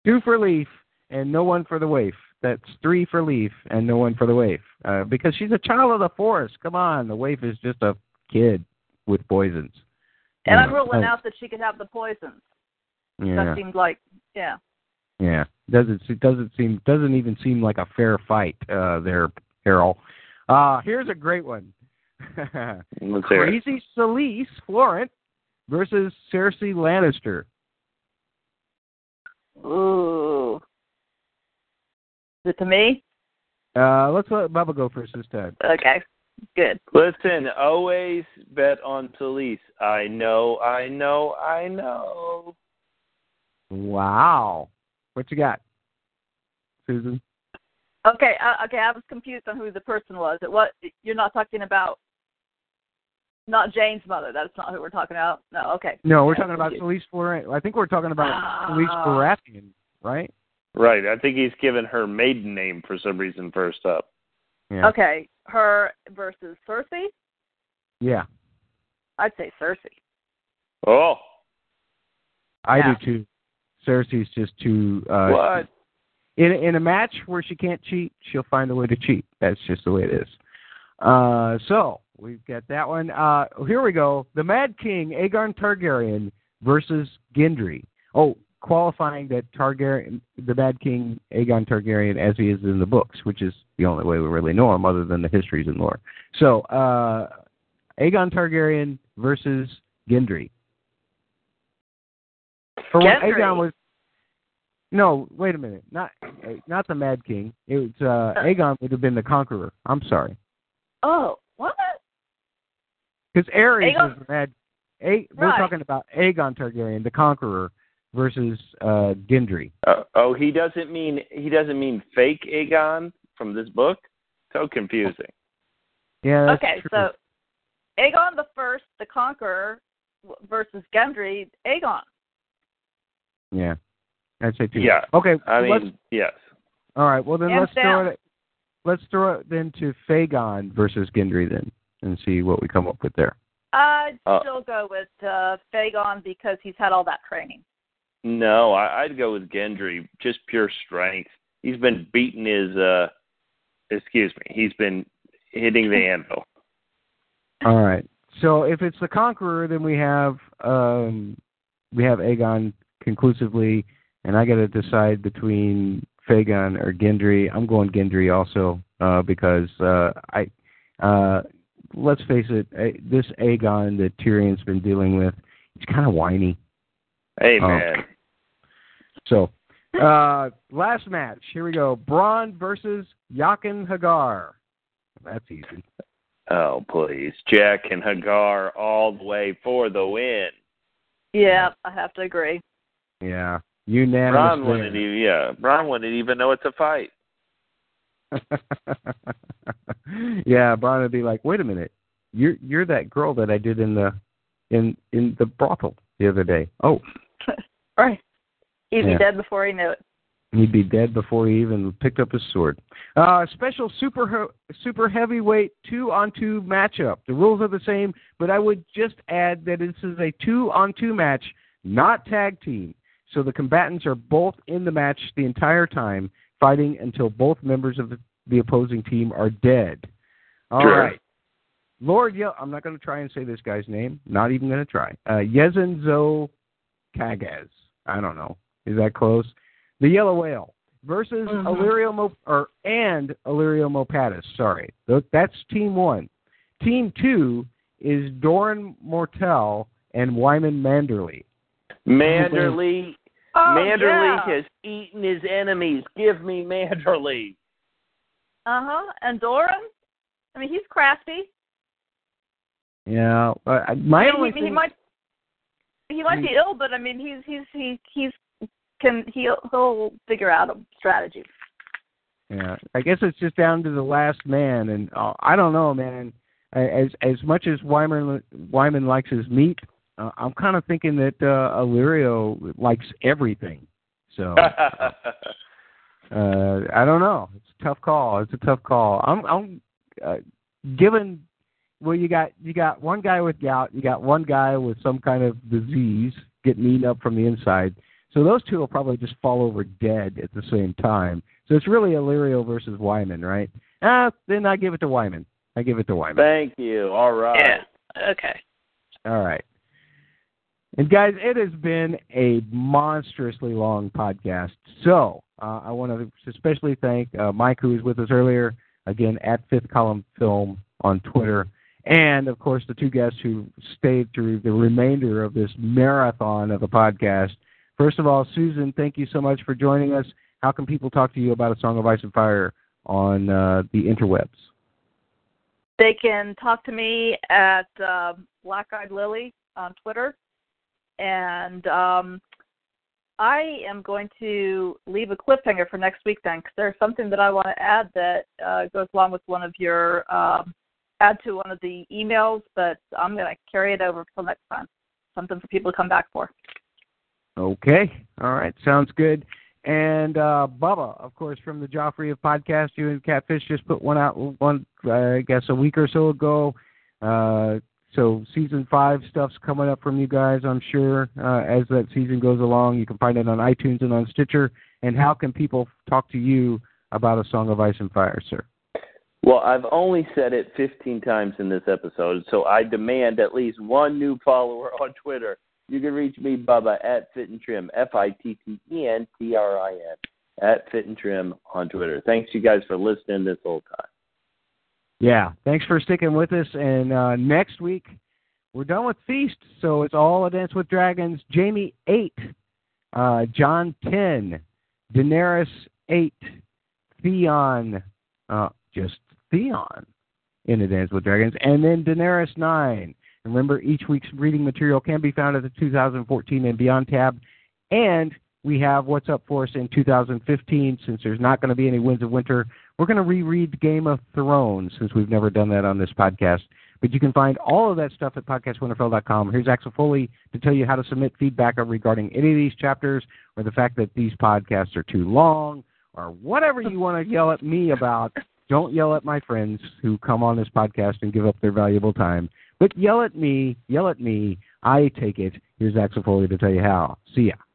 Two for Leaf and no one for the Waif. That's three for Leaf and no one for the Waif. Uh, because she's a child of the forest. Come on, the Waif is just a kid with poisons. And uh, I'm ruling uh, out that she could have the poisons. Yeah. That seemed like, yeah. Yeah, doesn't it doesn't seem doesn't even seem like a fair fight uh, there, Harold. Uh, here's a great one. Crazy Solis Florent versus Cersei Lannister. Ooh. Is it to me? Uh, let's let Bubba go first this time. Okay, good. Listen, always bet on police. I know, I know, I know. Wow. What you got, Susan? Okay, uh, okay. I was confused on who the person was. It was you're not talking about not Jane's mother. That's not who we're talking about. No, okay. No, we're yeah, talking about Khaleesi Florent. I think we're talking about Khaleesi uh, Baratheon, right? Right. I think he's given her maiden name for some reason first up. Yeah. Okay, her versus Cersei. Yeah. I'd say Cersei. Oh. I yeah. do too. Cersei's just too. Uh, what? In, in a match where she can't cheat, she'll find a way to cheat. That's just the way it is. Uh, so, we've got that one. Uh, here we go. The Mad King, Aegon Targaryen, versus Gendry. Oh, qualifying that Targaryen, the Mad King, Aegon Targaryen, as he is in the books, which is the only way we really know him other than the histories and lore. So, uh, Aegon Targaryen versus Gendry. For Gendry. What Aegon was... No, wait a minute. Not not the Mad King. It was uh, Aegon would have been the Conqueror. I'm sorry. Oh, what? Because Aerys Aegon? was the Mad A- right. We're talking about Aegon Targaryen, the Conqueror, versus uh, Gendry. Uh, oh, he doesn't mean he doesn't mean fake Aegon from this book? So confusing. Yeah, that's Okay, true. So Aegon the First, the Conqueror, versus Gendry, Aegon. Yeah. I'd say two. Yeah. Okay. I mean, yes. All right. Well, then and let's throw it. Let's throw it then to Aegon versus Gendry then, and see what we come up with there. I'd uh, still go with uh, Aegon because he's had all that training. No, I, I'd go with Gendry. Just pure strength. He's been beating his. Uh, excuse me. He's been hitting the anvil. All right. So if it's the Conqueror, then we have um, we have Aegon conclusively. And I got to decide between Aegon or Gendry. I'm going Gendry also uh, because uh, I, uh, let's face it, uh, this Aegon that Tyrion's been dealing with, he's kind of whiny. Hey, man. Um, so, uh, last match. Here we go. Bronn versus Jaqen H'ghar. That's easy. Oh, please. Jaqen H'ghar all the way for the win. Yeah, I have to agree. Yeah. Unanimous. Bronn wouldn't even, yeah, Bronn wouldn't even know it's a fight. Yeah, Bronn would be like, "Wait a minute, you're you're that girl that I did in the in in the brothel the other day." Oh, right. He'd yeah. be dead before he knew it. He'd be dead before he even picked up his sword. Uh, special super super heavyweight two on two matchup. The rules are the same, but I would just add that this is a two on two match, not tag team. So the combatants are both in the match the entire time, fighting until both members of the, the opposing team are dead. All sure. right. Lord Ye- I'm not going to try and say this guy's name. Not even going to try. Uh, Yezenzo Kagaz. I don't know. Is that close? The Yellow Whale versus mm-hmm. Illyrio Mo- or and Illyrio Mopatis. Sorry. That's team one. Team two is Doran Mortel and Wyman Manderly. Manderly... Oh, Manderly yeah. has eaten his enemies. Give me Manderly. Uh-huh. And Doran? I mean, he's crafty. Yeah. Uh, my I mean, only he, thing... he might he might I mean, be ill, but I mean, he's he's he he's can he'll, he'll figure out a strategy. Yeah. I guess it's just down to the last man, and uh, I don't know, man. As as much as Wyman Wyman likes his meat. Uh, I'm kind of thinking that uh, Illyrio likes everything. So uh, I don't know. It's a tough call. It's a tough call. I'm, I'm uh, given, well, you got you got one guy with gout. You got one guy with some kind of disease getting eaten up from the inside. So those two will probably just fall over dead at the same time. So it's really Illyrio versus Wyman, right? Ah, then I give it to Wyman. I give it to Wyman. Thank you. All right. Yeah. Okay. All right. And, guys, it has been a monstrously long podcast. So uh, I want to especially thank uh, Mike, who was with us earlier, again, at Fifth Column Film on Twitter, And, of course, the two guests who stayed through the remainder of this marathon of a podcast. First of all, Susan, thank you so much for joining us. How can people talk to you about A Song of Ice and Fire on uh, the interwebs? They can talk to me at uh, Black Eyed Lily on Twitter. And um, I am going to leave a cliffhanger for next week then, because there's something that I want to add that uh, goes along with one of your uh, add to one of the emails, but I'm going to carry it over till next time. Something for people to come back for. Okay. All right. Sounds good. And uh, Bubba, of course, from the Joffrey of Podcast, you and Catfish just put one out, one I guess a week or so ago. Uh, so season five stuff's coming up from you guys, I'm sure, uh, as that season goes along. You can find it on iTunes and on Stitcher. And how can people talk to you about A Song of Ice and Fire, sir? Well, I've only said it fifteen times in this episode, so I demand at least one new follower on Twitter. You can reach me, Bubba, at Fit and Trim, F I T T E N T R I N, at Fit and Trim on Twitter. Thanks, you guys, for listening this whole time. Yeah, thanks for sticking with us. And uh, next week, we're done with Feast, so it's all A Dance with Dragons. Jaime eight, uh, Jon ten, Daenerys eight, Theon, uh, just Theon in A Dance with Dragons, and then Daenerys nine. Remember, each week's reading material can be found at the two thousand fourteen and Beyond tab, and we have What's Up for Us in two thousand fifteen. Since there's not going to be any Winds of Winter, we're going to reread Game of Thrones, since we've never done that on this podcast. But you can find all of that stuff at podcast winterfell dot com. Here's Axel Foley to tell you how to submit feedback regarding any of these chapters, or the fact that these podcasts are too long, or whatever you want to yell at me about. Don't yell at my friends who come on this podcast and give up their valuable time. But yell at me, yell at me, I take it. Here's Axel Foley to tell you how. See ya.